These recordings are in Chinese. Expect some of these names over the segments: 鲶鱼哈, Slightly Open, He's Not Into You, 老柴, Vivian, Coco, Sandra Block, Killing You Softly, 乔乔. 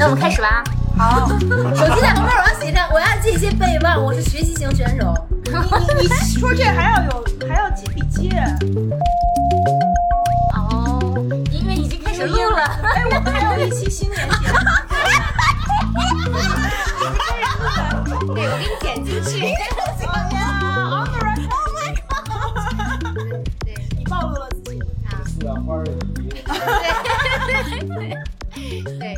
那我们开始吧。好，手机在旁边，我要写上，我要记一些备忘。我是学习型选手。你说这还要记笔记。哦，因为已经开始录了。哎，我们还有一期新年节目。对，我给你剪进去。On the record， 对，你暴露了自己。四两花肉。对，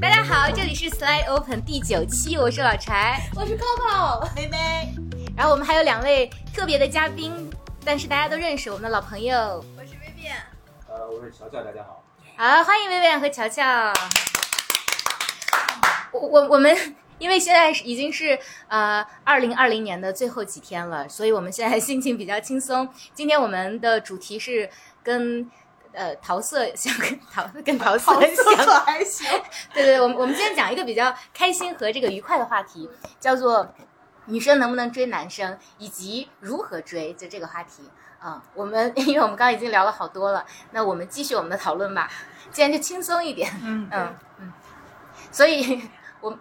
大家好，这里是 Slightly Open 第9期，我是老柴，我是 Coco， 妹妹。然后我们还有2位特别的嘉宾，但是大家都认识，我们的老朋友。我是 Vivian。我是乔乔，大家好。好，欢迎 Vivian 和乔乔。我们。因为现在已经是2020年的最后几天了，所以我们现在心情比较轻松。今天我们的主题是跟桃色相关，还行。对对，我们今天讲一个比较开心和这个愉快的话题，叫做女生能不能追男生以及如何追，就这个话题啊。因为我们刚刚已经聊了好多了，那我们继续我们的讨论吧，既然就轻松一点。嗯，所以。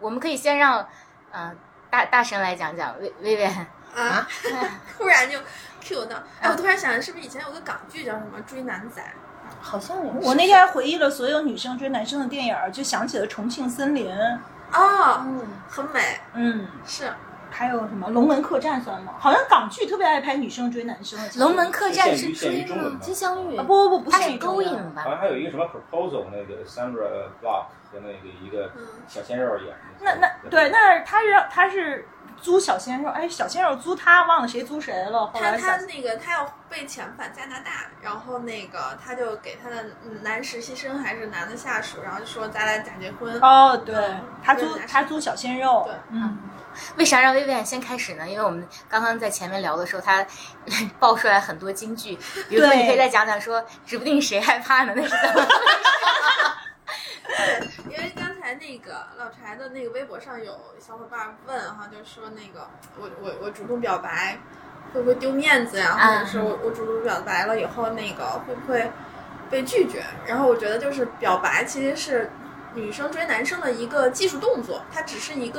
我们可以先让大神来讲讲薇薇啊，突然就 Q 到。哎，我突然想，是不是以前有个港剧叫什么《追男仔》？好像我那天还回忆了所有女生追男生的电影，就想起了《重庆森林》哦，很美，是。还有什么《龙门客栈》算吗？好像港剧特别爱拍女生追男生。《龙门客栈》是追吗？金镶玉？不，它是勾引吧？好像还有一个什么 proposal， 那个 Sandra Block 和那个一个小鲜肉演。那对，那他是租小鲜肉，哎，小鲜肉租他，忘了谁租谁了。他要被遣返加拿大，然后那个他就给他的男实习生还是男的下属，然后就说咱俩假结婚。哦，对，他租小鲜肉，对，为啥让薇薇先开始呢？因为我们刚刚在前面聊的时候，她爆出来很多金句，比如说你可以再讲讲说，指不定谁害怕呢，那是怎么？对，因为刚才那个老柴的那个微博上有小伙伴问哈，就说那个我主动表白会不会丢面子呀？或者是我主动表白了以后，那个会不会被拒绝？然后我觉得就是表白其实是。女生追男生的一个技术动作，它只是一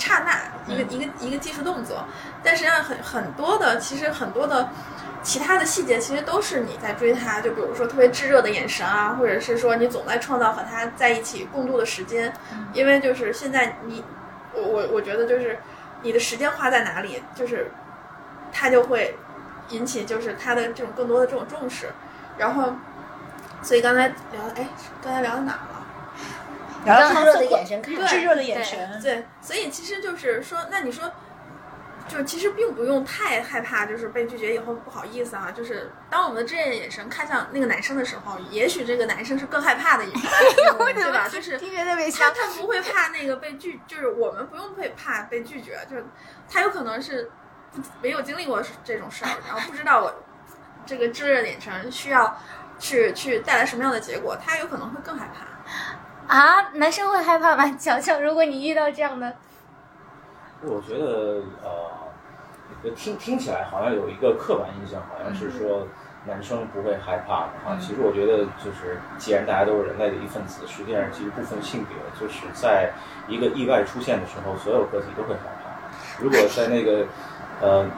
刹那，一个技术动作，但实际上很多的其他的细节其实都是你在追他，就比如说特别炙热的眼神啊，或者是说你总在创造和他在一起共度的时间，因为就是现在我觉得就是你的时间花在哪里，就是他就会引起就是他的这种更多的这种重视，然后所以刚才聊到哪了？然后炙热的眼神，炙热的眼神，对，所以其实就是说，那你说，就其实并不用太害怕，就是被拒绝以后不好意思啊。就是当我们的炙热眼神看向那个男生的时候，也许这个男生是更害怕的一个，对吧？就是他不会怕那个被拒，就是我们不用怕被拒绝，就是他有可能是没有经历过这种事儿，然后不知道我这个炙热眼神需要去带来什么样的结果，他有可能会更害怕。啊，男生会害怕吗？乔乔，如果你遇到这样的，我觉得听起来好像有一个刻板印象，好像是说男生不会害怕的哈。其实我觉得就是，既然大家都是人类的一份子，实际上其实不分性别，就是在一个意外出现的时候，所有个体都会害怕。如果在那个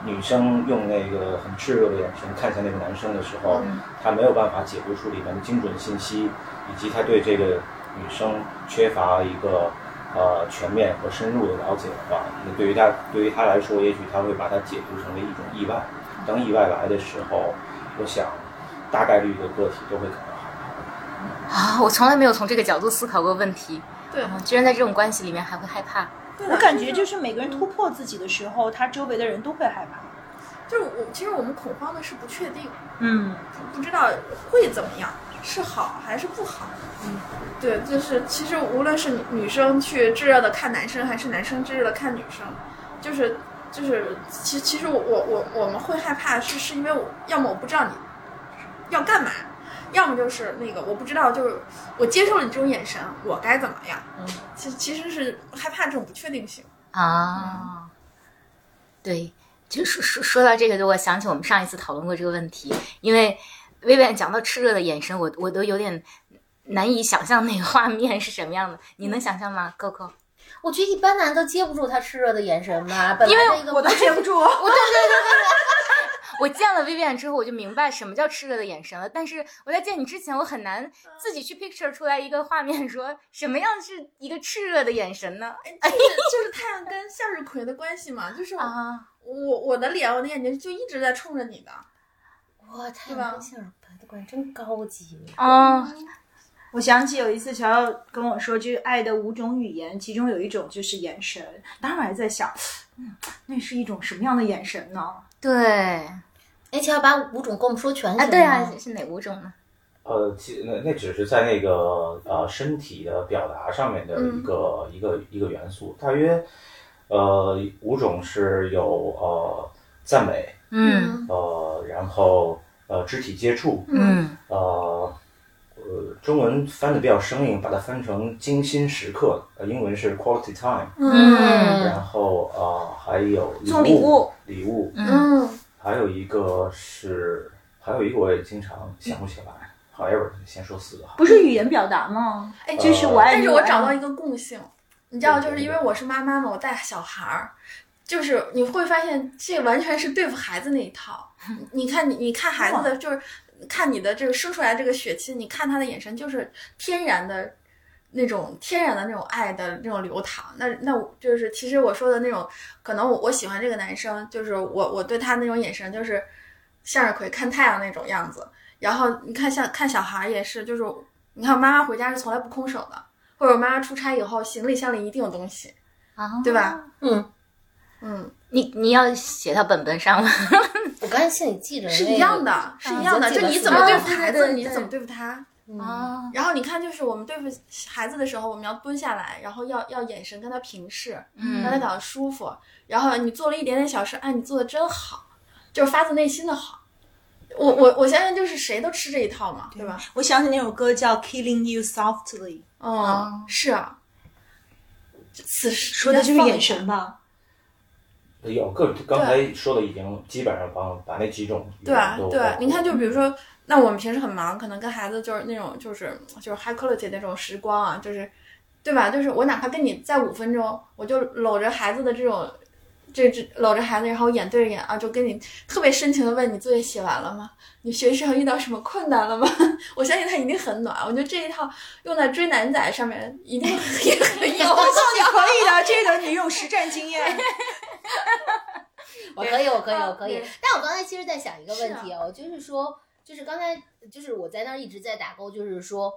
女生用那个很炙热的眼神看向那个男生的时候，她没有办法解读出里面的精准信息，以及她对这个。女生缺乏一个全面和深入的了解的话，那对于她来说，也许她会把它解读成为一种意外。当意外来的时候，我想大概率的个体都会感到害怕。啊，我从来没有从这个角度思考过问题。对，居然在这种关系里面还会害怕。我感觉就是每个人突破自己的时候，他周围的人都会害怕。就是其实我们恐慌的是不确定，不知道会怎么样。是好还是不好？对，就是其实无论是女生去炙热的看男生，还是男生炙热的看女生，就是其实我们会害怕是因为我要么我不知道你要干嘛，要么就是那个我不知道，就是我接受了你这种眼神，我该怎么样？其实是害怕这种不确定性啊。对，就说到这个，就我想起我们上一次讨论过这个问题，因为。薇薇讲到炽热的眼神，我都有点难以想象那个画面是什么样的。你能想象吗Coco？我觉得一般男的接不住他炽热的眼神嘛，本来那个我都接不住。我见了 Vivian 之后，我就明白什么叫炽热的眼神了。但是我在见你之前，我很难自己去 picture 出来一个画面，说什么样是一个炽热的眼神呢？就是太阳跟向日葵的关系嘛，就是我的脸，我的眼睛就一直在冲着你的。哇，太阳跟向日葵的关系真高级啊！我想起有一次乔乔跟我说，就是爱的五种语言，其中有一种就是眼神。当时还在想，那是一种什么样的眼神呢？对。而且要把五种跟我们说全是对啊，是哪五种呢？那只是在那个身体的表达上面的一个元素，大约五种是有赞美，然后肢体接触，中文翻的比较生硬，把它翻成精心时刻，英文是 quality time，然后还有礼物，还有一个我也经常想不起来，however 先说四个，不是语言表达吗？哎，这是我爱，但是我找到一个共性，你知道，就是因为我是妈妈嘛，我带小孩儿，就是你会发现这完全是对付孩子那一套，你看你看孩子的就是。看你的这个生出来这个血气，你看他的眼神就是天然的那种爱的那种流淌，那就是其实我说的那种，可能我喜欢这个男生，就是我对他那种眼神就是向日葵看太阳那种样子，然后你看像看小孩也是，就是你看妈妈回家是从来不空手的，或者妈妈出差以后行李箱里一定有东西啊，对吧？你要写到本上吗？我刚才心里记着是一样的，就你怎么对付孩子，你怎么对付他。然后你看，就是我们对付孩子的时候，我们要蹲下来，然后要眼神跟他平视，让他感到舒服。然后你做了一点点小事，哎，你做的真好，就是发自内心的好。我相信就是谁都吃这一套嘛，对吧？我想起那首歌叫《Killing You Softly》。是啊，此时说的就是眼神吧。有个刚才说的已经基本上把那几种对，你看就比如说，那我们平时很忙，可能跟孩子就是那种就是 high quality 那种时光啊，就是对吧？就是我哪怕跟你在5分钟，我就搂着孩子的这种，搂着孩子，然后眼对着眼啊，就跟你特别深情的问你作业写完了吗？你学习上遇到什么困难了吗？我相信他一定很暖。我觉得这一套用在追男仔上面一定也很有效。我告诉你可以的，这个你有实战经验。我可以。但我刚才其实在想一个问题哦，就是说，就是刚才就是我在那儿一直在打勾，就是说，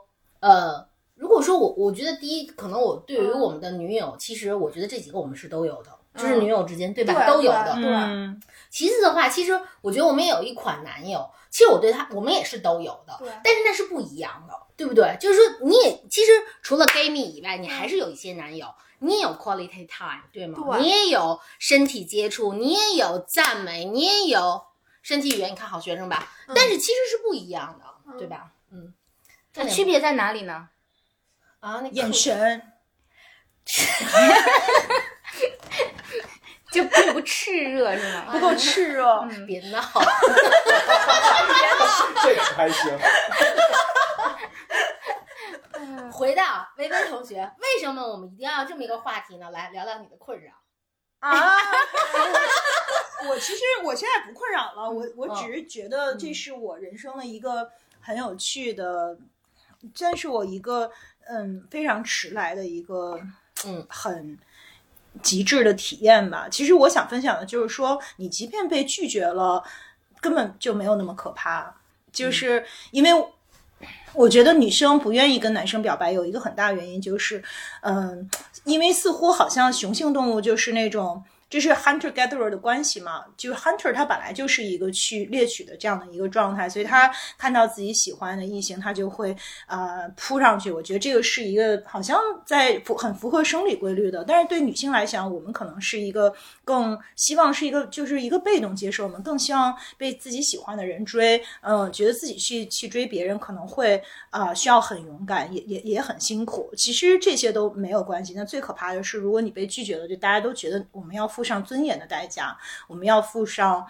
如果说我觉得第一，可能我对于我们的女友，其实我觉得这几个我们是都有的，就是女友之间对吧都有的。对。其次的话，其实我觉得我们也有一款男友，其实我对他我们也是都有的，但是那是不一样的，对不对？就是说你也其实除了 gay 蜜以外，你还是有一些男友。你也有 quality time， 对吗？对，你也有身体接触，你也有赞美，你也有身体语言，你看好学生吧，但是其实是不一样的，对吧？那区别在哪里呢？那眼神就不炽热是吗？不够炽热，别闹，这个还行。回到薇薇同学，为什么我们一定要这么一个话题呢？来聊聊你的困扰啊！我其实我现在不困扰了，我只是觉得这是我人生的一个很有趣的，真是我一个非常迟来的一个很极致的体验吧。其实我想分享的就是说，你即便被拒绝了，根本就没有那么可怕，就是因为。我觉得女生不愿意跟男生表白有一个很大原因就是，因为似乎好像雄性动物就是那种，这是 hunter gatherer 的关系嘛，就是 hunter 他本来就是一个去猎取的这样的一个状态，所以他看到自己喜欢的异性，他就会扑上去。我觉得这个是一个好像在很符合生理规律的，但是对女性来讲，我们可能是一个更希望是一个就是一个被动接受，我们更希望被自己喜欢的人追，觉得自己去追别人可能会需要很勇敢，也很辛苦。其实这些都没有关系，那最可怕的是如果你被拒绝了，就大家都觉得我们要付上尊严的代价，我们要付上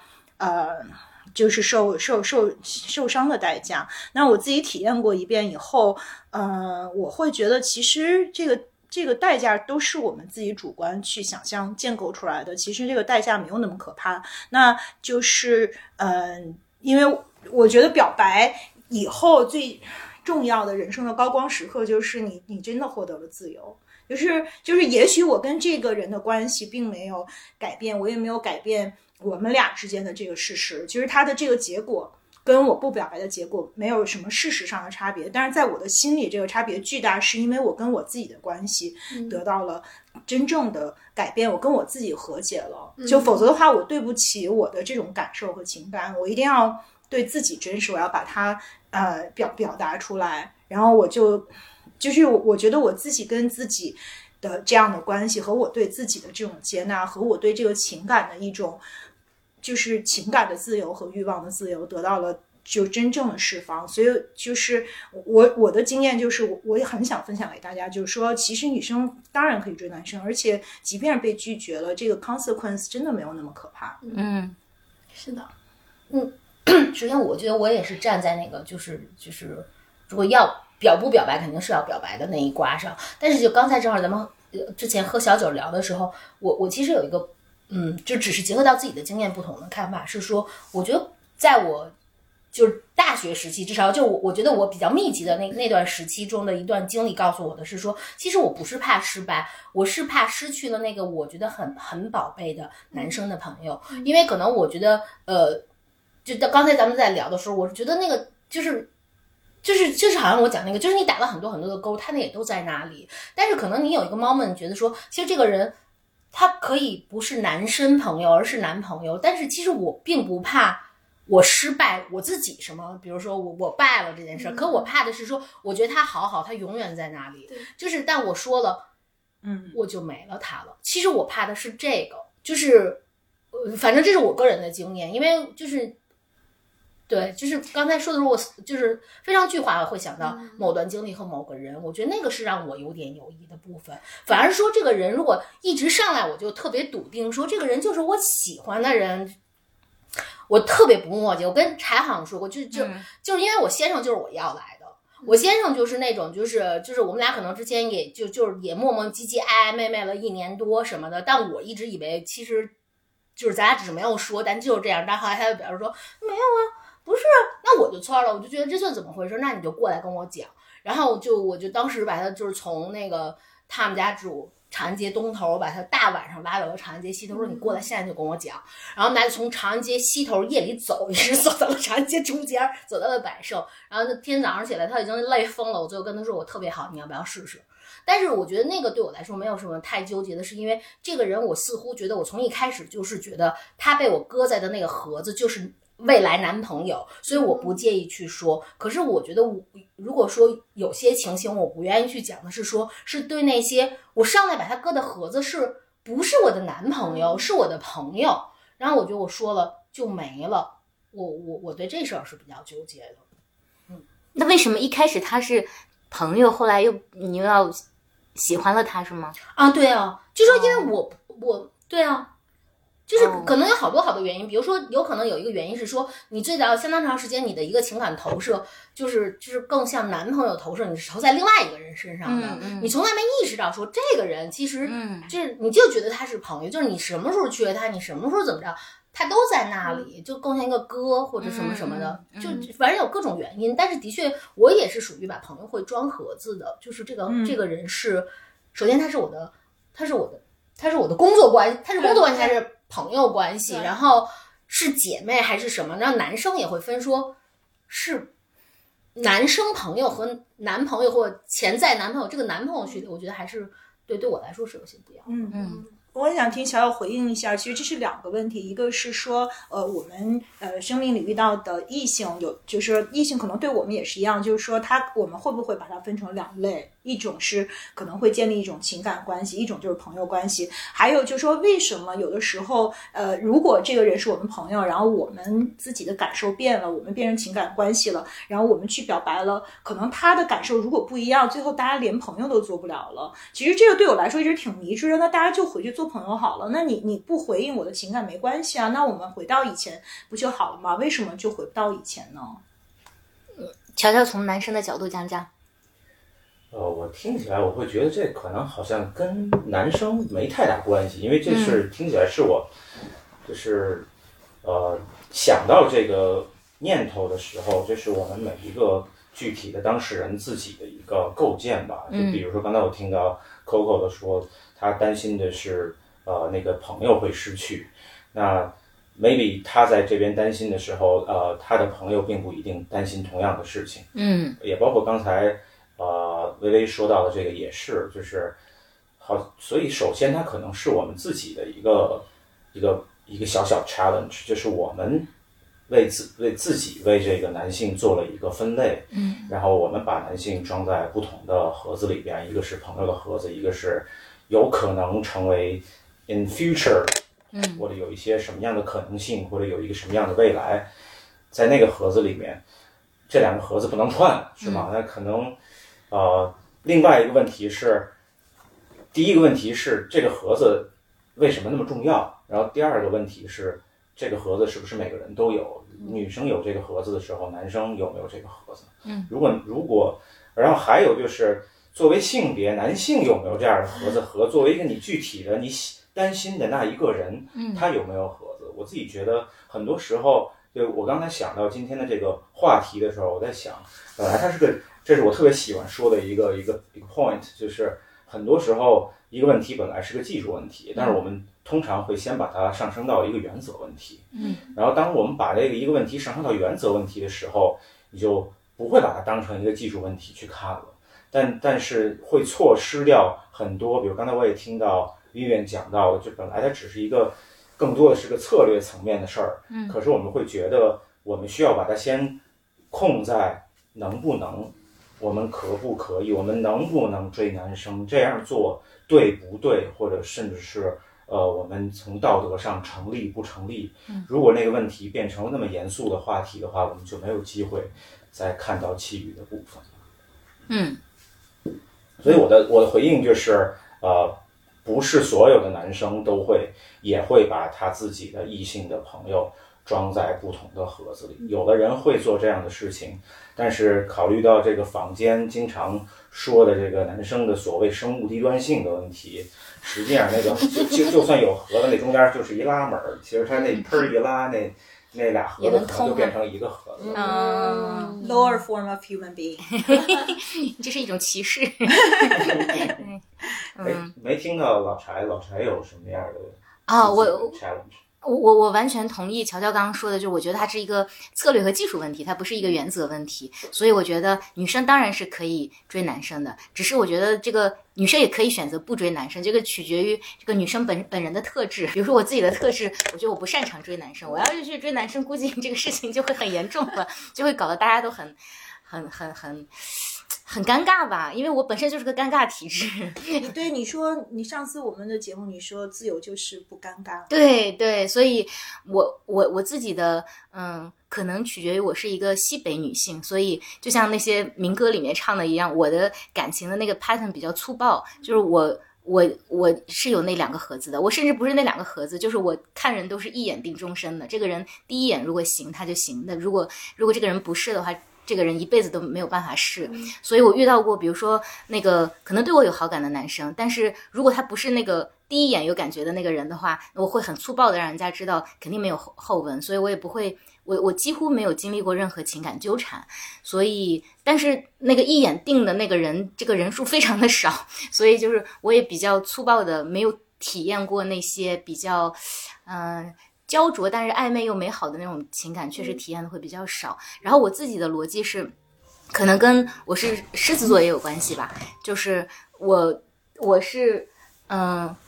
就是受伤的代价。那我自己体验过一遍以后，我会觉得其实这个代价都是我们自己主观去想象建构出来的，其实这个代价没有那么可怕。那就是因为我觉得表白以后最重要的人生的高光时刻就是你真的获得了自由。就是也许我跟这个人的关系并没有改变，我也没有改变我们俩之间的这个事实，其实他的这个结果跟我不表白的结果没有什么事实上的差别，但是在我的心里这个差别巨大，是因为我跟我自己的关系得到了真正的改变，我跟我自己和解了，就否则的话我对不起我的这种感受和情感，我一定要对自己真实，我要把它表达出来，然后我就是我觉得我自己跟自己的这样的关系和我对自己的这种接纳和我对这个情感的一种就是情感的自由和欲望的自由得到了就真正的释放。所以就是我的经验就是我也很想分享给大家，就是说其实女生当然可以追男生，而且即便被拒绝了这个 consequence 真的没有那么可怕。嗯，是的。嗯，首先我觉得我也是站在那个就是如果要表不表白肯定是要表白的那一卦上，但是就刚才正好咱们之前喝小酒聊的时候，我其实有一个就只是结合到自己的经验不同的看法，是说我觉得在我就是大学时期，至少就我觉得我比较密集的那段时期中的一段经历告诉我的是说，其实我不是怕失败，我是怕失去了那个我觉得很宝贝的男生的朋友。因为可能我觉得就刚才咱们在聊的时候，我觉得那个就是好像我讲那个，就是你打了很多很多的勾，他那也都在那里，但是可能你有一个 moment 觉得说其实这个人他可以不是男生朋友而是男朋友，但是其实我并不怕我失败我自己什么，比如说我败了这件事，可我怕的是说我觉得他好他永远在那里，就是但我说了我就没了他了，其实我怕的是这个，就是反正这是我个人的经验。因为就是对，就是刚才说的时候，我就是非常具化的会想到某段经历和某个人，我觉得那个是让我有点犹疑的部分。反而说这个人如果一直上来我就特别笃定说这个人就是我喜欢的人，我特别不墨迹。我跟柴航说过，就是因为我先生就是我要来的，我先生就是那种就是我们俩可能之前也就是也磨磨唧唧爱爱昧昧了一年多什么的，但我一直以为其实就是咱俩只是没有说，但就是这样。但后来他就表示说没有啊。不是，那我就错了，我就觉得这算怎么回事？那你就过来跟我讲。然后我就当时把他就是从那个他们家住长安街东头，把他大晚上拉到了长安街西头，说你过来现在就跟我讲。然后他就从长安街西头夜里走，一直走到了长安街中间，走到了百盛。然后那天早上起来他已经累疯了，我最后跟他说我特别好，你要不要试试？但是我觉得那个对我来说没有什么太纠结的，是因为这个人我似乎觉得我从一开始就是觉得他被我搁在的那个盒子就是未来男朋友，所以我不介意去说。可是我觉得我如果说有些情形我不愿意去讲的是说，是对那些我上来把他搁的盒子是不是我的男朋友，是我的朋友，然后我觉得我说了就没了，我对这事儿是比较纠结的。那为什么一开始他是朋友，后来你又要喜欢了他是吗？啊，对啊，就说因为我对啊，就是可能有好多好多原因，比如说有可能有一个原因是说你最早相当长时间你的一个情感投射就是更像男朋友投射，你是投在另外一个人身上的，你从来没意识到说这个人其实就是你就觉得他是朋友，就是你什么时候缺他，你什么时候怎么着，他都在那里，就更像一个哥或者什么什么的，就反正有各种原因。但是的确我也是属于把朋友会装盒子的，就是这个人是首先他是我的工作关系，他是工作关系还是朋友关系，然后是姐妹还是什么？然后男生也会分说，是男生朋友和男朋友或潜在男朋友，这个男朋友序列，我觉得还是对我来说是有些不一样。我也想听小小回应一下，其实这是两个问题，一个是说，我们生命里遇到的异性，就是异性可能对我们也是一样，就是说我们会不会把它分成两类？一种是可能会建立一种情感关系，一种就是朋友关系。还有就是说为什么有的时候如果这个人是我们朋友，然后我们自己的感受变了，我们变成情感关系了，然后我们去表白了，可能他的感受如果不一样，最后大家连朋友都做不了了。其实这个对我来说一直挺迷之的，那大家就回去做朋友好了，那你不回应我的情感没关系啊，那我们回到以前不就好了吗？为什么就回不到以前呢？乔乔从男生的角度讲讲。我听起来我会觉得这可能好像跟男生没太大关系，因为这是听起来是我就是想到这个念头的时候，这是我们每一个具体的当事人自己的一个构建吧。就比如说刚才我听到 Coco 的说他担心的是那个朋友会失去，那 maybe 他在这边担心的时候他的朋友并不一定担心同样的事情。嗯，也包括刚才微微说到的这个也是，就是好，所以首先它可能是我们自己的一个小小 challenge， 就是我们为自己为这个男性做了一个分类，嗯，然后我们把男性装在不同的盒子里边，一个是朋友的盒子，一个是有可能成为 in future， 嗯，或者有一些什么样的可能性，或者有一个什么样的未来，在那个盒子里面，这两个盒子不能串，是吗？那可能。另外一个问题是，第一个问题是这个盒子为什么那么重要？然后第二个问题是这个盒子是不是每个人都有？女生有这个盒子的时候，男生有没有这个盒子？嗯，如果，然后还有就是作为性别，男性有没有这样的盒子？和作为一个你具体的你担心的那一个人，他有没有盒子？我自己觉得很多时候，对我刚才想到今天的这个话题的时候，我在想，本来它是个。这是我特别喜欢说的一个 point， 就是很多时候一个问题本来是个技术问题，但是我们通常会先把它上升到一个原则问题。嗯，然后当我们把这个一个问题上升到原则问题的时候，你就不会把它当成一个技术问题去看了，但是会错失掉很多。比如刚才我也听到 Vivian 讲到，就本来它只是一个更多的是个策略层面的事儿，嗯，可是我们会觉得我们需要把它先控在能不能。我们可不可以？我们能不能追男生？这样做对不对？或者甚至是我们从道德上成立不成立？如果那个问题变成那么严肃的话题的话，我们就没有机会再看到其余的部分。嗯，所以我的回应就是，不是所有的男生都也会把他自己的异性的朋友。装在不同的盒子里，有的人会做这样的事情，但是考虑到这个坊间经常说的这个男生的所谓生物低端性的问题，实际上那个就算有盒子，那中间就是一拉门，其实它那一拉，那俩盒子可能就变成一个盒子。Lower form of human being， 这是一种歧视。没听到老柴有什么样的啊？我 challenge。我完全同意乔乔刚刚说的，就是我觉得它是一个策略和技术问题，它不是一个原则问题。所以我觉得女生当然是可以追男生的，只是我觉得这个女生也可以选择不追男生，这个取决于这个女生本人的特质。比如说我自己的特质，我觉得我不擅长追男生，我要是去追男生，估计这个事情就会很严重了，就会搞得大家都很尴尬吧，因为我本身就是个尴尬体质。对，你说你上次我们的节目你说自由就是不尴尬。对，所以我自己的可能取决于我是一个西北女性，所以就像那些民歌里面唱的一样，我的感情的那个 pattern 比较粗暴，就是我是有那两个盒子的，我甚至不是那两个盒子，就是我看人都是一眼定终身的。这个人第一眼如果行他就行，那如果这个人不是的话，这个人一辈子都没有办法试。所以我遇到过比如说那个可能对我有好感的男生，但是如果他不是那个第一眼有感觉的那个人的话，我会很粗暴的让人家知道肯定没有后文，所以我也不会，我几乎没有经历过任何情感纠缠。所以但是那个一眼定的那个人，这个人数非常的少，所以就是我也比较粗暴的，没有体验过那些比较焦灼但是暧昧又美好的那种情感，确实体验的会比较少。然后我自己的逻辑是，可能跟我是狮子座也有关系吧，就是我是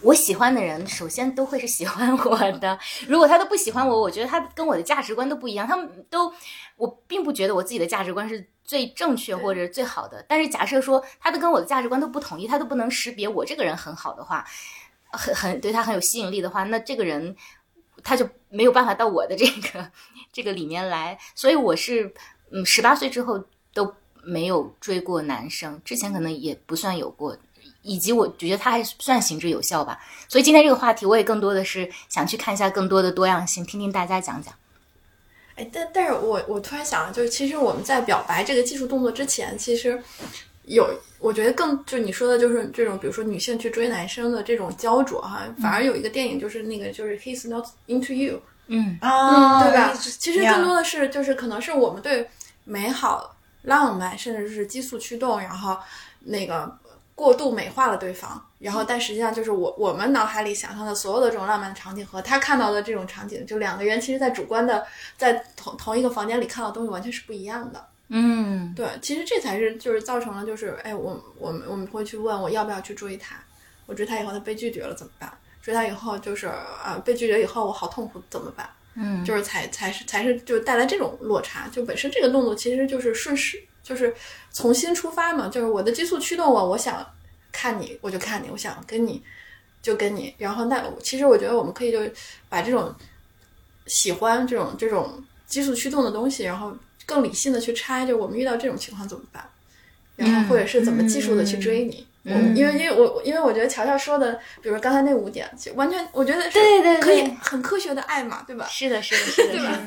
我喜欢的人首先都会是喜欢我的，如果他都不喜欢我，我觉得他跟我的价值观都不一样，我并不觉得我自己的价值观是最正确或者最好的。但是假设说他都跟我的价值观都不统一，他都不能识别我这个人很好的话，很对他很有吸引力的话，那这个人他就没有办法到我的这个里面来。所以我是18岁之后都没有追过男生，之前可能也不算有过，以及我觉得他还算行之有效吧。所以今天这个话题我也更多的是想去看一下更多的多样性，听听大家讲讲。哎，但是我突然想，就是其实我们在表白这个技术动作之前，其实我觉得更就你说的就是这种，比如说女性去追男生的这种焦灼哈，反而有一个电影就是那个就是 He's Not Into You， 对吧？其实更多的是就是可能是我们对美好、浪漫，甚至是激素驱动，然后那个过度美化了对方，然后但实际上就是我们脑海里想象的所有的这种浪漫的场景和他看到的这种场景，就两个人其实在主观的在同一个房间里看到的东西完全是不一样的。对，其实这才是就是造成了就是哎，我们会去问我要不要去追他，我追他以后他被拒绝了怎么办？追他以后就是被拒绝以后我好痛苦怎么办？就是才是就带来这种落差，就本身这个动作其实就是顺势。就是从心出发嘛，就是我的激素驱动我想看你我就看你，我想跟你就跟你，然后那其实我觉得我们可以就把这种喜欢这种激素驱动的东西，然后更理性的去拆，就我们遇到这种情况怎么办，然后或者是怎么技术的去追你。因为我觉得乔乔说的比如刚才那5点完全我觉得是可以很科学的爱嘛，对吧？是的对吧？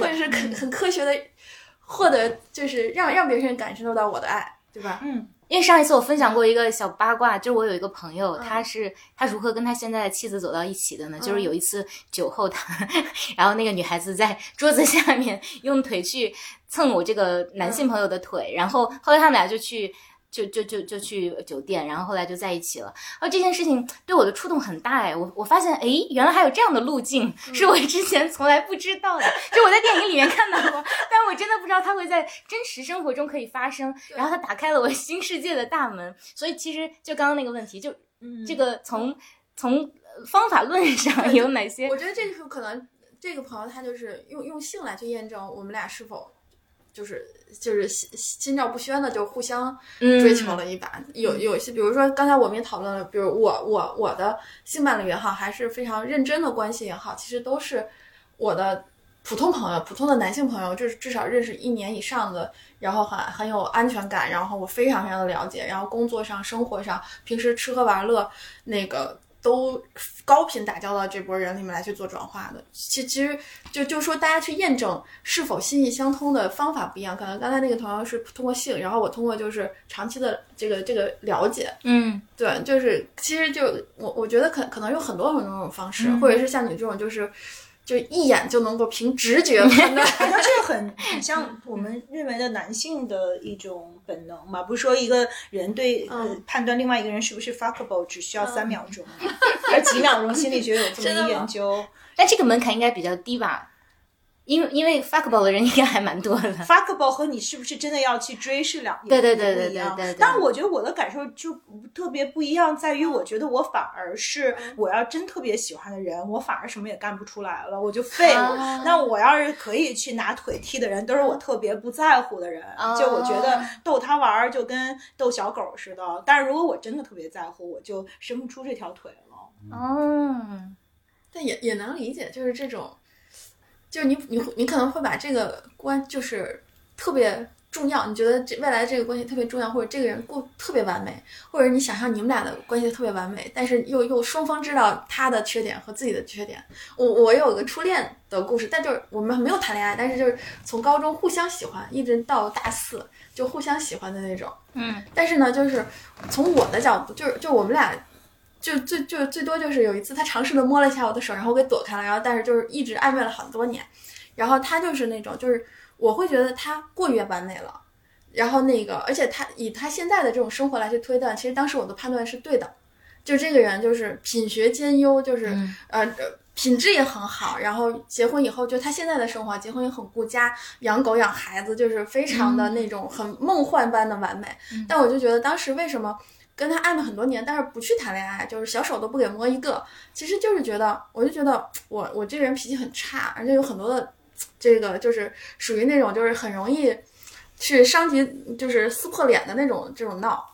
或者是很科学的获得，就是让别人感受到我的爱，对吧？因为上一次我分享过一个小八卦，就是我有一个朋友，他如何跟他现在的妻子走到一起的呢？就是有一次酒后他，然后那个女孩子在桌子下面用腿去蹭我这个男性朋友的腿，然后后来他们俩就去。就去酒店，然后后来就在一起了。然后这件事情对我的触动很大哎，我发现哎，原来还有这样的路径，是我之前从来不知道的。就我在电影里面看到过，但我真的不知道它会在真实生活中可以发生。然后它打开了我新世界的大门。所以其实就刚刚那个问题，就这个从方法论上有哪些？我觉得这就是可能这个朋友他就是用性来去验证我们俩是否。就是心照不宣的就互相追求了一把，有一些比如说刚才我们也讨论了，比如我的性伴侣也好，还是非常认真的关系也好，其实都是我的普通朋友，普通的男性朋友，至少认识1年以上的，然后很有安全感，然后我非常非常的了解，然后工作上、生活上、平时吃喝玩乐那个。都高频打交道这波人里面来去做转化的，其实就说大家去验证是否心意相通的方法不一样，可能刚才那个同样是通过性，然后我通过就是长期的这个了解，对，就是其实就我觉得可能有很多很多种方式，或者是像你这种就一眼就能够凭直觉判断，好像是很像我们认为的男性的一种本能嘛，不是说一个人对判断另外一个人是不是 fuckable 只需要3秒钟，而几秒钟心理学有这么一研究，但这个门槛应该比较低吧。因为 fuckable 的人应该还蛮多的， fuckable 和你是不是真的要去追是两对，但我觉得我的感受就特别不一样，在于我觉得我反而是我要真特别喜欢的人，我反而什么也干不出来了，我就废物。那我要是可以去拿腿踢的人，都是我特别不在乎的人，就我觉得逗他玩就跟逗小狗似的。但是如果我真的特别在乎，我就伸不出这条腿了。但也能理解，就是这种。就是你可能会把这个关就是特别重要，你觉得未来这个关系特别重要，或者这个人过特别完美，或者你想象你们俩的关系特别完美，但是又双方知道他的缺点和自己的缺点。我有个初恋的故事，但就是我们没有谈恋爱，但是就是从高中互相喜欢一直到大4就互相喜欢的那种。但是呢，就是从我的角度，就我们俩。就最多就是有一次他尝试的摸了一下我的手，然后我给躲开了，然后但是就是一直暧昧了很多年，然后他就是那种就是我会觉得他过于完美了，然后那个而且他以他现在的这种生活来去推断，其实当时我的判断是对的，就这个人就是品学兼优，就是品质也很好，然后结婚以后就他现在的生活，结婚也很顾家，养狗养孩子，就是非常的那种很梦幻般的完美。但我就觉得当时为什么跟他暧昧很多年，但是不去谈恋爱，就是小手都不给摸一个，其实就是觉得，我就觉得我这个人脾气很差，而且有很多的这个就是属于那种就是很容易去伤及就是撕破脸的那种这种闹。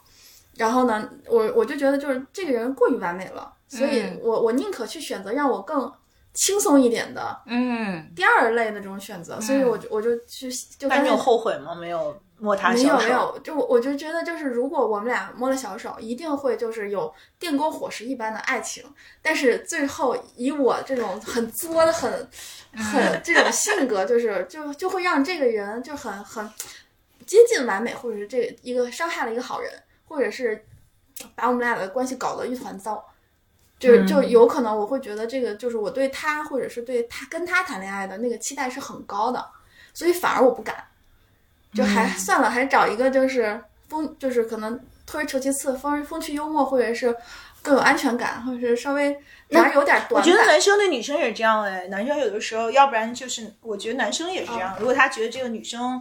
然后呢，我就觉得就是这个人过于完美了，所以我宁可去选择让我更轻松一点的，第二类的这种选择。所以我就去就。但你有后悔吗？没有摸他小手？没有，就我就觉得就是如果我们俩摸了小手，一定会就是有电光火石一般的爱情，但是最后以我这种很作的很这种性格，就是就会让这个人就很接近完美，或者是这个一个伤害了一个好人。或者是把我们俩的关系搞得一团糟，就有可能我会觉得这个就是我对他或者是对他跟他谈恋爱的那个期待是很高的，所以反而我不敢，就还算了，还是找一个就是就是可能退而求其次，风趣幽默，或者是更有安全感，或者是稍微哪有点短。我觉得男生对女生也是这样哎，男生有的时候，要不然就是我觉得男生也是这样，如果他觉得这个女生。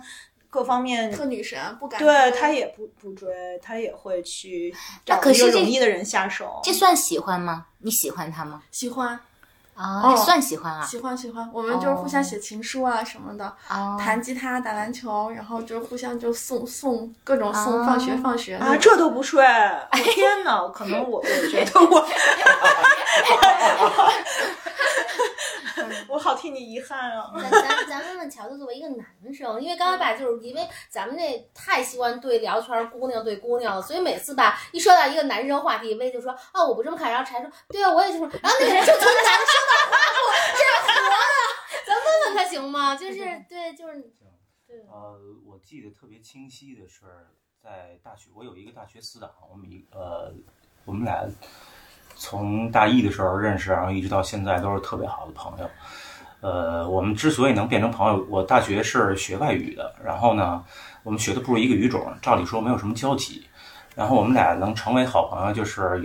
各方面特女神不敢，对他也不追，他也会去找一个容易的人下手。这算喜欢吗？你喜欢他吗？喜欢啊，算喜欢啊，喜欢。我们就是互相写情书啊什么的，弹吉他、打篮球，然后就互相就送各种送放学啊，这都不睡。我天哪，可能我觉得我。我好替你遗憾啊！咱们问乔，就作为一个男生，因为刚才吧，就是因为咱们这太喜欢对聊圈姑娘对姑娘了，所以每次吧一说到一个男生话题，薇就说啊我不这么看，然后柴说对啊我也这么，然后那个人就从咱们说到滑步，这是活的，咱问问他行吗？就是对，就是对。我记得特别清晰的是在大学，我有一个大学死党，我们俩。从大一的时候认识，然后一直到现在都是特别好的朋友。我们之所以能变成朋友，我大学是学外语的，然后呢，我们学的不是一个语种，照理说没有什么交集。然后我们俩能成为好朋友，就是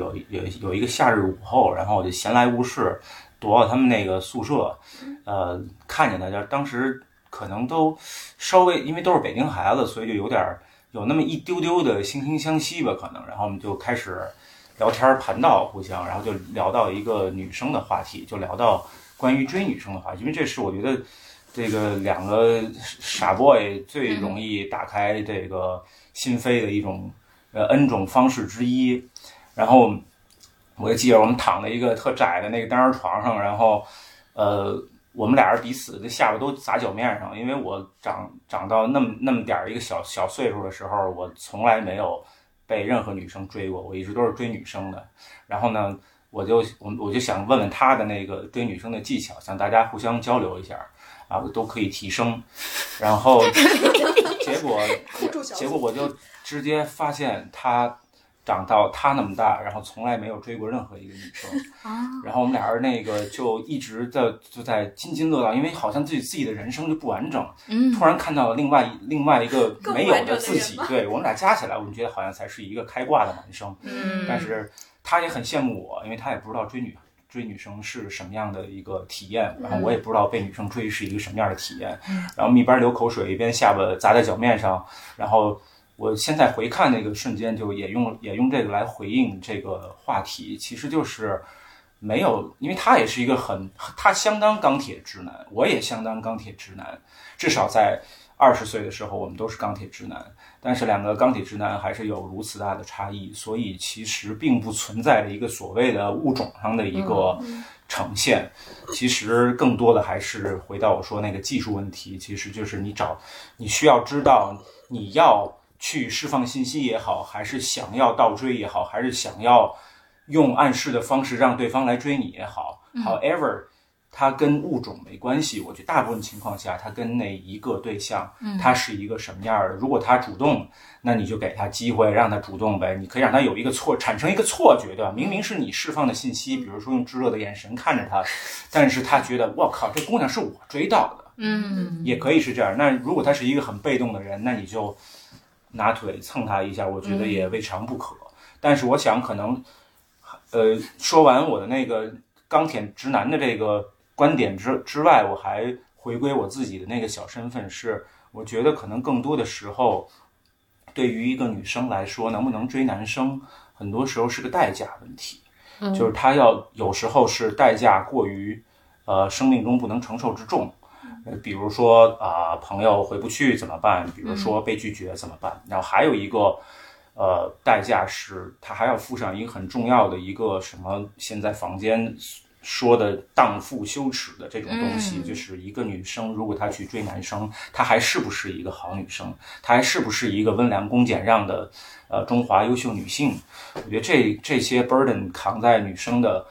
有一个夏日午后，然后我就闲来无事，躲到他们那个宿舍，看见他，就是当时可能都稍微因为都是北京孩子，所以就有点有那么一丢丢的惺惺相惜吧，可能。然后我们就开始。聊天盘道互相，然后就聊到一个女生的话题，就聊到关于追女生的话题，因为这是我觉得这个两个傻 boy 最容易打开这个心扉的一种n 种方式之一。然后我就记得我们躺在一个特窄的那个单人床上，然后我们俩人彼此的下巴都砸脚面上，因为我长到那么点一个小岁数的时候，我从来没有。被任何女生追过，我一直都是追女生的。然后呢，我就想问问她的那个追女生的技巧，想大家互相交流一下啊，都可以提升。然后结果我就直接发现她长到她那么大，然后从来没有追过任何一个女生。然后我们俩人那个就一直就在津津乐道，因为好像自己的人生就不完整。突然看到了另外一个没有的自己，对我们俩加起来，我们觉得好像才是一个开挂的男生。但是他也很羡慕我，因为他也不知道追女生是什么样的一个体验，然后我也不知道被女生追是一个什么样的体验。然后我们一边流口水，一边下巴砸在脚面上，然后。我现在回看那个瞬间，就也用这个来回应这个话题，其实就是没有，因为他也是一个他相当钢铁直男，我也相当钢铁直男，至少在20岁的时候我们都是钢铁直男，但是两个钢铁直男还是有如此大的差异，所以其实并不存在一个所谓的物种上的一个呈现，其实更多的还是回到我说那个技术问题，其实就是你需要知道你要。去释放信息也好，还是想要倒追也好，还是想要用暗示的方式让对方来追你也好，however 它跟物种没关系，我觉得大部分情况下它跟那一个对象它是一个什么样的，如果他主动那你就给他机会让他主动呗，你可以让他有一个产生一个错觉，对吧？明明是你释放的信息，比如说用炙热的眼神看着他，但是他觉得我靠这姑娘是我追到的，也可以是这样。那如果他是一个很被动的人，那你就拿腿蹭他一下，我觉得也未尝不可。但是我想可能说完我的那个钢铁直男的这个观点之外，我还回归我自己的那个小身份，是我觉得可能更多的时候对于一个女生来说，能不能追男生很多时候是个代价问题，就是她有时候是代价过于生命中不能承受之重，比如说朋友回不去怎么办，比如说被拒绝怎么办，然后还有一个代价是他还要付上一个很重要的一个什么现在房间说的荡妇羞耻的这种东西，就是一个女生如果她去追男生，她还是不是一个好女生，她还是不是一个温良恭俭让的中华优秀女性。我觉得这些 burden 扛在女生的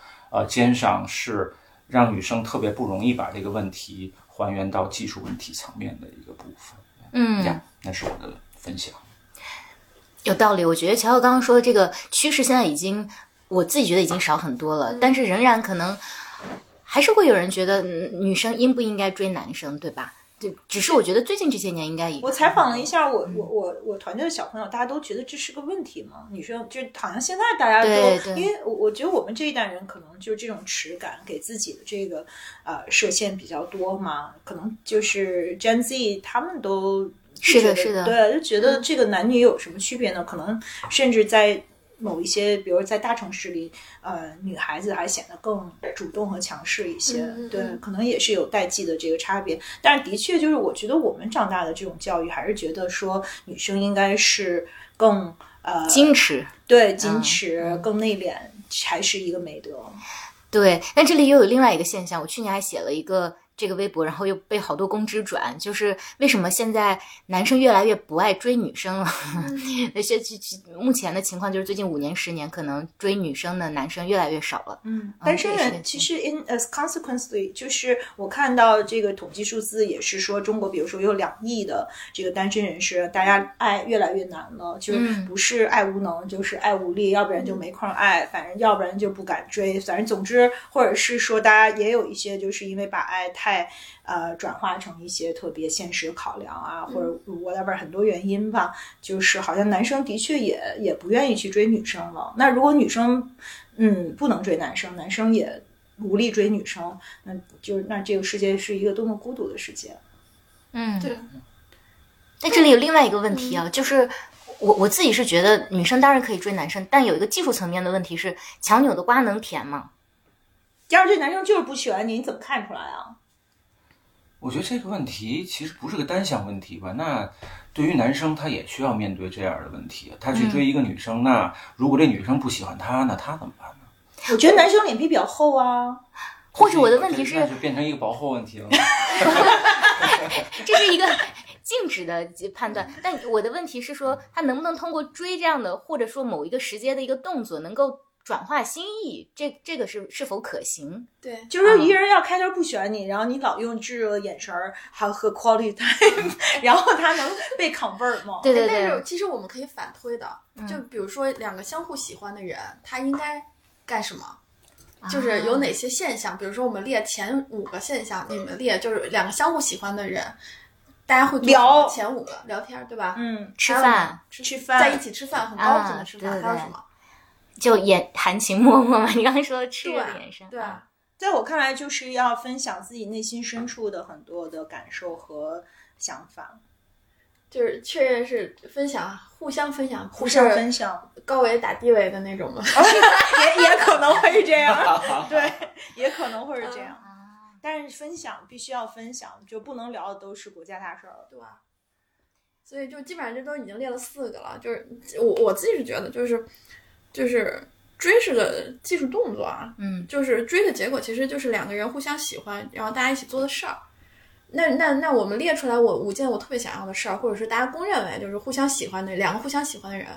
肩上，是让女生特别不容易把这个问题还原到技术问题层面的一个部分。那是我的分享。有道理，我觉得乔乔刚刚说的这个趋势现在已经，我自己觉得已经少很多了，但是仍然可能还是会有人觉得女生应不应该追男生，对吧？对，只是我觉得最近这些年应该我采访了一下我团队的小朋友，大家都觉得这是个问题吗？女生就好像现在大家都因为我觉得我们这一代人可能就是这种耻感给自己的这个设限比较多嘛，可能就是 Gen Z 他们都是的，对，就觉得这个男女有什么区别呢？可能甚至在某一些比如在大城市里女孩子还显得更主动和强势一些，对，可能也是有代际的这个差别。但是的确就是我觉得我们长大的这种教育还是觉得说女生应该是更矜持，对，矜持更内敛才是一个美德。对，但这里又有另外一个现象，我去年还写了一个这个微博，然后又被好多公知转，就是为什么现在男生越来越不爱追女生了？目前的情况就是最近5年10年，可能追女生的男生越来越少了。但是呢，其实 consequently 就是我看到这个统计数字也是说，中国比如说有2亿的这个单身人士，大家爱越来越难了，就是不是爱无能，就是爱无力，要不然就没空爱，反正要不然就不敢追，反正总之，或者是说大家也有一些就是因为把爱太转化成一些特别现实考量啊，或者 whatever 很多原因吧，就是好像男生的确也不愿意去追女生了。那如果女生不能追男生，男生也无力追女生，那这个世界是一个多么孤独的世界。对。但这里有另外一个问题啊，就是我自己是觉得女生当然可以追男生，但有一个技术层面的问题是，强扭的瓜能甜吗？要是这男生就是不喜欢你，你怎么看出来啊？我觉得这个问题其实不是个单向问题吧。那对于男生，他也需要面对这样的问题。他去追一个女生，那如果这女生不喜欢他，那他怎么办呢？我觉得男生脸皮比较厚啊。或者我的问题是，那就变成一个薄厚问题了。这是一个静止的判断，但我的问题是说，他能不能通过追这样的，或者说某一个时间的一个动作，能够转化心意，这个是否可行？对，就是一个人要开头不选你，然后你老用炙热眼神还和 quality time， 然后他能被 convert 吗？对对对。但是其实我们可以反推的，就比如说两个相互喜欢的人，他应该干什么？就是有哪些现象？比如说我们列前5个现象，你们列就是两个相互喜欢的人，大家会聊前5个聊天，对吧？吃饭，在一起吃饭，很高兴的吃饭，还有什么？就含情脉脉嘛，你刚才说的吃的眼神。对，在我看来就是要分享自己内心深处的很多的感受和想法，就是确认是分享，互相分享，高维打低维的那种嘛。也可能会是这样，对，也可能会是这样。但是分享必须要分享，就不能聊的都是国家大事儿，对吧？所以就基本上这都已经列了4个了，就是我自己是觉得就是追是个技术动作啊，就是追的结果其实就是两个人互相喜欢，然后大家一起做的事儿。那我们列出来我5件我特别想要的事儿，或者是大家公认为就是互相喜欢的两个互相喜欢的人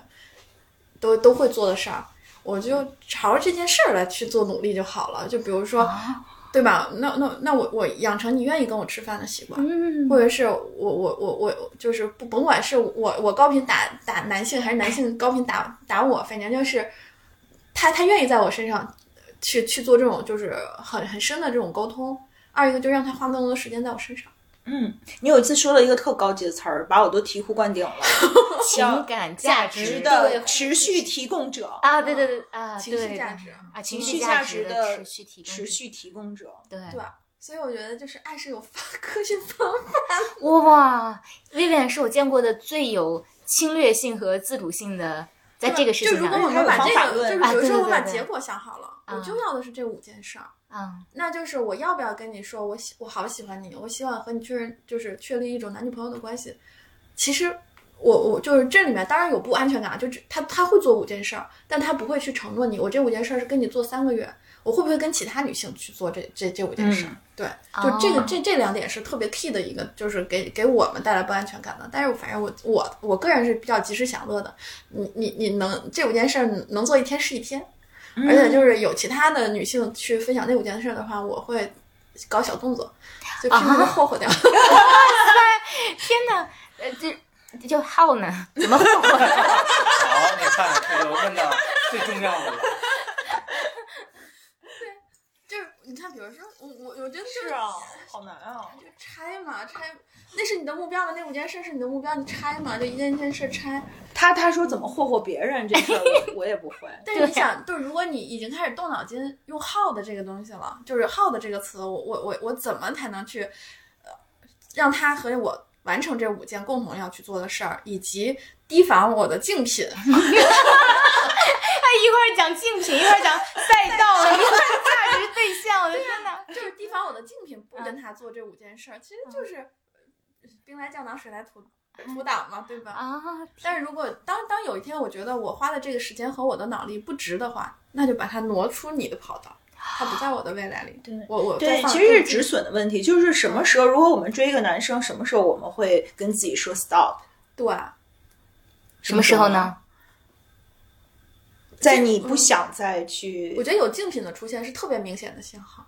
都会做的事儿，我就朝着这件事儿来去做努力就好了。就比如说，对吧？那我养成你愿意跟我吃饭的习惯，或者是我就是甭管是我高频打男性，还是男性高频打我，反正就是他愿意在我身上去做这种就是很深的这种沟通。二一个就让他花更多的时间在我身上。你有一次说了一个特高级的词儿，把我都醍醐灌顶了。情感价值的持续提供者啊，对对对啊，情绪价值啊，情绪价值的持续提供者，对吧？所以我觉得就是爱是有科学方法。哇，Vivian 是我见过的最有侵略性和自主性的。在这个事情上，就如果我们把这个，就是比如说我把结果想好了，我就要的是这5件事儿，那就是我要不要跟你说我好喜欢你，我希望和你确立一种男女朋友的关系。其实我就是这里面当然有不安全感，就是他会做5件事儿，但他不会去承诺你，我这5件事儿是跟你做3个月，我会不会跟其他女性去做这5件事儿？对，就这个这2点是特别 key 的一个，就是给我们带来不安全感的。但是反正我个人是比较及时享乐的，你能这5件事儿能做1天是1天，而且就是有其他的女性去分享那5件事的话，我会搞小动作，就屁股都霍霍掉。天哪，这就耗呢？怎么霍霍？好，你看这就问到最重要的了。你看，比如说我觉得是啊，好难啊！就拆嘛，拆那是你的目标吗？那5件事是你的目标，你拆嘛，就一件事拆。他说怎么霍霍别人这事我也不会。但是你想，就是如果你已经开始动脑筋用耗的这个东西了，就是耗的这个词，我怎么才能去让他和我完成这5件共同要去做的事儿，以及提防我的竞品。一会儿讲竞品，一会儿讲赛道，一会儿价值对象，我的天哪！就是提防我的竞品不跟他做这5件事，其实就是兵来将挡，水来土挡嘛，对吧？但是如果当有一天我觉得我花的这个时间和我的脑力不值的话，那就把它挪出你的跑道。他不在我的未来里，对，我对，其实是止损的问题，就是什么时候，如果我们追一个男生，什么时候我们会跟自己说 stop？ 对，什么时候呢？在你不想再去，我觉得有竞品的出现是特别明显的信号，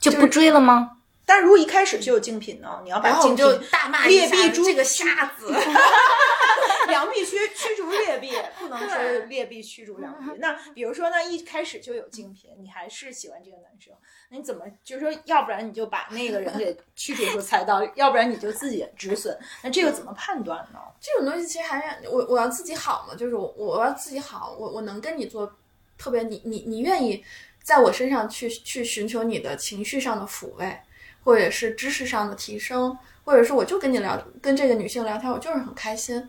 就不追了吗？就是、但如果一开始就有竞品呢？你要把竞品就大骂劣币逐这个瞎子。良币驱逐劣币，不能说劣币驱逐良币。那比如说呢，一开始就有竞品，你还是喜欢这个男生，那你怎么就是说，要不然你就把那个人给驱逐出赛道，要不然你就自己止损。那这个怎么判断呢？这种东西其实还是我要自己好嘛，就是我要自己好，我能跟你做特别，你愿意在我身上去寻求你的情绪上的抚慰，或者是知识上的提升，或者是我就跟你聊，跟这个女性聊天，我就是很开心。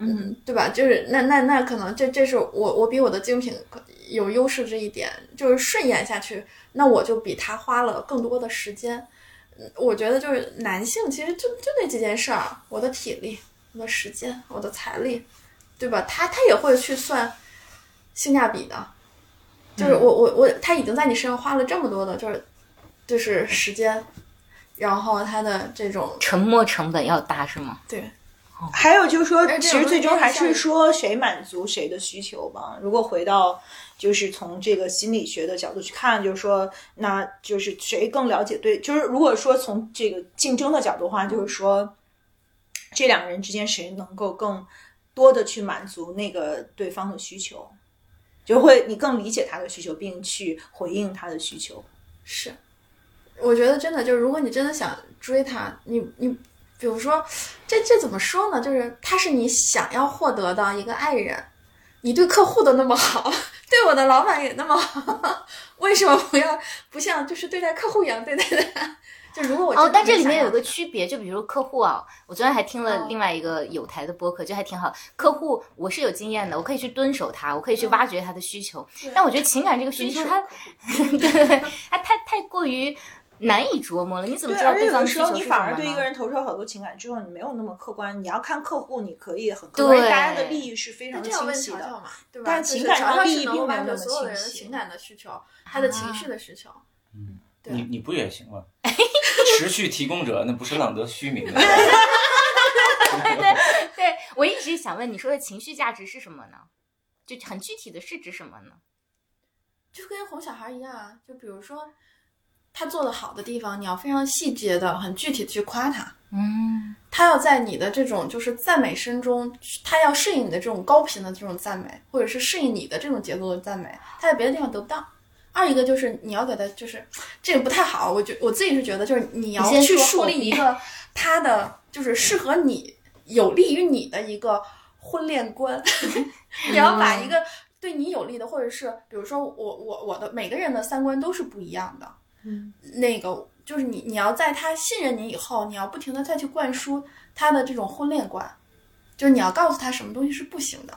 嗯，对吧？就是那可能这是我比我的精品有优势这一点，就是顺延下去，那我就比他花了更多的时间。我觉得就是男性其实就那几件事儿，我的体力、我的时间、我的财力，对吧？他也会去算性价比的，就是我他已经在你身上花了这么多的，就是时间，然后他的这种沉没成本要大，是吗？对。还有就是说，其实最终还是说谁满足谁的需求吧。如果回到就是从这个心理学的角度去看，就是说，那就是谁更了解对，就是如果说从这个竞争的角度的话，就是说，这两个人之间谁能够更多的去满足那个对方的需求，就会你更理解他的需求，并去回应他的需求。是，我觉得真的就是，如果你真的想追他，你。比如说，这怎么说呢？就是他是你想要获得的一个爱人，你对客户都那么好，对我的老板也那么好，为什么不像就是对待客户一样对待他？就如果我但这里面有个区别，就比如客户啊，我昨天还听了另外一个有台的播客，就还挺好。客户我是有经验的，我可以去蹲守他，我可以去挖掘他的需求。但我觉得情感这个需求，他太过于。难以琢磨了，你怎么知道对方需求是什么呢？而且有的时候你反而对一个人投射很多情感之后，你没有那么客观。你要看客户，你可以很客观，大家的利益是非常清晰的，瞧瞧对吧？但情感上利益并没有那么清晰。所有人的情感的需求，他的情绪的需求，对你不也行吗？持续提供者，那不是浪得虚名。对，我一直想问你说的情绪价值是什么呢？就很具体的是指什么呢？就跟哄小孩一样啊，就比如说。他做的好的地方，你要非常细节的、很具体的去夸他。他要在你的这种就是赞美声中，他要适应你的这种高频的这种赞美，或者是适应你的这种节奏的赞美，他在别的地方得不到。二一个就是你要给他，就是这个不太好，我自己是觉得就是你要去树立一个他的就是适合你、有利于你的一个婚恋观，你要把一个对你有利的，或者是比如说我的每个人的3观都是不一样的。那个就是你要在他信任你以后，你要不停的再去灌输他的这种婚恋观，就是你要告诉他什么东西是不行的，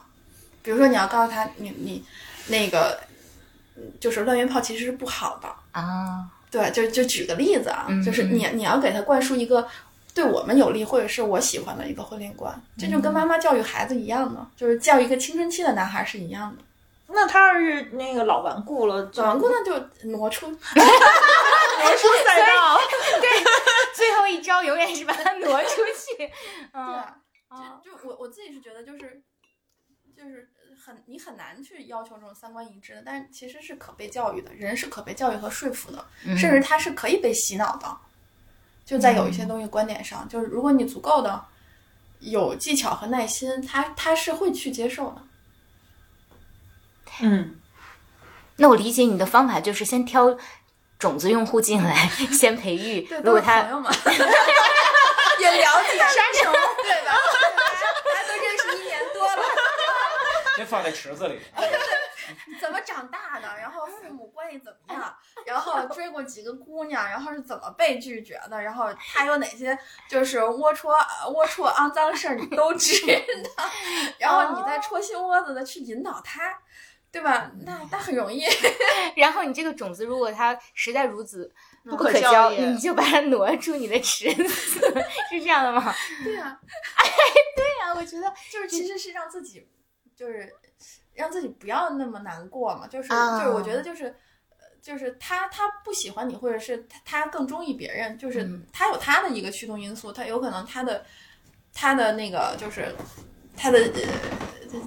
比如说你要告诉他你那个就是乱约炮其实是不好的啊，对，就举个例子啊，就是你要给他灌输一个对我们有利或者是我喜欢的一个婚恋观，这就跟妈妈教育孩子一样的，就是教育一个青春期的男孩是一样的。那他要是那个老顽固了，老顽固那就挪出挪出赛道，对，最后一招永远是把他挪出去。对啊，就我自己是觉得就是你很难去要求这种三观一致的，但是其实是可被教育的，人是可被教育和说服的，甚至他是可以被洗脑的，就在有一些东西观点上，就是如果你足够的有技巧和耐心，他是会去接受的。那我理解你的方法就是先挑种子用户进来，先培育。对，如果他朋友嘛，也了解杀手，对吧？大家都认识1年多了，先放在池子里。怎么长大的？然后父母关系怎么样？然后追过几个姑娘？然后是怎么被拒绝的？然后他有哪些就是龌龊肮脏事儿你都知道？然后你再戳心窝子的去引导他。对吧？那很容易。然后你这个种子，如果它实在孺子不可教，你就把它挪出你的池子，是这样的吗？对啊，哎，对啊，我觉得就是其实是让自己，就是让自己不要那么难过嘛。就是我觉得就是他不喜欢你，或者是他更中意别人，就是他有他的一个驱动因素，他有可能他的那个就是他的。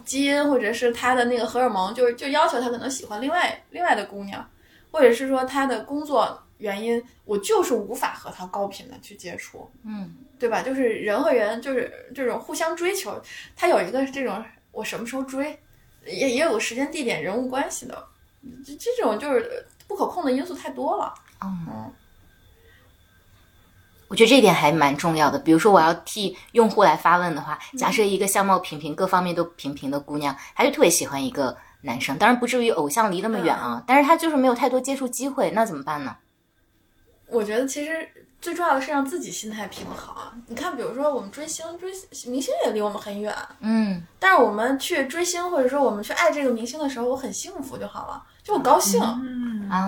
基因或者是他的那个荷尔蒙就要求他可能喜欢另外的姑娘，或者是说他的工作原因，我就是无法和他高频的去接触，对吧？就是人和人就是这种互相追求，他有一个这种我什么时候追，也有时间地点人物关系的，这种就是不可控的因素太多了。我觉得这一点还蛮重要的。比如说我要替用户来发问的话，假设一个相貌平平各方面都平平的姑娘，她就特别喜欢一个男生，当然不至于偶像离那么远啊，但是她就是没有太多接触机会，那怎么办呢？我觉得其实最重要的是让自己心态平衡啊。你看比如说我们追明星也离我们很远，但是我们去追星或者说我们去爱这个明星的时候，我很幸福就好了，就我高兴，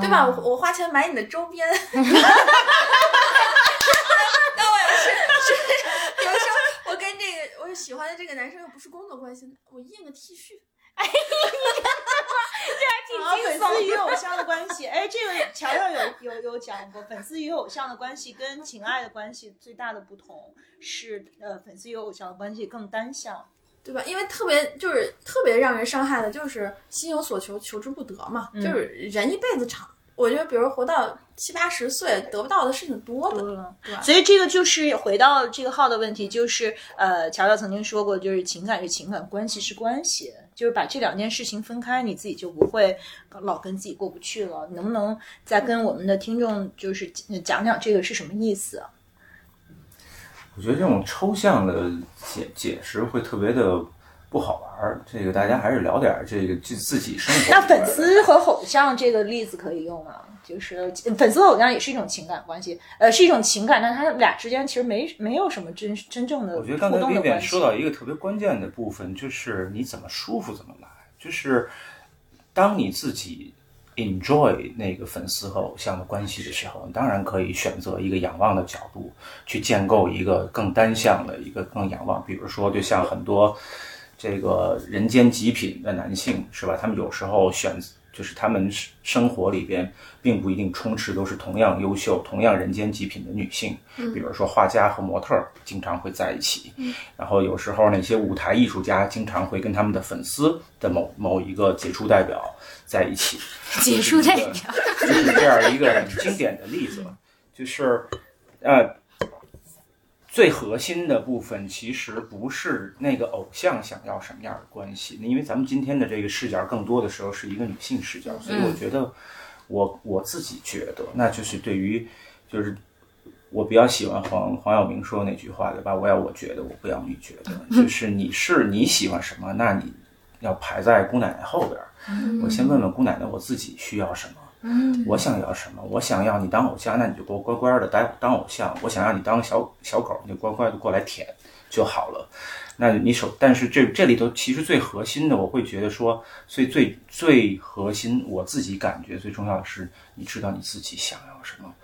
对吧？我花钱买你的周边。比如说我跟我喜欢的这个男生又不是工作关系，我印个 T 恤，哎，这还挺轻松。粉丝与偶像的关系，哎，这个乔乔有讲过，粉丝与偶像的关系跟情爱的关系最大的不同是，粉丝与偶像的关系更单向，对吧？因为特别让人伤害的就是心有所求，求之不得嘛，就是人一辈子长。我觉得比如活到70-80岁得不到的事情多了，对吧？所以这个就是回到这个号的问题，就是乔乔曾经说过，就是情感是情感，关系是关系，就是把这两件事情分开，你自己就不会老跟自己过不去了。能不能再跟我们的听众就是讲讲这个是什么意思？我觉得这种抽象的解释会特别的不好玩，这个大家还是聊点这个自己生活。那粉丝和偶像这个例子可以用吗？就是粉丝和偶像也是一种情感关系，是一种情感，但他们俩之间其实没有什么真正的互动的关系。我觉得刚才Vivian说到一个特别关键的部分，就是你怎么舒服怎么来。就是当你自己 enjoy 那个粉丝和偶像的关系的时候，你当然可以选择一个仰望的角度去建构一个更单向的一个更仰望。比如说就像很多这个人间极品的男性，是吧？他们有时候就是他们生活里边并不一定充斥都是同样优秀同样人间极品的女性，比如说画家和模特经常会在一起，然后有时候那些舞台艺术家经常会跟他们的粉丝的某一个杰出代表在一起。杰出代表就是这样一个很经典的例子。就是最核心的部分其实不是那个偶像想要什么样的关系，因为咱们今天的这个视角更多的时候是一个女性视角，所以我觉得我自己觉得，那就是对于就是我比较喜欢黄晓明说那句话，对吧？我要我觉得，我不要你觉得。就是你喜欢什么，那你要排在姑奶奶后边。我先问问姑奶奶我自己需要什么，我想要什么？我想要你当偶像，那你就给我乖乖的当偶像；我想要你当小狗，你就乖乖的过来舔。就好了。那你但是这里头其实最核心的，我会觉得说，所以最核心，我自己感觉最重要的是，你知道你自己想要什么，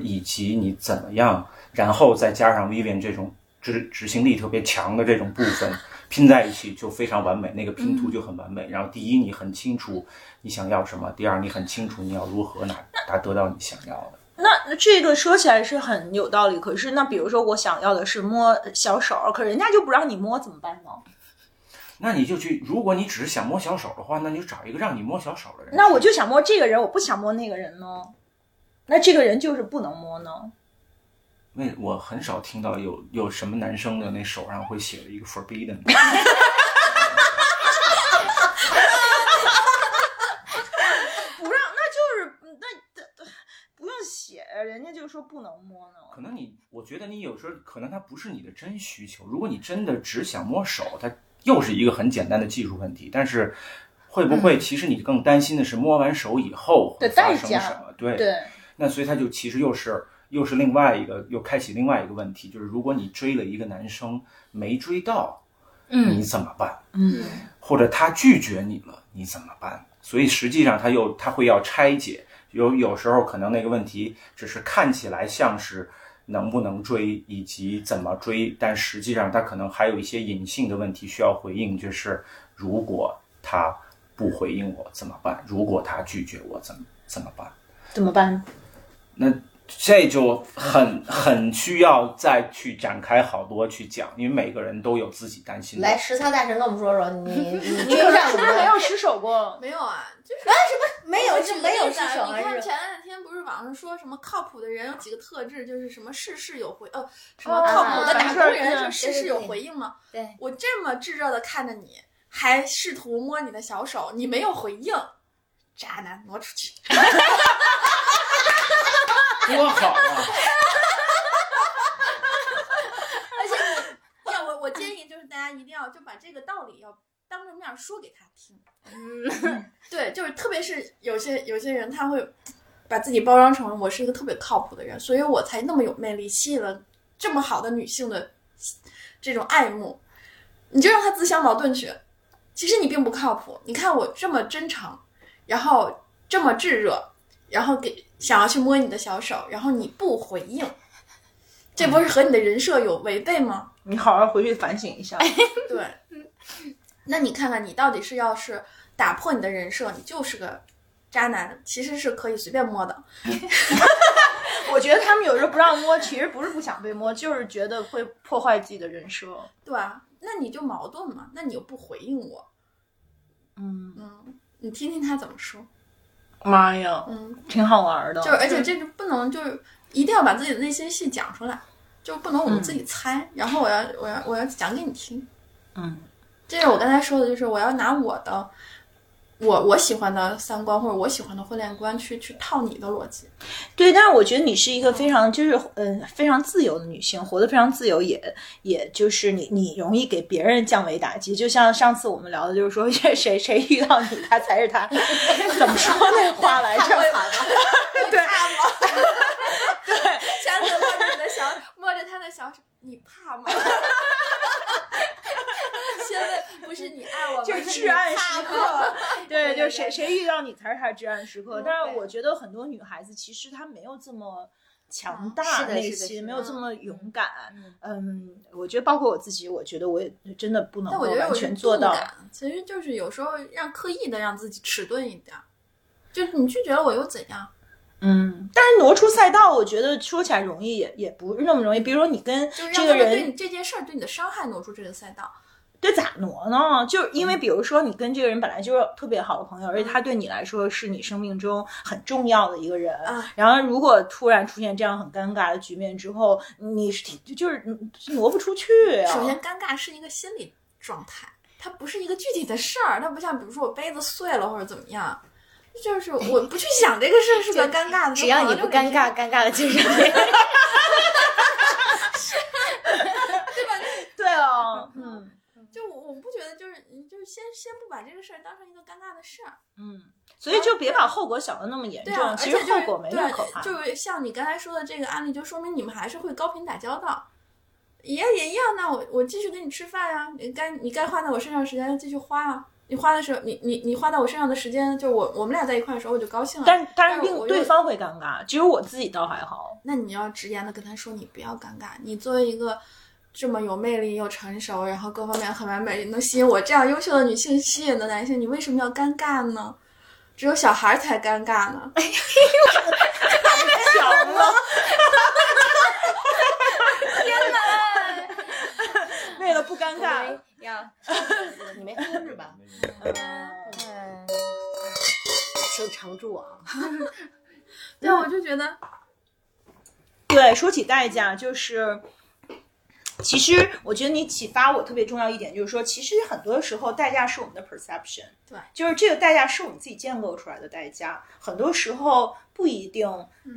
以及你怎么样，然后再加上 Vivian 这种执行力特别强的这种部分拼在一起，就非常完美，那个拼图就很完美。然后第一，你很清楚你想要什么；第二，你很清楚你要如何得到你想要的。那这个说起来是很有道理，可是那比如说我想要的是摸小手，可人家就不让你摸，怎么办呢？那你就去，如果你只是想摸小手的话，那你就找一个让你摸小手的人。那我就想摸这个人，我不想摸那个人呢？那这个人就是不能摸呢？我很少听到有什么男生的那手上会写了一个 forbidden。人家就说不能摸呢。可能我觉得你有时候可能它不是你的真需求。如果你真的只想摸手，它又是一个很简单的技术问题。但是会不会其实你更担心的是摸完手以后会发生什么？对。那所以它就其实又是另外一个，又开启另外一个问题，就是如果你追了一个男生没追到，你怎么办？或者他拒绝你了，你怎么办？所以实际上他会要拆解。有时候可能那个问题只是看起来像是能不能追以及怎么追，但实际上它可能还有一些隐性的问题需要回应，就是如果他不回应我怎么办？如果他拒绝我怎么办？怎么办？那这就很需要再去展开好多去讲，因为每个人都有自己担心的。来，实操大神跟我们说说，你追上怎么办？没有失手过？没有啊，就是什么没有就没有失手。你看前两天不是网上说什么靠谱的人有几个特质，就是什么事事有回什么靠谱的打工人就事事有回应吗？对，我这么炙热的看着你，还试图摸你的小手，你没有回应，渣男挪出去。多好啊！而且我建议就是大家一定要就把这个道理要当着面说给他听。对，就是特别是有些人他会把自己包装成我是一个特别靠谱的人，所以我才那么有魅力，吸引了这么好的女性的这种爱慕。你就让他自相矛盾去，其实你并不靠谱。你看我这么真诚，然后这么炙热，然后想要去摸你的小手，然后你不回应，这不是和你的人设有违背吗？你好好回去反省一下。对，那你看看你到底是要是打破你的人设，你就是个渣男，其实是可以随便摸的。我觉得他们有时候不让摸，其实不是不想被摸，就是觉得会破坏自己的人设。对啊，那你就矛盾嘛，那你又不回应我。你听听他怎么说。妈呀，挺好玩的。就是而且这个不能就是一定要把自己的内心戏讲出来，就不能我们自己猜。然后我要讲给你听。这是我刚才说的，就是我要拿我的我喜欢的三观或者我喜欢的婚恋观去套你的逻辑。对，但是我觉得你是一个非常就是非常自由的女性，活得非常自由，也就是你容易给别人降维打击。就像上次我们聊的，就是说谁遇到你他才是他，怎么说那话来着？对，对，下次摸着他的小手，你怕吗？现在不是你爱我，就是至暗时刻。对，就谁遇到你才是他至暗时刻。但是我觉得很多女孩子其实她没有这么强大内心，没有这么勇敢。我觉得包括我自己，我觉得我也真的不能够完全做到。其实就是有时候刻意的让自己迟钝一点，就是你拒绝了我又怎样？但是挪出赛道，我觉得说起来容易，也不是那么容易。比如说你跟这个人，对你这件事儿对你的伤害，挪出这个赛道。这咋挪呢？就是因为比如说你跟这个人本来就是特别好的朋友，而且他对你来说是你生命中很重要的一个人，然后如果突然出现这样很尴尬的局面之后，你就是挪不出去啊。首先尴尬是一个心理状态，它不是一个具体的事儿，它不像比如说我杯子碎了或者怎么样，就是我不去想这个事儿是个尴尬的，只要你不尴尬，尴尬的就是你。对吧？对哦，就我不觉得，就是你就是先不把这个事儿当成一个尴尬的事儿，所以就别把后果想得那么严重。对啊，其实后果没那么可怕。就是像你刚才说的这个案例，就说明你们还是会高频打交道，一样也一样，那我继续跟你吃饭啊，你该花到我身上的时间就继续花啊，你花的时候你花到我身上的时间，就我们俩在一块的时候我就高兴了，但是令对方会尴尬，只有我自己倒还好。那你要直言的跟他说你不要尴尬，你作为一个这么有魅力又成熟然后各方面很完美，能吸引我这样优秀的女性吸引的男性，你为什么要尴尬呢？只有小孩才尴尬呢。哎呦小吗天哪，为了不尴尬呀你没控制吧手常住啊对我就觉得对，说起代价，就是其实我觉得你启发我特别重要一点，就是说其实很多时候代价是我们的 perception， 对，就是这个代价是我们自己建构出来的代价，很多时候不一定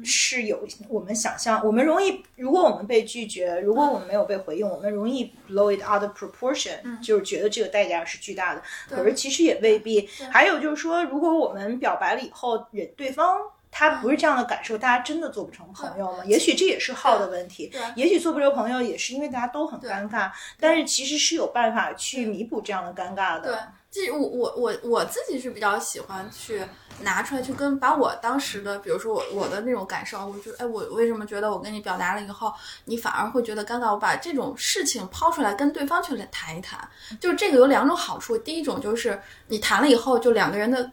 是有我们想象，我们容易，如果我们被拒绝，如果我们没有被回应，我们容易 blow it out of proportion，就是觉得这个代价是巨大的，可是其实也未必。还有就是说，如果我们表白了以后，对方他不是这样的感受，大家真的做不成朋友吗？也许这也是好的问题，也许做不成朋友也是因为大家都很尴尬，但是其实是有办法去弥补这样的尴尬的。对，我自己是比较喜欢去拿出来去跟把我当时的，比如说我的那种感受，我觉得哎，我为什么觉得我跟你表达了以后，你反而会觉得尴尬？我把这种事情抛出来跟对方去谈一谈，就这个有两种好处，第一种就是你谈了以后，就两个人的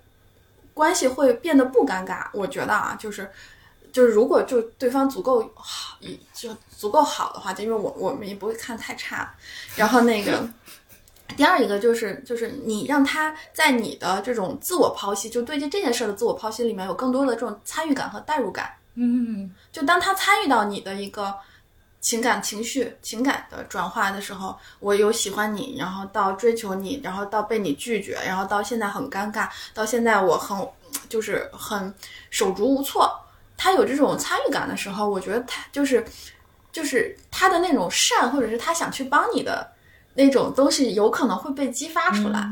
关系会变得不尴尬，我觉得啊，就是如果就对方足够好，就足够好的话，就因为我们也不会看太差。然后那个第二一个就是你让他在你的这种自我剖析，就对这件事的自我剖析里面有更多的这种参与感和代入感。嗯，就当他参与到你的一个情感情绪情感的转化的时候，我有喜欢你，然后到追求你，然后到被你拒绝，然后到现在很尴尬，到现在我很就是很手足无措，他有这种参与感的时候，我觉得他就是他的那种善，或者是他想去帮你的那种东西有可能会被激发出来。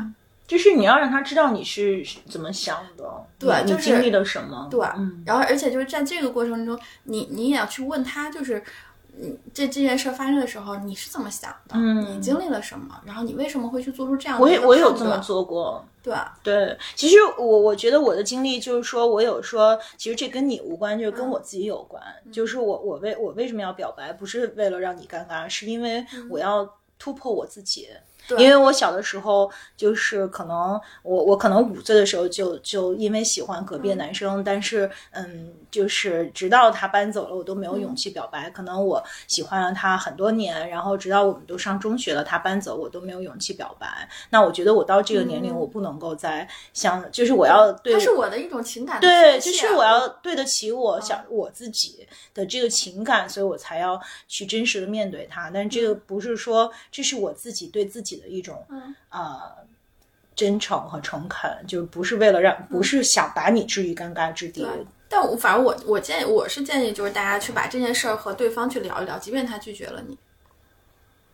就是你要让他知道你是怎么想的，对，你经历了什么，对，然后而且就是在这个过程中，你也要去问他，就是你这件事发生的时候你是怎么想的，你经历了什么，然后你为什么会去做出这样的事情。我有这么做过。对，其实我觉得我的经历就是说，我有说其实这跟你无关，就是跟我自己有关，就是我为什么要表白，不是为了让你尴尬，是因为我要突破我自己。因为我小的时候，就是可能我可能5岁的时候就因为喜欢隔壁的男生，但是就是直到他搬走了，我都没有勇气表白。可能我喜欢了他很多年，然后直到我们都上中学了，他搬走，我都没有勇气表白。那我觉得我到这个年龄，我不能够再想，就是我要对，它是我的一种情感的对，就是我要对得起我想我自己的这个情感，所以我才要去真实的面对他。但这个不是说这是我自己对自己的一种真诚和诚恳，就是不是为了让，不是想把你置于尴尬之地。但我反正我是建议，就是大家去把这件事儿和对方去聊一聊，即便他拒绝了你，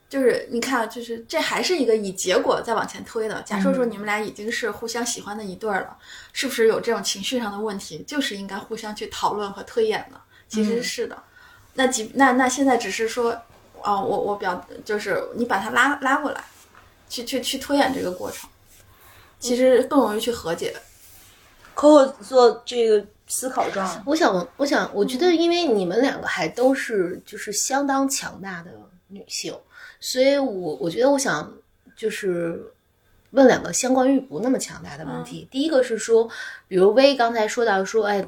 就是你看，就是这还是一个以结果再往前推的。假设说你们俩已经是互相喜欢的一对了，是不是有这种情绪上的问题，就是应该互相去讨论和推演的。其实是的，那现在只是说，哦，我就是你把他拉过来。去推演这个过程，其实更容易去和解。Coco 做这个思考状，我觉得因为你们两个还都是就是相当强大的女性，所以我觉得我想就是问两个相关于不那么强大的问题。第一个是说，比如薇刚才说到说，哎，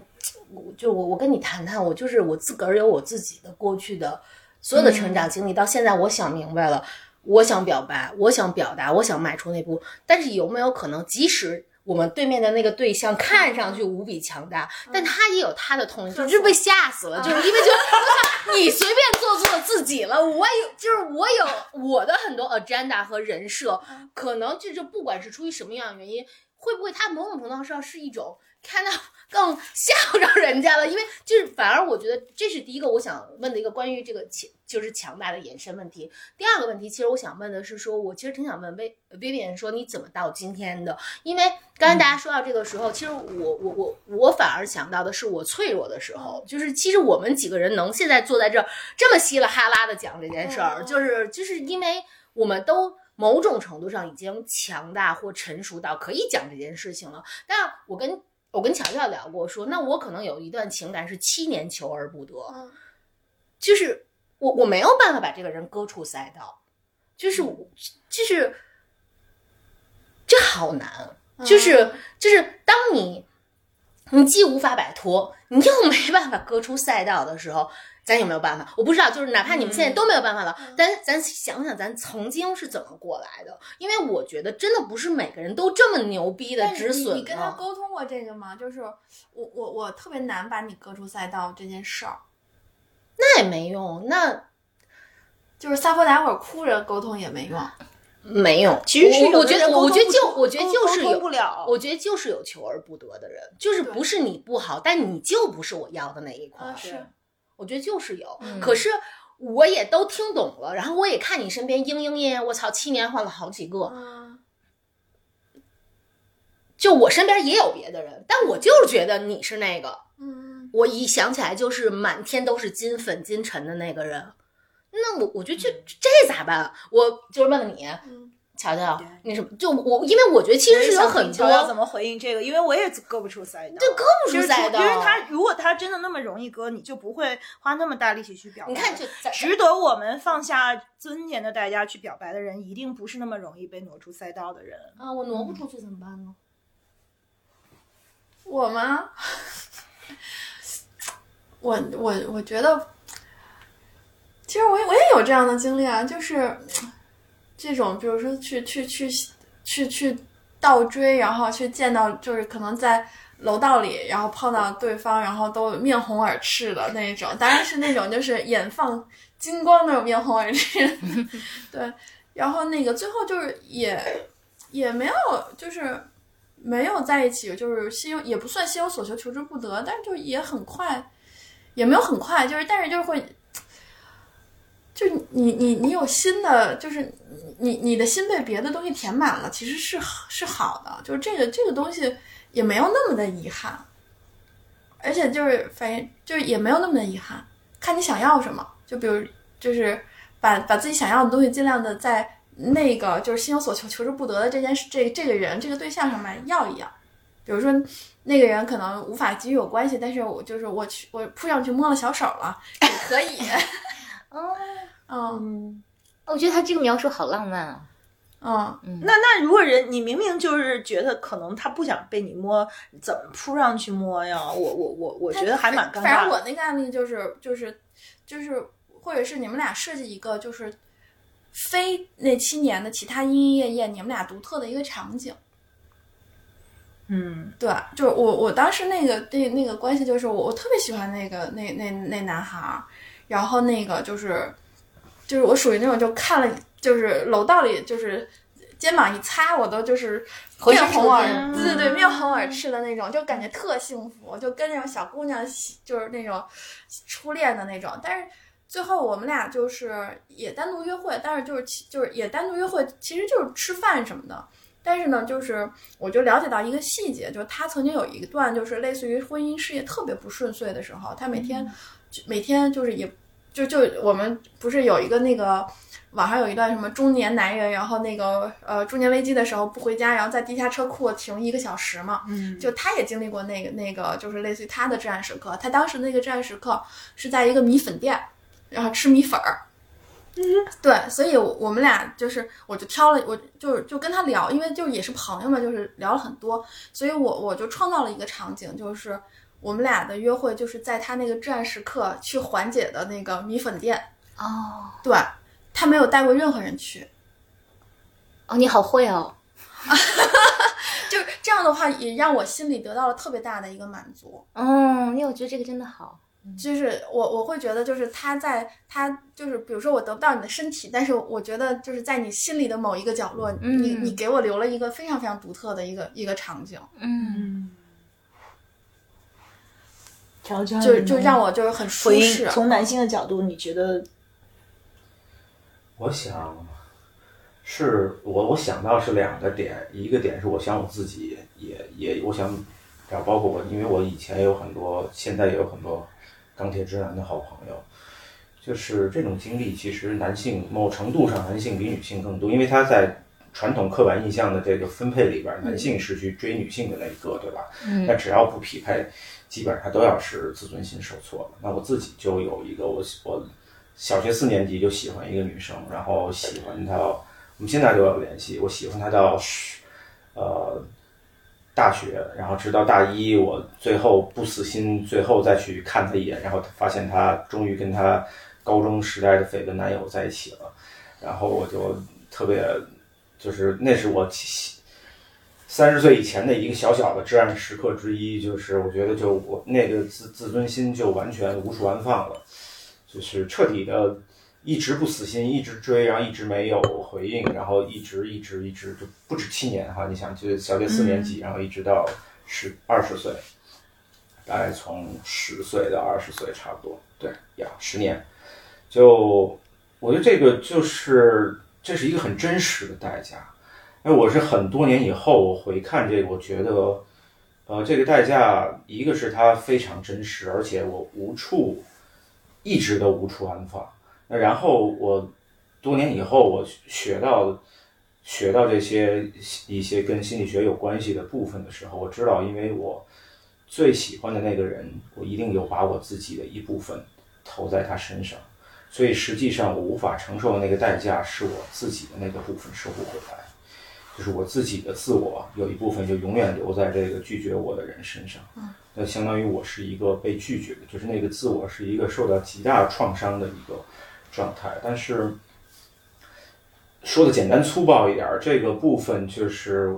就我跟你谈谈，我就是我自个儿有我自己的过去的所有的成长经历，到现在我想明白了。我想表白，我想表达，我想迈出那步，但是有没有可能，即使我们对面的那个对象看上去无比强大，但他也有他的痛点，就是被吓死了，就是因为你随便做错自己了。我有我的很多 agenda 和人设，可能就是不管是出于什么样的原因，会不会他某种程度上是一种看到更吓着人家了，因为就是反而我觉得这是第一个我想问的一个关于这个就是强大的延伸问题。第二个问题其实我想问的是说，我其实挺想问 Vivian 说你怎么到今天的，因为刚才大家说到这个时候，其实我反而想到的是我脆弱的时候，就是其实我们几个人能现在坐在这儿这么稀里哈啦的讲这件事儿，就是因为我们都某种程度上已经强大或成熟到可以讲这件事情了。但我跟乔乔聊过说，那我可能有一段情感是7年求而不得，就是我没有办法把这个人割出赛道，就是这好难，就是当你既无法摆脱，你又没办法割出赛道的时候，咱有没有办法我不知道，就是哪怕你们现在都没有办法了，咱想想咱曾经是怎么过来的，因为我觉得真的不是每个人都这么牛逼的止损了。你跟他沟通过这个吗？就是我特别难把你割出赛道这件事儿。那也没用，那就是撒泼打滚哭着沟通也没用。没有，其实是我觉得就是有不了，我觉得就是有求而不得的人，就是不是你不好，但你就不是我要的那一款。是，我觉得就是有，可是我也都听懂了，然后我也看你身边莺莺燕燕，我操，7年换了好几个。就我身边也有别的人，但我就是觉得你是那个，我一想起来就是满天都是金粉金尘的那个人。那我觉得这咋办？我就是问你，乔乔，你什么？就我，因为我觉得其实是有很多乔乔怎么回应这个，因为我也割不出赛道，对，割不出赛道。因为他如果他真的那么容易割，你就不会花那么大力气去表白。你看，就值得我们放下尊严的代价去表白的人，一定不是那么容易被挪出赛道的人啊！我挪不出去怎么办呢？我吗？我觉得。其实我也有这样的经历啊，就是这种比如说去倒追，然后去见到就是可能在楼道里然后碰到对方，然后都面红耳赤的那种，当然是那种就是眼放金光那种面红耳赤对，然后那个最后就是也没有就是没有在一起，就是也不算心有所求求之不得，但是就也很快也没有很快，就是但是就是会就你有新的，就是你的心被别的东西填满了，其实是好的，就是这个东西也没有那么的遗憾，而且就是反正就是也没有那么的遗憾，看你想要什么，就比如就是把自己想要的东西尽量的在那个就是心有所求求之不得的这件事这个人这个对象上面要一要，比如说那个人可能无法给予我关系，但是我就是我扑上去摸了小手了也可以我觉得他这个描述好浪漫啊！那如果人你明明就是觉得可能他不想被你摸，怎么扑上去摸呀？我觉得还蛮尴尬。反正我那个案例就是，或者是你们俩设计一个就是非那7年的其他莺莺燕燕，你们俩独特的一个场景。对，就是我当时那个关系就是我特别喜欢那男孩。然后那个就是我属于那种就看了就是楼道里就是肩膀一擦我都就是面红耳对面红耳赤的那种，就感觉特幸福，就跟那种小姑娘就是那种初恋的那种。但是最后我们俩就是也单独约会，但是就是也单独约会，其实就是吃饭什么的。但是呢，就是我就了解到一个细节，就是他曾经有一段就是类似于婚姻事业特别不顺遂的时候，他每天就是也就我们不是有一个那个网上有一段什么中年男人，然后那个中年危机的时候不回家，然后在地下车库停1个小时嘛，就他也经历过那个就是类似于他的至暗时刻。他当时那个至暗时刻是在一个米粉店，然后吃米粉儿。对，所以我们俩就是我就挑了，我就跟他聊，因为就也是朋友嘛，就是聊了很多，所以我就创造了一个场景，就是我们俩的约会就是在他那个至暗时刻去缓解的那个米粉店。对，他没有带过任何人去。你好会哦就是这样的话也让我心里得到了特别大的一个满足。因为我觉得这个真的好，就是我会觉得就是他就是比如说我得不到你的身体，但是我觉得就是在你心里的某一个角落，你给我留了一个非常非常独特的一个场景。调教，就让我就是很舒适。从男性的角度，你觉得？我想是我想到是两个点，一个点是我想我自己也我想找，包括我，因为我以前有很多，现在也有很多钢铁直男的好朋友，就是这种经历，其实男性某程度上男性比女性更多，因为他在传统刻板印象的这个分配里边，男性是去追女性的那一个，对吧？那只要不匹配，基本上都要是自尊心受挫了。那我自己就有一个，我小学4年级就喜欢一个女生，然后喜欢她，我们现在都有联系。我喜欢她到大学，然后直到大1，我最后不死心，最后再去看她一眼，然后发现她终于跟她高中时代的绯闻男友在一起了。然后我就特别，就是那是我30岁以前的一个小小的至暗时刻之一，就是我觉得就我那个自尊心就完全无处安放了。就是彻底的一直不死心，一直追，然后一直没有回应，然后一直就不止7年哈，你想就小学4年级，然后一直到20岁，大概从10岁到20岁差不多，对呀，10年。就我觉得这个就是这是一个很真实的代价。哎，我是很多年以后回看这个，我觉得这个代价，一个是它非常真实，而且我一直都无处安放。那然后我多年以后，我学到这些一些跟心理学有关系的部分的时候，我知道，因为我最喜欢的那个人，我一定有把我自己的一部分投在他身上，所以实际上我无法承受的那个代价是我自己的那个部分收不回来，就是我自己的自我有一部分就永远留在这个拒绝我的人身上。那相当于我是一个被拒绝的，就是那个自我是一个受到极大创伤的一个状态。但是说的简单粗暴一点，这个部分就是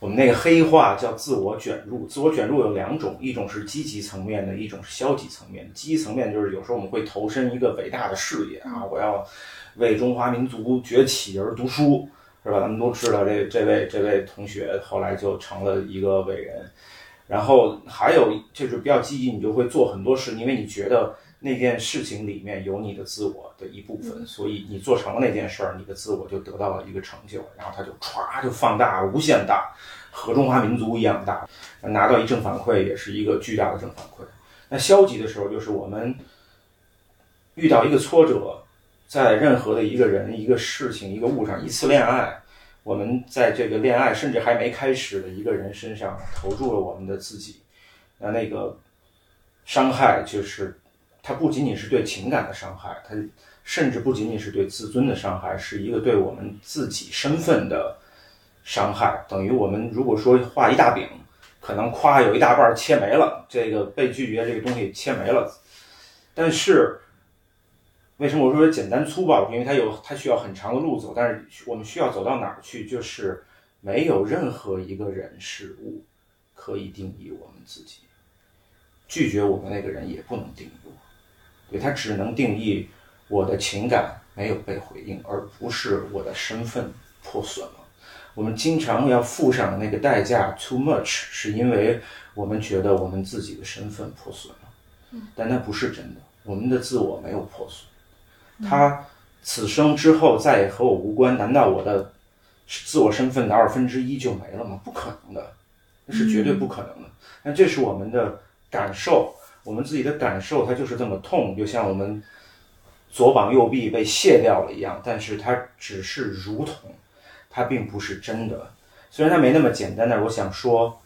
我们那个黑话叫自我卷入。自我卷入有2种，一种是积极层面的，一种是消极层面的。积极层面就是有时候我们会投身一个伟大的事业啊，我要为中华民族崛起而读书，是吧？咱们都知道这位同学后来就成了一个伟人。然后还有就是比较积极，你就会做很多事，因为你觉得那件事情里面有你的自我的一部分，所以你做成了那件事儿，你的自我就得到了一个成就，然后它就唰就放大，无限大，和中华民族一样大，拿到一正反馈也是一个巨大的正反馈。那消极的时候就是我们遇到一个挫折，在任何的一个人、一个事情、一个物上，一次恋爱，我们在这个恋爱甚至还没开始的一个人身上投注了我们的自己，那个伤害就是它不仅仅是对情感的伤害，它甚至不仅仅是对自尊的伤害，是一个对我们自己身份的伤害。等于我们如果说画一大饼，可能夸有一大半切没了，这个被拒绝这个东西切没了。但是为什么我说简单粗暴？因为它需要很长的路走，但是我们需要走到哪儿去？就是没有任何一个人事物可以定义我们自己，拒绝我们那个人也不能定义我。对，他只能定义我的情感没有被回应，而不是我的身份破损了。我们经常要付上那个代价 too much， 是因为我们觉得我们自己的身份破损了，但那不是真的。我们的自我没有破损，他此生之后再也和我无关。难道我的自我身份的1/2就没了吗？不可能的，那是绝对不可能的。但这是我们的感受，我们自己的感受它就是这么痛，就像我们左膀右臂被卸掉了一样，但是它只是如同，它并不是真的。虽然它没那么简单，但是我想说，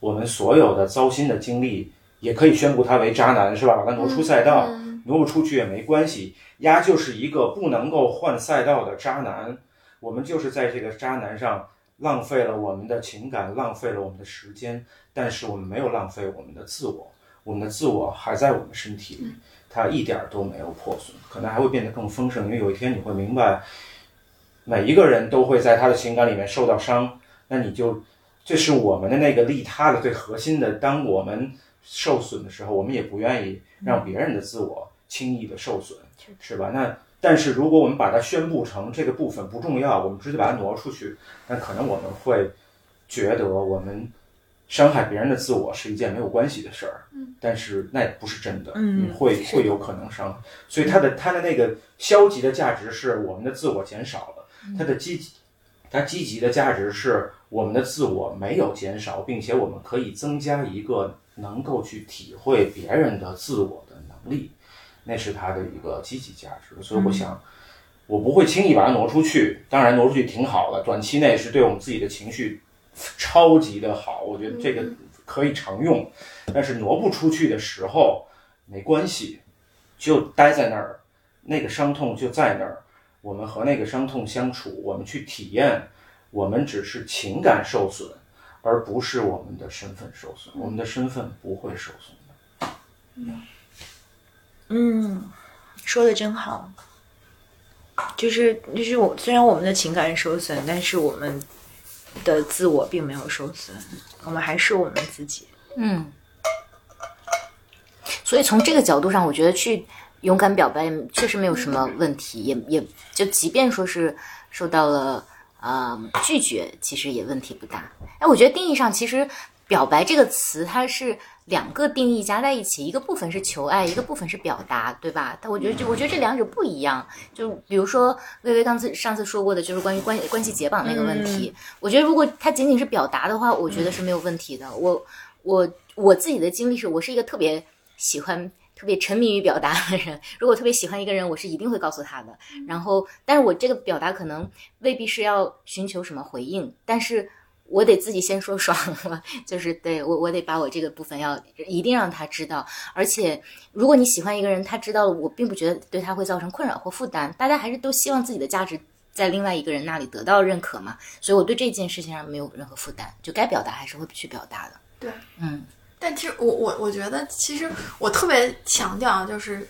我们所有的糟心的经历也可以宣布它为渣男，是吧？把它挪出赛道，挪不出去也没关系，丫就是一个不能够换赛道的渣男。我们就是在这个渣男上浪费了我们的情感，浪费了我们的时间，但是我们没有浪费我们的自我，我们的自我还在我们身体里，它一点都没有破损，可能还会变得更丰盛。因为有一天你会明白，每一个人都会在他的情感里面受到伤，那你就这是我们的那个利他的最核心的。当我们受损的时候，我们也不愿意让别人的自我轻易的受损，是吧？那但是如果我们把它宣布成这个部分不重要，我们直接把它挪出去，那可能我们会觉得我们伤害别人的自我是一件没有关系的事儿，嗯，但是那也不是真的，嗯，会有可能伤害，所以他的那个消极的价值是我们的自我减少了，他积极的价值是我们的自我没有减少，并且我们可以增加一个能够去体会别人的自我的能力，那是他的一个积极价值。所以我想，我不会轻易把它挪出去，当然挪出去挺好的，短期内是对我们自己的情绪超级的好，我觉得这个可以常用，但是挪不出去的时候没关系，就待在那儿，那个伤痛就在那儿，我们和那个伤痛相处，我们去体验，我们只是情感受损，而不是我们的身份受损，我们的身份不会受损的。嗯，说的真好，就是我虽然我们的情感受损，但是我们的自我并没有受损，我们还是我们自己。嗯，所以从这个角度上，我觉得去勇敢表白确实没有什么问题，也就即便说是受到了拒绝，其实也问题不大。哎，我觉得定义上其实表白这个词它是两个定义加在一起，一个部分是求爱，一个部分是表达，对吧？但我觉得这两者不一样。就比如说薇薇上次说过的，就是关于关系解绑那个问题，我觉得如果它仅仅是表达的话，我觉得是没有问题的。我自己的经历是，我是一个特别喜欢特别沉迷于表达的人，如果特别喜欢一个人，我是一定会告诉他的。然后，但是我这个表达可能未必是要寻求什么回应，但是我得自己先说爽了，就是对我得把我这个部分要一定让他知道。而且，如果你喜欢一个人，他知道了，我并不觉得对他会造成困扰或负担。大家还是都希望自己的价值在另外一个人那里得到认可嘛，所以我对这件事情上没有任何负担，就该表达还是会去表达的。对，嗯。但其实我觉得，其实我特别强调就是，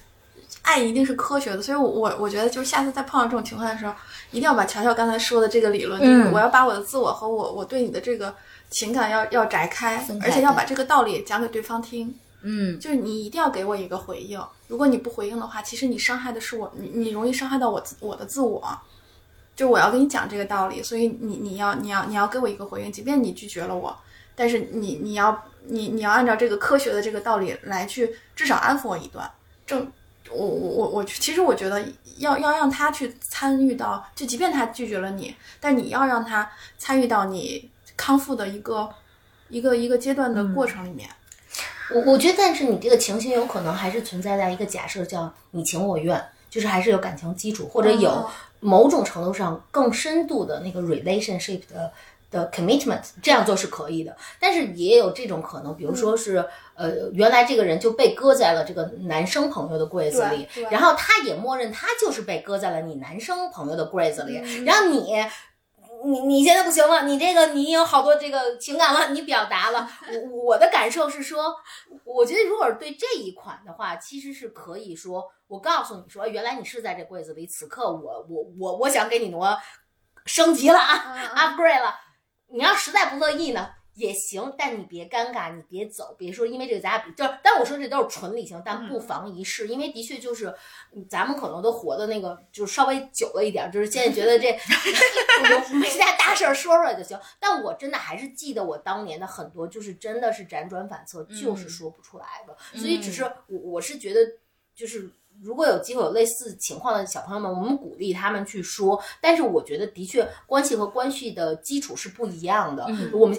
爱一定是科学的。所以我觉得，就是下次再碰到这种情况的时候，一定要把乔乔刚才说的这个理论，就是我要把我的自我和我对你的这个情感要摘开，而且要把这个道理讲给对方听。嗯，就是你一定要给我一个回应。如果你不回应的话，其实你伤害的是我，你容易伤害到我的自我。就我要跟你讲这个道理，所以你要给我一个回应，即便你拒绝了我。但是你要按照这个科学的这个道理来去至少安抚我一段。我其实我觉得要让他去参与到，就即便他拒绝了你，但你要让他参与到你康复的一个阶段的过程里面。我觉得，但是你这个情形有可能还是存在在一个假设叫你情我愿，就是还是有感情基础，或者有某种程度上更深度的那个 relationship 的 commitment， 这样做是可以的。但是也有这种可能，比如说是原来这个人就被搁在了这个男生朋友的柜子里，然后他也默认他就是被搁在了你男生朋友的柜子里，然后你现在不行了，你这个你有好多这个情感了，你表达了。我的感受是说，我觉得如果对这一款的话，其实是可以说，我告诉你说，原来你是在这柜子里，此刻我想给你挪升级了upgrade 了。你要实在不乐意呢也行，但你别尴尬，你别走，别说因为这个咱俩比就是，但我说这都是纯理性，但不妨一试，因为的确就是咱们可能都活的那个就是稍微久了一点，就是现在觉得这没啥大事说出来就行。但我真的还是记得我当年的很多，就是真的是辗转反侧，就是说不出来的。所以只是我是觉得，就是如果有机会有类似情况的小朋友们，我们鼓励他们去说。但是我觉得的确关系和关系的基础是不一样的。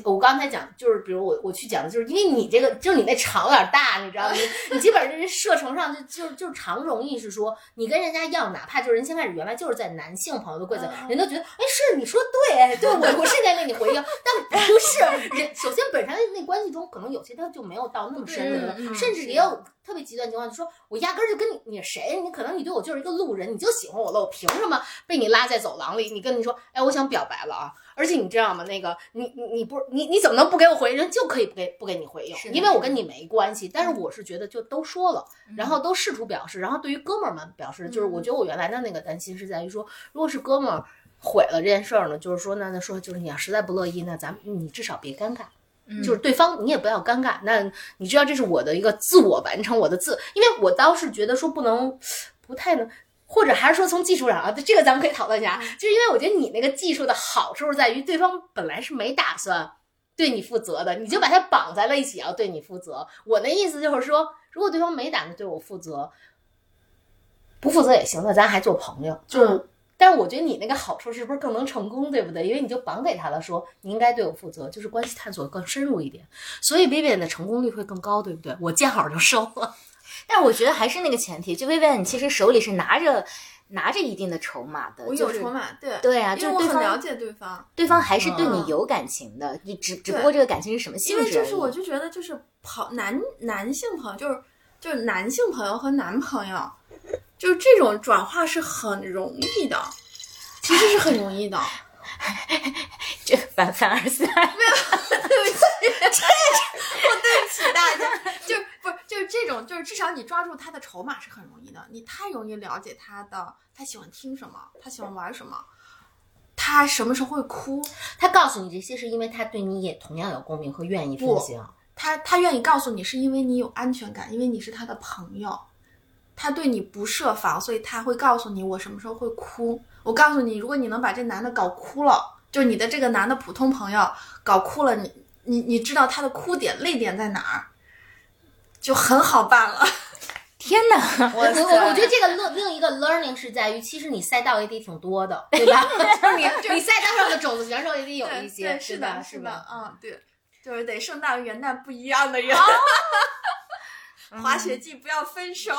我刚才讲就是比如我去讲的就是因为你这个就你那肠有点大，你知道吗？你基本上射程上就是常容易是说你跟人家要，哪怕就是人先开始原来就是在男性朋友的柜子，人都觉得哎是你说对我是该给你回应，但不是人首先本身那关系中可能有些他就没有到那么深的，甚至也有特别极端情况，就说我压根儿就跟你谁，你可能你对我就是一个路人，你就喜欢我了，我凭什么被你拉在走廊里？你跟你说，哎，我想表白了啊！而且你知道吗？那个你怎么能不给我回应？人就可以不给你回应，因为我跟你没关系。但是我是觉得就都说了，然后都试图表示，然后对于哥们儿们表示，就是我觉得我原来的那个担心是在于说，如果是哥们儿毁了这件事儿呢，就是说那说就是你要实在不乐意，那你至少别尴尬。就是对方你也不要尴尬，那你知道这是我的一个自我完成我的因为我倒是觉得说不太能，或者还是说从技术上啊，这个咱们可以讨论一下，就是因为我觉得你那个技术的好处在于对方本来是没打算对你负责的，你就把它绑在了一起，要对你负责。我的意思就是说，如果对方没打算对我负责，不负责也行，那咱还做朋友。就是，但是我觉得你那个好处是不是更能成功，对不对？因为你就绑给他了，说你应该对我负责，就是关系探索更深入一点，所以 Vivian 的成功率会更高，对不对？我见好就收了。但我觉得还是那个前提，就 Vivian 你其实手里是拿着一定的筹码的，我有筹码，对对啊，就是我很了解对方，对方还是对你有感情的，你只不过这个感情是什么性质？因为就是我就觉得就是男性朋友，就是男性朋友和男朋友，就是这种转化是很容易的，其实是很容易的。这凡尔赛，没有，对不起，我对不起大家，就是不是就是这种，就是至少你抓住他的筹码是很容易的，你太容易了解他的，他喜欢听什么，他喜欢玩什么，他什么时候会哭，他告诉你这些是因为他对你也同样有共鸣和愿意分享，他愿意告诉你是因为你有安全感，因为你是他的朋友。他对你不设防，所以他会告诉你我什么时候会哭。我告诉你，如果你能把这男的搞哭了，就是你的这个男的普通朋友搞哭了，你知道他的哭点、泪点在哪儿，就很好办了。天哪！我觉得这个另一个 learning 是在于，其实你赛道也得挺多的，对吧？你赛道上的种子选手也得有一些，对是的，是吧？嗯，对，就是得圣诞元旦不一样的人。Oh! 滑雪季不要分手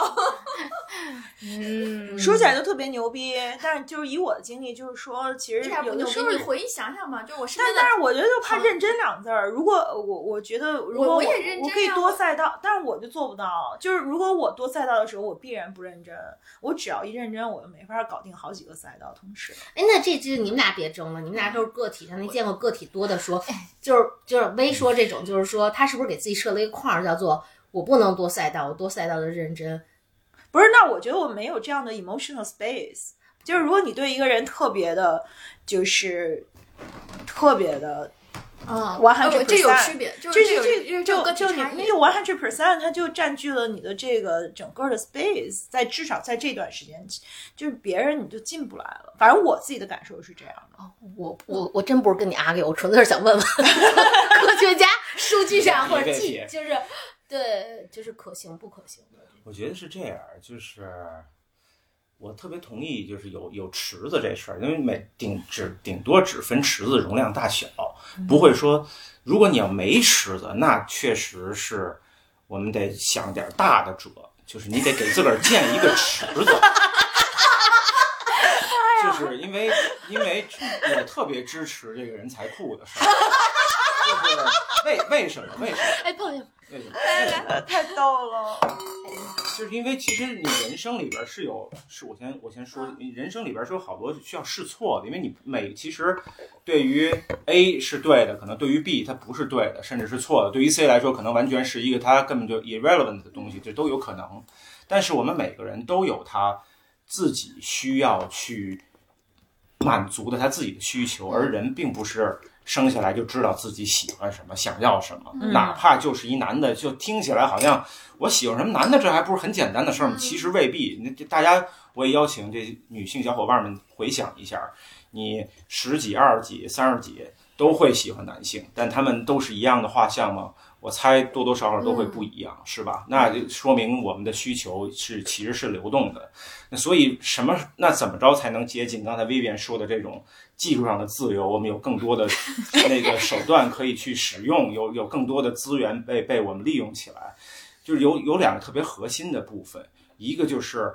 嗯，说起来都特别牛逼，但是就是以我的经历就是说其实有的时候你回忆想想嘛，就我身边但是我觉得就怕认真两字儿。如果我觉得如果 也认真，我可以多赛道，但是我就做不到，就是如果我多赛道的时候我必然不认真，我只要一认真我就没法搞定好几个赛道同时。哎，那这就你们俩别争了，你们俩都是个体上没见过个体多的说，就是微说这种，就是说他是不是给自己设了一个框叫做我不能多赛道，我多赛道的认真，不是？那我觉得我没有这样的 emotional space。就是如果你对一个人特别的，就是特别的，100%，这有区别，就你100%，它就占据了你的这个整个的 space，在至少在这段时间，就是别人你就进不来了。反正我自己的感受是这样的。哦、我真不是跟你argue，我纯粹是想问问科学家数据上或者记就是。对，就是可行不可行的。我觉得是这样，就是我特别同意，就是有池子这事儿，因为顶多只分池子容量大小，不会说如果你要没池子，那确实是我们得想点大的辙，就是你得给自个儿建一个池子。就是因为我特别支持这个人才库的事儿。为什么？哎，朋友，太逗了。就是因为其实你人生里边我先说，人生里边是有好多需要试错的，因为你其实对于 A 是对的，可能对于 B 它不是对的，甚至是错的。对于 C 来说，可能完全是一个它根本就 irrelevant 的东西，这都有可能。但是我们每个人都有他自己需要去满足的他自己的需求，而人并不是。生下来就知道自己喜欢什么，想要什么，哪怕就是一男的，就听起来好像我喜欢什么男的，这还不是很简单的事儿吗？其实未必。那大家，我也邀请这女性小伙伴们回想一下，你10几、20几、30几都会喜欢男性，但他们都是一样的画像吗？我猜多多少少都会不一样，是吧？那就说明我们的需求其实是流动的。那所以那怎么着才能接近刚才 Vivian 说的这种？技术上的自由，我们有更多的那个手段可以去使用，有更多的资源被我们利用起来。就是有两个特别核心的部分，一个就是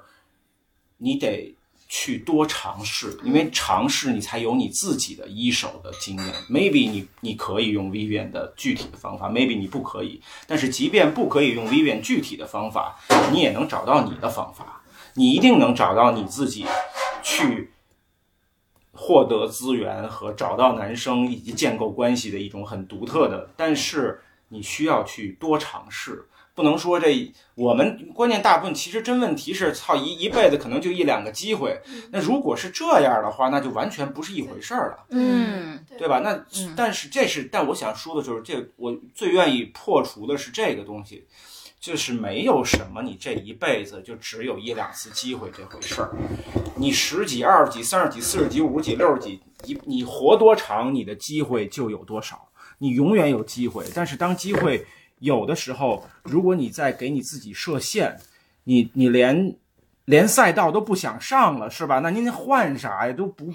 你得去多尝试，因为尝试你才有你自己的一手的经验。Maybe 你可以用 Vivian 的具体的方法 ，Maybe 你不可以。但是即便不可以用 Vivian 具体的方法，你也能找到你的方法，你一定能找到你自己去。获得资源和找到男生以及建构关系的一种很独特的，但是你需要去多尝试，不能说这我们关键大部分其实真问题是一辈子可能就1、2个机会，那如果是这样的话，那就完全不是一回事儿了，嗯，对吧？那但我想说的就是这，我最愿意破除的是这个东西。就是没有什么，你这一辈子就只有1、2次机会这回事儿。你10几、20几、30几、40几、50几、60几，你活多长，你的机会就有多少。你永远有机会，但是当机会有的时候，如果你在给你自己设限，你连赛道都不想上了，是吧？那您换啥呀？都不，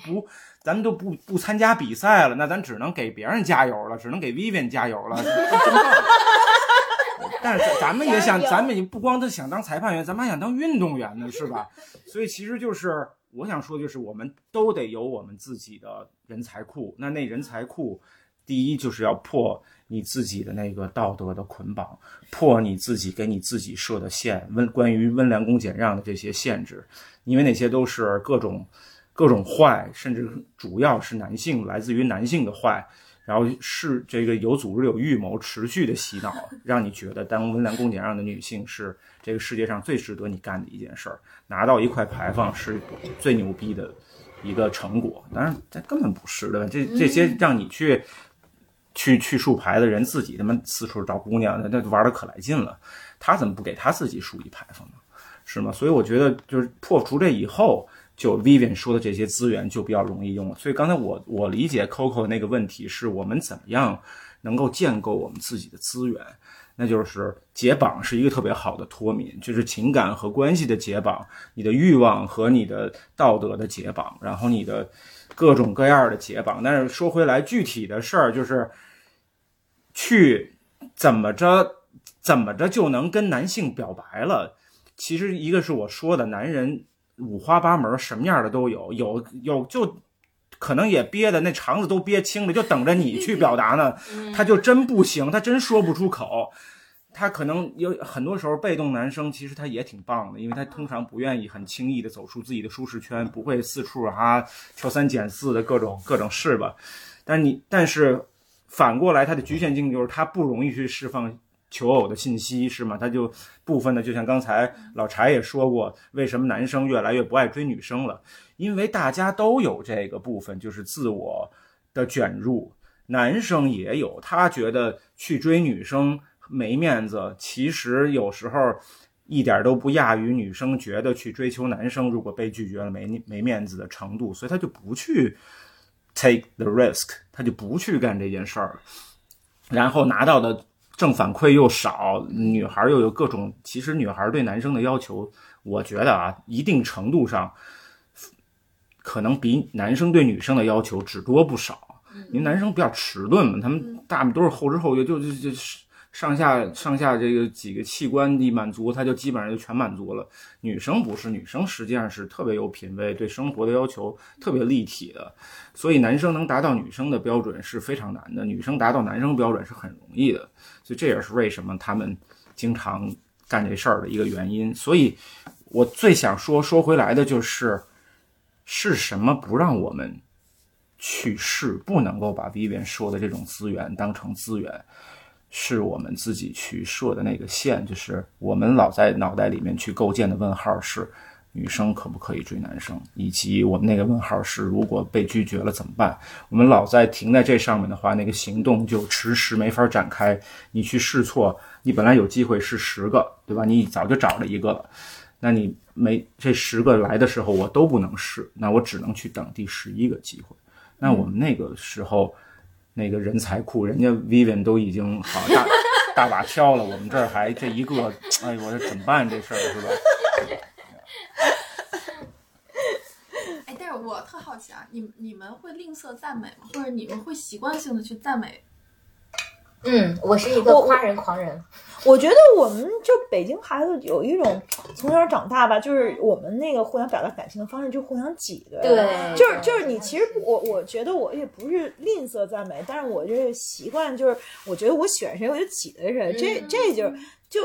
咱们都不参加比赛了，那咱只能给别人加油了，只能给 Vivian 加油了。但是咱们也想，咱们也不光是想当裁判员，咱们还想当运动员呢，是吧？所以其实就是我想说，就是我们都得有我们自己的人才库。那人才库，第一就是要破你自己的那个道德的捆绑，破你自己给你自己设的限，关于温良恭俭让的这些限制，因为那些都是各种坏，甚至主要是男性，来自于男性的坏。然后是这个有组织有预谋持续的洗脑，让你觉得当温良恭俭让的女性是这个世界上最值得你干的一件事儿，拿到一块牌坊是最牛逼的一个成果。当然这根本不是的，这些让你去竖牌的人自己他们四处找姑娘，那玩的可来劲了，他怎么不给他自己竖一牌坊呢？是吗？所以我觉得就是破除这以后，就 Vivian 说的这些资源就比较容易用了。所以刚才我理解 Coco 那个问题是我们怎么样能够建构我们自己的资源，那就是解绑是一个特别好的脱敏，就是情感和关系的解绑，你的欲望和你的道德的解绑，然后你的各种各样的解绑。但是说回来具体的事儿，就是去怎么着就能跟男性表白了。其实一个是我说的男人五花八门，什么样的都有就可能也憋的那肠子都憋青了，就等着你去表达呢。他就真不行，他真说不出口。他可能有很多时候被动男生其实他也挺棒的，因为他通常不愿意很轻易的走出自己的舒适圈，不会四处挑三拣四的各种事吧。但是反过来他的局限性就是他不容易去释放求偶的信息，是吗？他就部分的，就像刚才老柴也说过，为什么男生越来越不爱追女生了？因为大家都有这个部分，就是自我的卷入。男生也有，他觉得去追女生没面子，其实有时候一点都不亚于女生觉得去追求男生，如果被拒绝了没面子的程度，所以他就不去 take the risk， 他就不去干这件事儿，然后拿到的正反馈又少，女孩又有各种，其实女孩对男生的要求，我觉得啊，一定程度上可能比男生对女生的要求只多不少。因为男生比较迟钝嘛，他们大部分都是后知后觉，就上下这个几个器官一满足，他就基本上就全满足了。女生不是，女生实际上是特别有品位，对生活的要求特别立体的，所以男生能达到女生的标准是非常难的，女生达到男生标准是很容易的，所以这也是为什么他们经常干这事儿的一个原因。所以我最想说回来的就是，是什么不让我们去试，不能够把 Vivian 说的这种资源当成资源？是我们自己去设的那个线，就是我们老在脑袋里面去构建的问号是女生可不可以追男生，以及我们那个问号是如果被拒绝了怎么办。我们老在停在这上面的话，那个行动就迟迟没法展开。你去试错，你本来有机会是10个，对吧？你早就找了一个了，那你没这10个来的时候我都不能试，那我只能去等第11个机会。那我们那个时候那个人才库，人家 Vivian 都已经好大把挑了，我们这儿还这一个，哎呦，我这怎么办这事儿，是吧？哎，但是我特好奇啊，你们会吝啬赞美吗？或者你们会习惯性的去赞美？我是一个夸人狂人。我觉得我们就北京孩子有一种从小长大吧，就是我们那个互相表达感情的方式就互相挤的。对，就是你其实我觉得我也不是吝啬赞美，但是我这习惯就是我觉得我喜欢谁我就挤的人，这就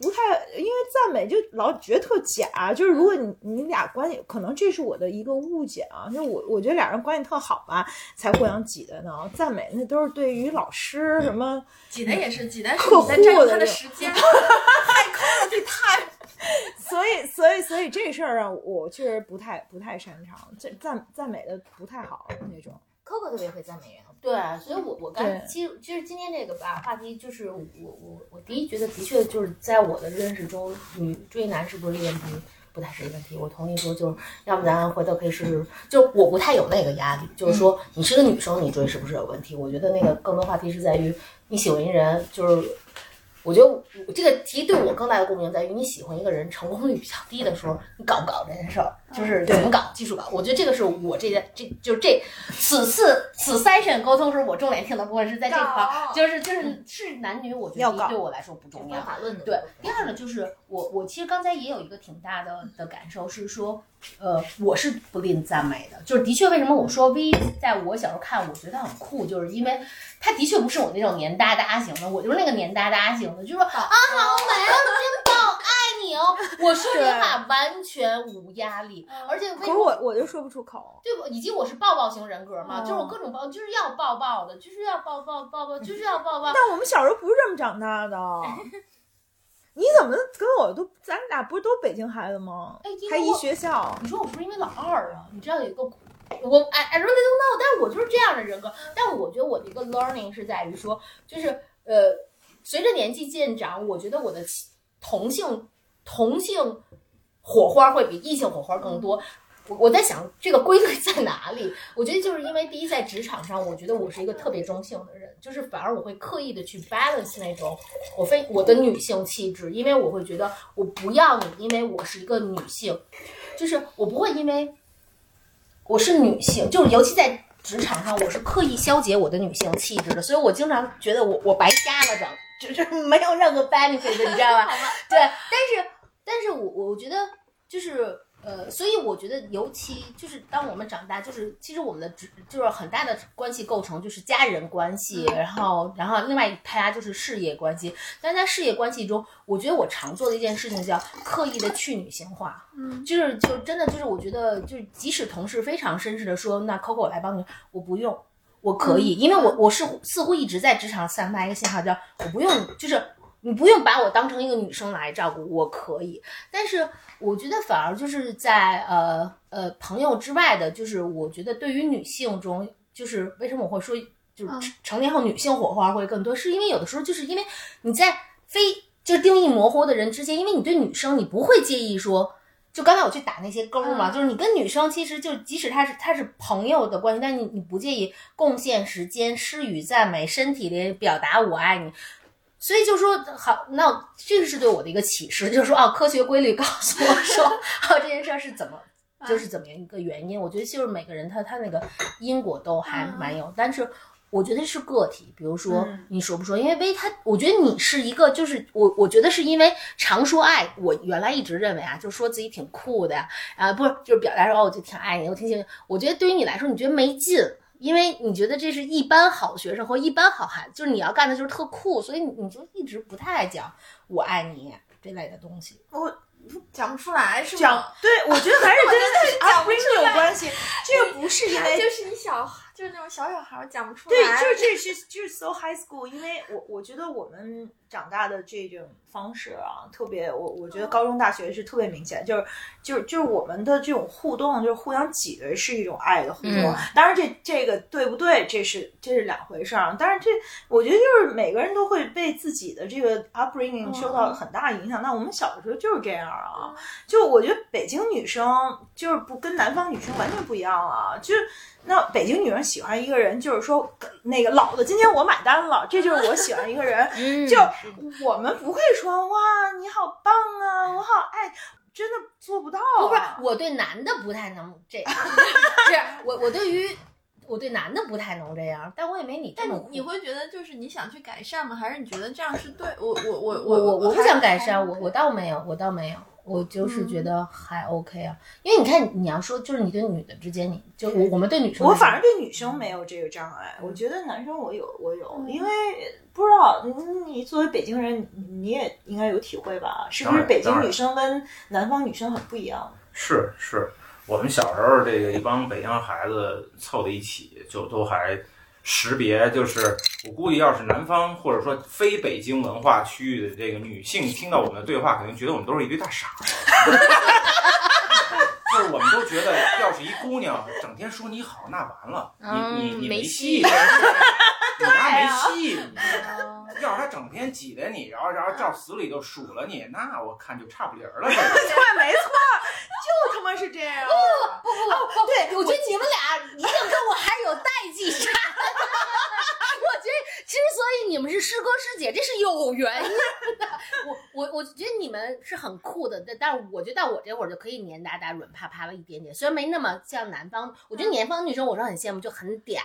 不太，因为赞美就老觉得特假。就是如果你俩关系，可能这是我的一个误解啊，就我觉得俩人关系特好吧才互相挤的呢，赞美那都是对于老师什么挤的，也是挤的是你在占用他的时间太抠了，这太所以这事儿啊我确实不太擅长，这赞美的不太好那种。Coco 特别会赞美人，对，所以我刚其实今天这个吧话题，就是我第一觉得的确就是在我的认识中，追男是不是一件不太是一个问题。我同意说，就是要不咱回头可以试试。就我不太有那个压力，就是说你是个女生，你追是不是有问题？我觉得那个更多话题是在于你喜欢一人，就是我觉得这个题对我更大的共鸣在于你喜欢一个人成功率比较低的时候，你搞不搞这件事儿，就是怎么搞，技术搞。我觉得这个是我此 session 沟通时我重点听的部分是在这块，就是男女，我觉得对我来说不重要。对，第二呢，就是我其实刚才也有一个挺大的感受是说，我是不吝赞美的，就是的确为什么我说 V 在我小时候看我觉得很酷，就是因为他的确不是我那种黏哒哒型的，我就是那个黏哒哒型的，就说啊好美啊真棒爱你哦，我说这话完全无压力，而且可是我就说不出口，对，以及我是抱抱型人格嘛，就是我各种抱，就是要抱抱的，就是要抱抱抱抱，就是要抱抱。但我们小时候不是这么长大的。你怎么跟我都，咱俩不是都北京孩子吗？哎，还一学校。你说我不是因为老二啊？你知道有一个我I really don't know， 但是我就是这样的人格。但我觉得我的一个 learning 是在于说，就是随着年纪渐长，我觉得我的同性火花会比异性火花更多。我在想这个规律在哪里？我觉得就是因为第一，在职场上，我觉得我是一个特别中性的人，就是反而我会刻意的去 balance 那种我的女性气质，因为我会觉得我不要你，因为我是一个女性，就是我不会因为我是女性，就是尤其在职场上，我是刻意消解我的女性气质的，所以我经常觉得我白瞎了就是没有任何 benefit 的，你知道吧？对，但是我觉得就是。所以我觉得，尤其就是当我们长大，就是其实我们的就是很大的关系构成就是家人关系，然后另外一派就是事业关系。但在事业关系中，我觉得我常做的一件事情叫刻意的去女性化，就是真的就是我觉得就是即使同事非常绅士的说，那 Coco 我来帮你，我不用，我可以，因为我是似乎一直在职场散发一个信号叫我不用，就是。你不用把我当成一个女生来照顾，我可以。但是我觉得反而就是在朋友之外的，就是我觉得对于女性中，就是为什么我会说，就是成年后女性火花会更多，是因为有的时候就是因为你在就是定义模糊的人之间，因为你对女生你不会介意说。就刚才我去打那些勾嘛，就是你跟女生其实就即使她是朋友的关系，但你不介意贡献时间、施予赞美、身体的表达我爱你。所以就说好，那这个是对我的一个启示，就是说啊，科学规律告诉我说，啊，这件事是怎么，就是怎么样一个原因。我觉得就是每个人他那个因果都还蛮有，但是我觉得是个体，比如说你说不说，因为薇他，我觉得你是一个，就是我觉得是因为常说爱，我原来一直认为啊，就说自己挺酷的呀，啊，不是就是表达说哦，我就挺爱你，我挺喜欢。我觉得对于你来说，你觉得没劲。因为你觉得这是一般好学生或一般好孩子，就是你要干的就是特酷，所以你就一直不太讲我爱你这类的东西。我讲不出来是吗？对，我觉得还是跟upbringing有关系。这个不是因为就是就是那种小孩讲不出来。对，就是 so high school， 因为我觉得我们长大的这种方式啊，特别我觉得高中大学是特别明显，就是我们的这种互动，就是互相挤兑是一种爱的互动。当然这个对不对，这是两回事儿。但是我觉得就是每个人都会被自己的这个 upbringing 受到很大影响。那我们小的时候就是这样啊，就我觉得北京女生就是不跟南方女生完全不一样啊，就。那北京女人喜欢一个人，就是说那个老子今天我买单了，这就是我喜欢一个人。就我们不会说哇你好棒啊，我好爱，真的做不到、啊。不是，我对男的不太能这样，是我对男的不太能这样，但我也没你这么。但你会觉得就是你想去改善吗？还是你觉得这样是对？我不想改善，我倒没有。我就是觉得还 OK 啊，因为你看你要说就是你对女的之间，你就我们对女生，我反而对女生没有这个障碍。我觉得男生我有，因为不知道你作为北京人，你也应该有体会吧？是不是北京女生跟南方女生很不一样？是，我们小时候这个一帮北京孩子凑在一起，就都还识别，就是我估计要是南方或者说非北京文化区域的这个女性听到我们的对话，肯定觉得我们都是一堆大傻子。就是我们都觉得，要是一姑娘整天说你好，那完了，你没戏，你丫没戏。要是她整天挤着你，然后照死里就数了你，那我看就差不离儿了。对，没错。这样。不，对，我觉得你们俩一定跟我还有代际差。我觉得之所以你们是师哥师姐，这是有原因的。我觉得你们是很酷的，但我觉得到我这会儿就可以黏哒哒、软趴趴了一点点，虽然没那么像南方。我觉得南方女生我是很羡慕，就很嗲，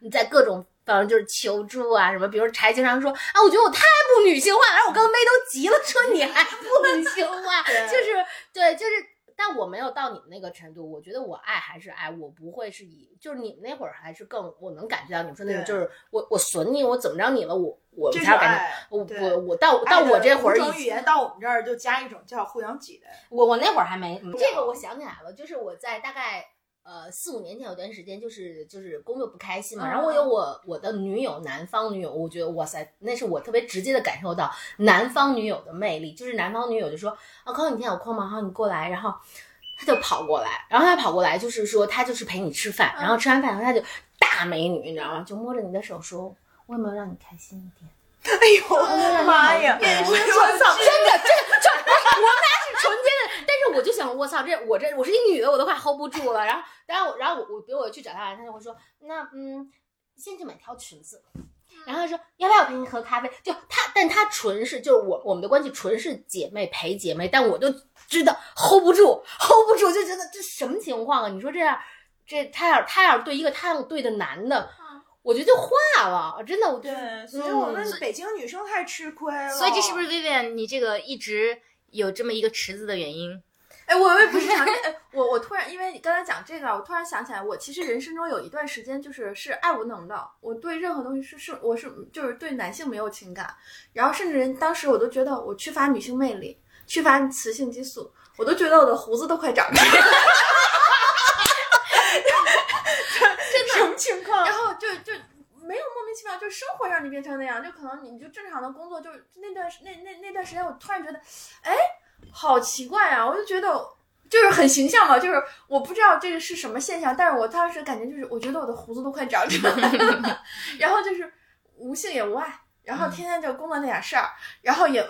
你在各种。反正就是求助啊什么，比如柴经常说啊，我觉得我太不女性化了，然后我跟妹都急了，说你还不女性化，就是对，就是，但我没有到你们那个程度，我觉得我爱还是爱，我不会是以，就是你们那会儿还是更，我能感觉到你们说那种就是我损你，我怎么着你了，我们才感觉我到我这会儿，从语言到我们这儿就加一种叫互相挤的，我那会儿还没这个，我想起来了，就是我在大概。4、5年前有段时间就是工作不开心嘛，然后我有我的女友，南方女友，我觉得哇塞，那是我特别直接的感受到南方女友的魅力，就是南方女友就说啊，Coco你今天有空吗？好，你过来，然后她就跑过来，就是说她就是陪你吃饭，然后吃完饭她就大美女，你知道吗？就摸着你的手说，我有没有让你开心一点？哎呦妈呀！真的，我们俩是纯洁的，但是我就想，我操，我是一女的，我都快 hold 不住了。然后我比如我去找他，他就会说，那先去买条裙子。然后他说要不要我陪你喝咖啡？就他，但他纯是就是我们的关系纯是姐妹陪姐妹，但我就知道 hold 不住，就觉得这什么情况啊？你说这样，这他要对一个他要对的男的。我觉得就化了，真的，我对，所以我们北京女生太吃亏了。所以这是不是 Vivian 你这个一直有这么一个池子的原因？哎，我也不是想，我突然因为你刚才讲这个，我突然想起来，我其实人生中有一段时间就是爱无能的，我对任何东西我是就是对男性没有情感，然后甚至人当时我都觉得我缺乏女性魅力，缺乏雌性激素，我都觉得我的胡子都快长出来了。什么情况？然后就没有莫名其妙，就生活让你变成那样，就可能你就正常的工作，就那段时间，我突然觉得，哎，好奇怪啊！我就觉得就是很形象嘛，就是我不知道这个是什么现象，但是我当时感觉就是，我觉得我的胡子都快长出来了，然后就是无性也无爱，然后天天就工作那点事儿，然后也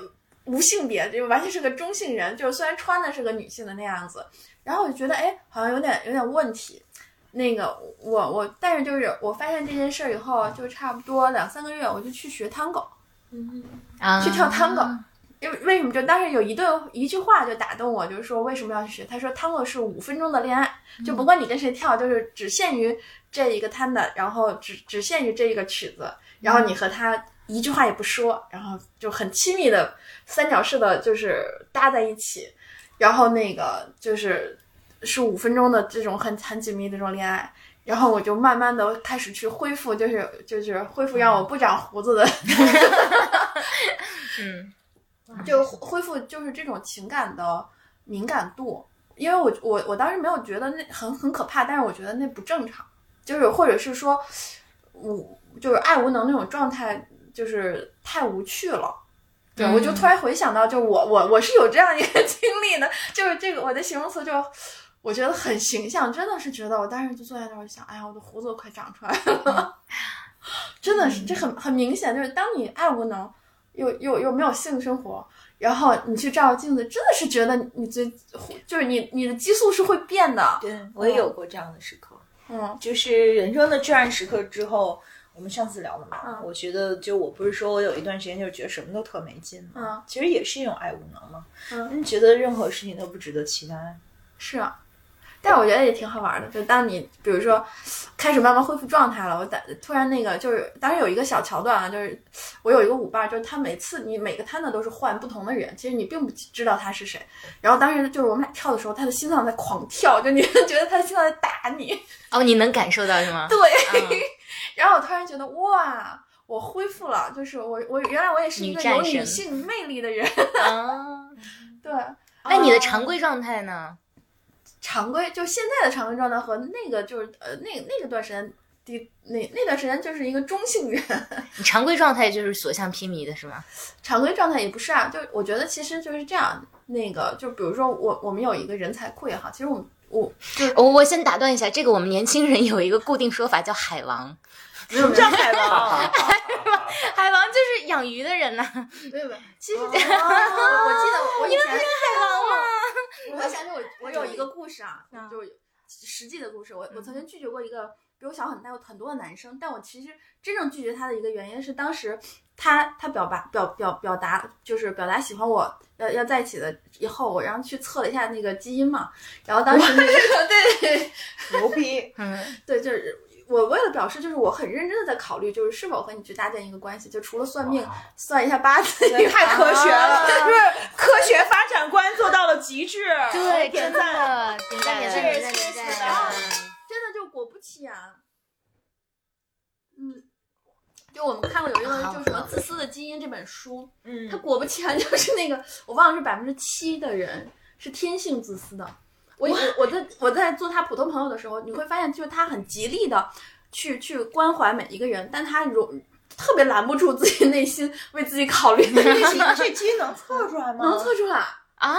无性别，就完全是个中性人，就是虽然穿的是个女性的那样子，然后我就觉得，哎，好像有点问题。那个我，但是就是我发现这件事以后，就差不多2、3个月，我就去学 tango， 去跳 tango。因为为什么？就当时有一句话就打动我，就是说为什么要学？他说 tango 是5分钟的恋爱，就不管你跟谁跳，就是只限于这一个 tanda， 然后只限于这一个曲子，然后你和他一句话也不说，然后就很亲密的三角式的就是搭在一起，然后那个就是。是5分钟的这种很紧密的这种恋爱，然后我就慢慢的开始去恢复，就是恢复让我不长胡子的，就恢复就是这种情感的敏感度，因为我当时没有觉得那很可怕，但是我觉得那不正常，就是或者是说，就是爱无能那种状态，就是太无趣了。对，我就突然回想到，就我是有这样一个经历的，就是这个我的形容词就。我觉得很形象，真的是觉得我当时就坐在那儿想，哎呀，我的胡子都快长出来了，真的是这很明显，就是当你爱无能，又没有性生活，然后你去照镜子，真的是觉得你就是你的激素是会变的。对，我也有过这样的时刻，就是人生的至暗时刻之后，我们上次聊了嘛，我觉得就我不是说我有一段时间就觉得什么都特没劲嘛，其实也是一种爱无能嘛，觉得任何事情都不值得期待，是啊。但我觉得也挺好玩的，就当你比如说开始慢慢恢复状态了，我突然那个就是当然有一个小桥段啊，就是我有一个舞伴，就是他每次你每个摊的都是换不同的人，其实你并不知道他是谁，然后当时就是我们俩跳的时候，他的心脏在狂跳，就你觉得他的心脏在打你，哦，你能感受到是吗？对，然后我突然觉得哇，我恢复了，就是我原来我也是一个有女性魅力的人啊。对，那你的常规状态呢？常规就现在的常规状态和那个就是那个段时间那段时间就是一个中性人。你常规状态就是所向披靡的是吗？常规状态也不是啊，就我觉得其实就是这样。那个就比如说我们有一个人才库也好，其实我先打断一下，这个我们年轻人有一个固定说法叫海王。什么叫海王？海王就是养鱼的人呢、啊。对不对？其实、我记得我以前因为海王嘛。我想起我有一个故事啊，就是实际的故事。我曾经拒绝过一个比我小很大有很多的男生，但我其实真正拒绝他的一个原因是，当时他表达就是表达喜欢我要在一起的以后，我然后去测了一下那个基因嘛，然后当时那个对牛逼，对就是。我为了表示，就是我很认真的在考虑，就是是否和你去搭建一个关系，就除了算命，算一下八字，也太科学了，就是科学发展观做到了极致。对，点赞，点赞，点赞，点赞，真的就果不其然、啊，就我们看过有一个就是什么《自私的基因》这本书，它果不其然就是那个我忘了是7%的人是天性自私的。我在做他普通朋友的时候，你会发现，就是他很极力的去关怀每一个人，但他特别拦不住自己内心为自己考虑的那些。这基因能测出来吗？能测出来啊！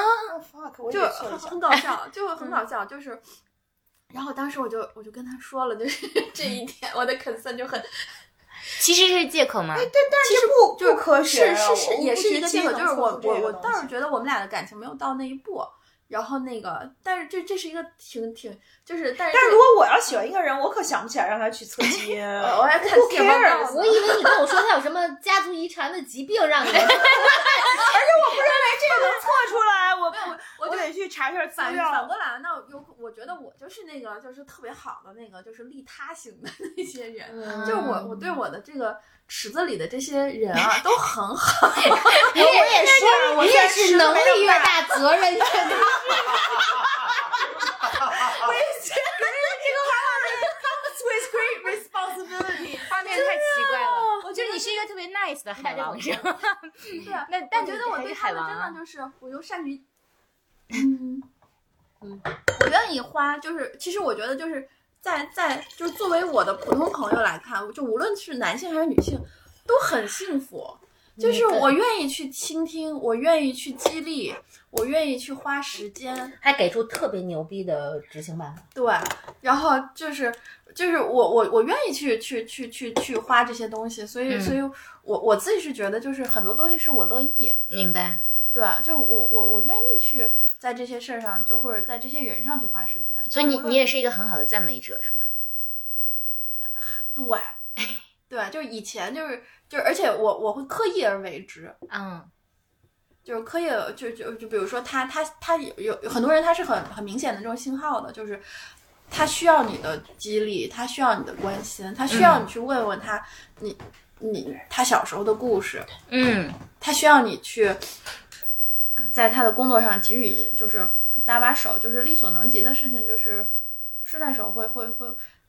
fuck， 就很搞笑，就很搞笑，就是。然后当时我就跟他说了，就是这一点，我的 concern 就很。其实是借口吗？对，但是其实不科学，是也是一个借口。就是我倒是觉得我们俩的感情没有到那一步。然后那个，但是这是一个挺就是，但是如果我要喜欢一个人，我可想不起来让他去测基因。我还看什么？我以为你跟我说他有什么家族遗传的疾病让你，而且我不认为这个能测出来，我得去查一下资料。反过来，那我觉得我就是那个就是特别好的那个就是利他型的那些人，就我对我的这个。池子里的这些人啊，都很好。我也是能力越大，责任越大。我也觉得这个画面 responsibility 画面太奇怪了。我觉得你是一个特别 nice 的海王，是吧？对啊。但觉得我对海王真的就是，我就善于，我愿意花，就是其实我觉得就是。在就是作为我的普通朋友来看，就无论是男性还是女性，都很幸福。就是我愿意去倾听，我愿意去激励，我愿意去花时间，还给出特别牛逼的执行办法。对，然后就是我愿意去花这些东西，所以我自己是觉得就是很多东西是我乐意。明白。对，就是我愿意去。在这些事儿上，就或者在这些人上去花时间，所以你也是一个很好的赞美者，是吗？对，对，就是以前就是，而且我会刻意而为之，就是刻意就比如说他有很多人他是很明显的这种信号的，就是他需要你的激励，他需要你的关心，他需要你去问问他，你他小时候的故事，他需要你去。在他的工作上给予就是搭把手，就是力所能及的事情，就是施耐手会，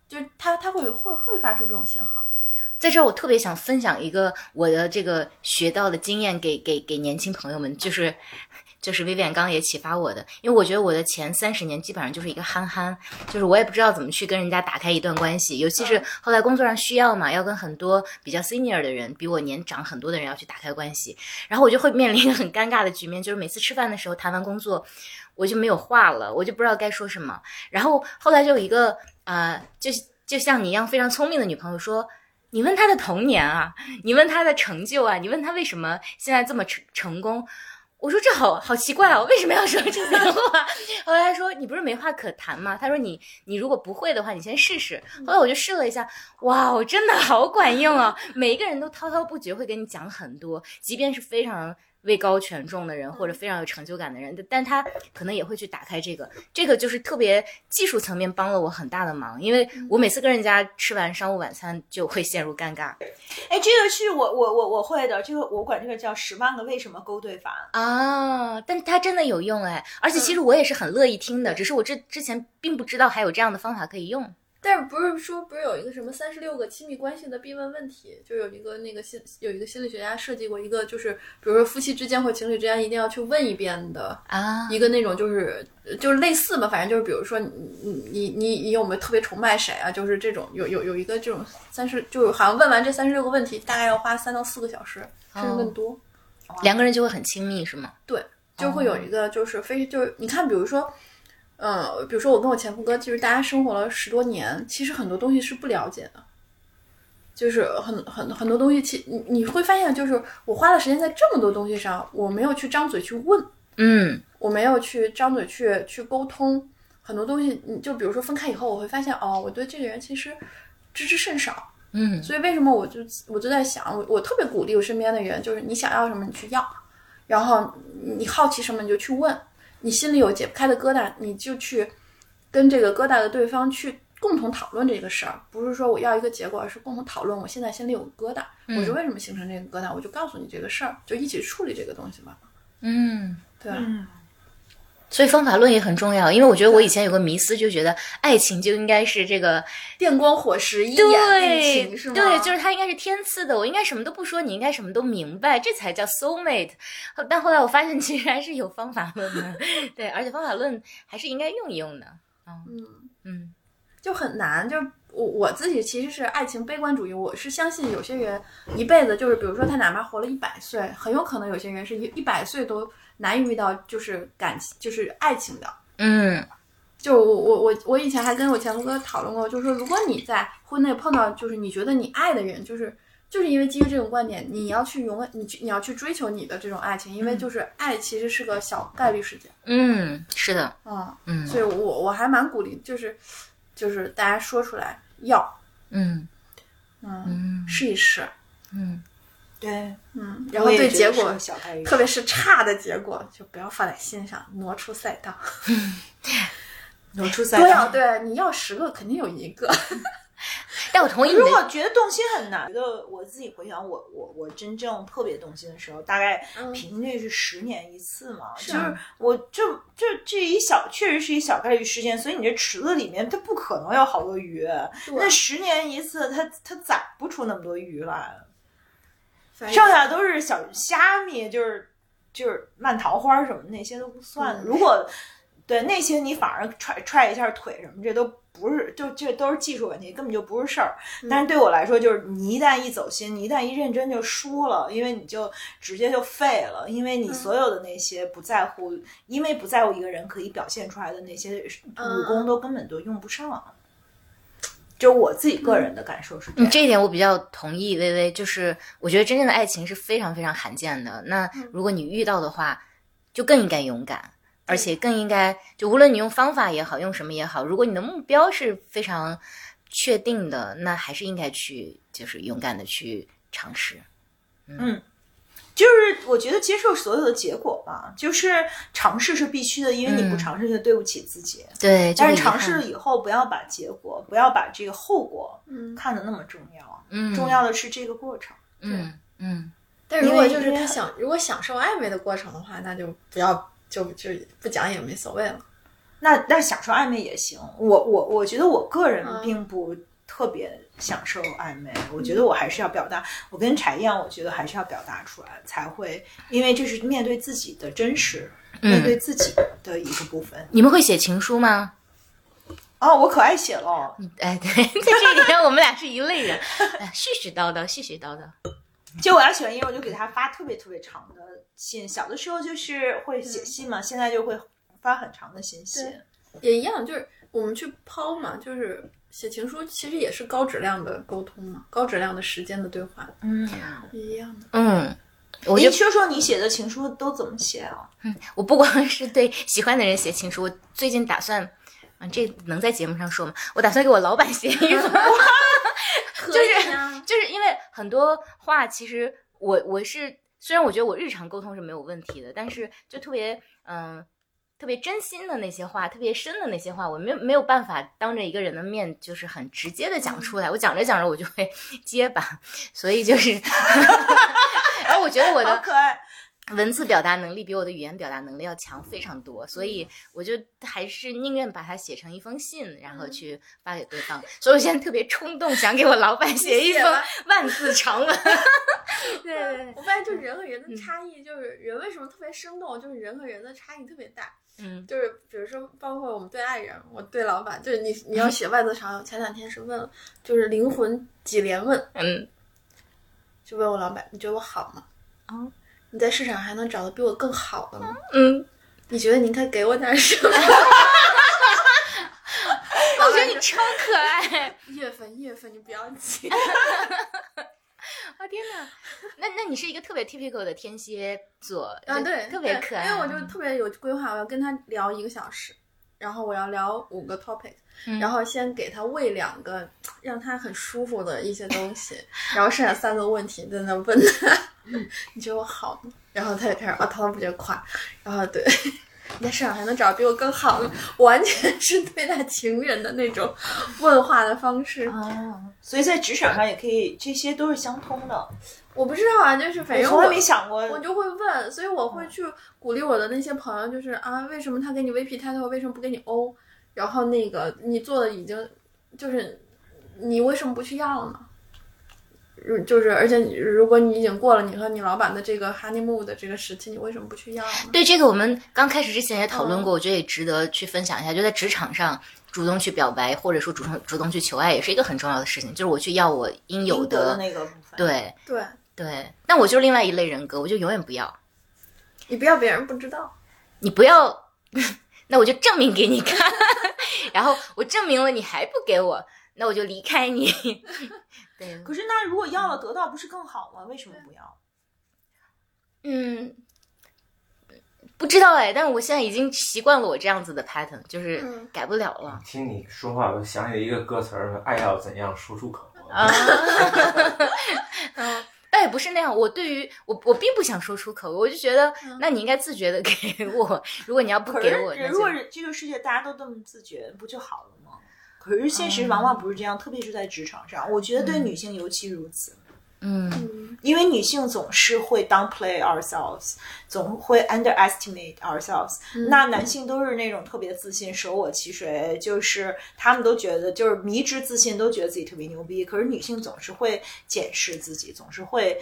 就他会发出这种信号。在这儿我特别想分享一个我的这个学到的经验给年轻朋友们，就是 Vivian 刚刚也启发我的，因为我觉得我的前30年基本上就是一个憨，就是我也不知道怎么去跟人家打开一段关系，尤其是后来工作上需要嘛，要跟很多比较 senior 的人，比我年长很多的人要去打开关系，然后我就会面临一个很尴尬的局面，就是每次吃饭的时候谈完工作，我就没有话了，我就不知道该说什么，然后后来就有一个就像你一样非常聪明的女朋友说。你问他的童年啊，你问他的成就啊，你问他为什么现在这么成功，我说这好奇怪啊，我为什么要说这些话？后来他说你不是没话可谈吗？他说你如果不会的话，你先试试。后来我就试了一下，哇，我真的好管用啊！每一个人都滔滔不绝会跟你讲很多，即便是非常位高权重的人或者非常有成就感的人，但他可能也会去打开这个就是特别技术层面帮了我很大的忙，因为我每次跟人家吃完商务晚餐就会陷入尴尬。哎，这个是我会的，这个我管这个叫10万个为什么勾兑法啊，但它真的有用哎，而且其实我也是很乐意听的，只是我之前并不知道还有这样的方法可以用。但是不是有一个什么36个亲密关系的必问问题，就有一个那个心理学家设计过一个，就是比如说夫妻之间或情侣之间一定要去问一遍的啊，一个那种就是类似吧，反正就是比如说你有没有特别崇拜谁啊，就是这种有一个这种就是好像问完这36个问题大概要花3到4个小时甚至更多，两个人就会很亲密是吗？对，就会有一个就是就是你看，比如说。比如说我跟我前夫哥，就是大家生活了10多年，其实很多东西是不了解的，就是很多东西，你会发现，就是我花了时间在这么多东西上，我没有去张嘴去问，我没有去张嘴去沟通很多东西，就比如说分开以后我会发现哦，我对这个人其实知之甚少，嗯，所以为什么我就在想，我特别鼓励我身边的人，就是你想要什么你去要，然后你好奇什么你就去问，你心里有解不开的疙瘩你就去跟这个疙瘩的对方去共同讨论这个事儿，不是说我要一个结果，而是共同讨论我现在心里有个疙瘩，我是为什么形成这个疙瘩，我就告诉你这个事儿，就一起处理这个东西吧。嗯，对，嗯，所以方法论也很重要，因为我觉得我以前有个迷思，就觉得爱情就应该是这个电光火石一眼定情，是吗？对，就是它应该是天赐的，我应该什么都不说，你应该什么都明白，这才叫 soul mate。但后来我发现其实还是有方法论的，对，而且方法论还是应该用一用的。嗯嗯，就很难，就我自己其实是爱情悲观主义，我是相信有些人一辈子就是，比如说他哪怕活了100岁，很有可能有些人是100岁都难以遇到就是感情就是爱情的。嗯，就我以前还跟我前夫哥讨论过，就是说如果你在婚内碰到就是你觉得你爱的人，就是因为基于这种观点，你要去永远你要去追求你的这种爱情，因为就是爱其实是个小概率事件。嗯，是的，啊，嗯，所以我还蛮鼓励，就是大家说出来要，嗯，试一试，嗯，对，嗯，然后对结果，特别是差的结果，就不要放在心上，挪出赛道，挪出赛道，对，你要10个肯定有1个。但我同意，如果觉得动心很难，觉得我自己回想我真正特别动心的时候，大概频率是10年一次嘛，就是我这一小确实是一小概率事件，所以你这池子里面它不可能有好多鱼，那10年一次它攒不出那么多鱼来，剩下都是小虾米，就是烂桃花什么那些都不算，如果对那些你反而踹一下腿什么，这都不是，就这都是技术问题，根本就不是事儿。但是对我来说，就是你一旦一走心，你一旦一认真就输了，因为你就直接就废了，因为你所有的那些不在乎，因为不在乎一个人可以表现出来的那些武功都根本都用不上。就我自己个人的感受是这样，这一点我比较同意薇薇，就是我觉得真正的爱情是非常非常罕见的。那如果你遇到的话，就更应该勇敢。而且更应该，就无论你用方法也好，用什么也好，如果你的目标是非常确定的，那还是应该去，就是勇敢的去尝试。嗯，就是我觉得接受所有的结果吧，就是尝试是必须的，因为你不尝试就对不起自己。对，但是尝试了以后，不要把结果，不要把这个后果看得那么重要。嗯，重要的是这个过程。嗯，但是如果就是如果享受暧昧的过程的话，那就不要。就不讲也没所谓了，那享受暧昧也行。我觉得我个人并不特别享受暧昧，我觉得我还是要表达。我跟柴一样，我觉得还是要表达出来才会，因为这是面对自己的真实，面对自己的一个部分。你们会写情书吗？哦，我可爱写了。哎，对，在这一点我们俩是一类人，絮絮叨叨。就我要喜欢音乐，我就给他发特别特别长的信。小的时候就是会写信嘛，现在就会发很长的信息。也一样，就是我们去抛嘛，就是写情书，其实也是高质量的沟通嘛，高质量的时间的对话。嗯，一样的。嗯，我就说你写的情书都怎么写啊？我不光是对喜欢的人写情书，我最近打算，这能在节目上说吗？我打算给我老板写一封。就是因为很多话，其实我是虽然我觉得我日常沟通是没有问题的，但是就特别特别真心的那些话，特别深的那些话，我没有办法当着一个人的面就是很直接的讲出来，我讲着我就会结巴，所以就是然后我觉得我的文字表达能力比我的语言表达能力要强非常多，所以我就还是宁愿把它写成一封信，然后去发给对方。所以我现在特别冲动，想给我老板写一封万字长文。对，我发现就人和人的差异，就是人为什么特别生动，就是人和人的差异特别大。嗯，就是比如说，包括我们对爱人，我对老板，就是你要写万字长文。前2天是问了，就是灵魂几连问，就问我老板，你觉得我好吗？你在市场还能找到比我更好的吗？你觉得你应该给我点什么？我觉得你超可爱。月份，你不要急。啊天哪，那你是一个特别 typical 的天蝎座啊，对，特别可爱。因为我就特别有规划，我要跟他聊1个小时，然后我要聊5个 topic，嗯，然后先给他喂2个让他很舒服的一些东西，然后剩下3个问题在那问他，你觉得我好吗？然后他就开始啊滔滔不绝夸，然后对。你在市场还能找比我更好的，完全是对待情人的那种问话的方式啊，所以在职场上也可以，这些都是相通的。我不知道啊，就是反正我从来没想过，我就会问，所以我会去鼓励我的那些朋友，就是啊，为什么他给你 VP title， 为什么不给你 O？ 然后那个你做的已经就是你为什么不去要呢？就是，而且如果你已经过了你和你老板的这个 honeymoon 的这个时期，你为什么不去要呢？对，这个我们刚开始之前也讨论过，我觉得也值得去分享一下。就在职场上，主动去表白，或者说主动去求爱，也是一个很重要的事情。就是我去要我应有的那个部分。对对对，但我就是另外一类人格，我就永远不要。你不要别人不知道。你不要，那我就证明给你看。然后我证明了，你还不给我，那我就离开你。对，可是那如果要了得到不是更好吗？为什么不要？嗯，不知道哎，但我现在已经习惯了我这样子的 pattern， 就是改不了了。听你说话，我想起一个歌词儿：“爱要怎样说出口啊？”嗯，但也不是那样。我对于我并不想说出口，我就觉得，那你应该自觉的给我。如果你要不给我，如果这个世界大家都这么自觉，不就好了吗？可是现实往往不是这样，特别是在职场上，我觉得对女性尤其如此。嗯，因为女性总是会 downplay ourselves， 总会 underestimate ourselves，那男性都是那种特别自信，舍我其谁，就是他们都觉得就是迷之自信，都觉得自己特别牛逼。可是女性总是会检视自己，总是会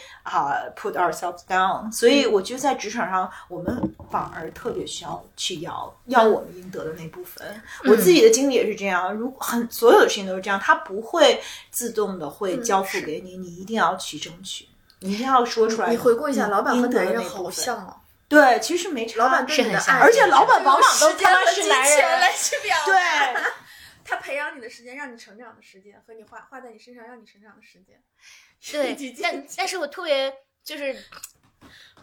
put ourselves down， 所以我觉得在职场上我们反而特别需要去要我们应得的那部分。我自己的经历也是这样，如所有的事情都是这样，他不会自动的会交付给你，你一定要去争取，你一定要说出来。你回顾一下，老板和男人好像哦。对，其实没差，老板对你的爱，而且老板往往都他妈是男人来去表达。对，他培养你的时间，让你成长的时间，和你花在你身上让你成长的时间。对，但是我特别就是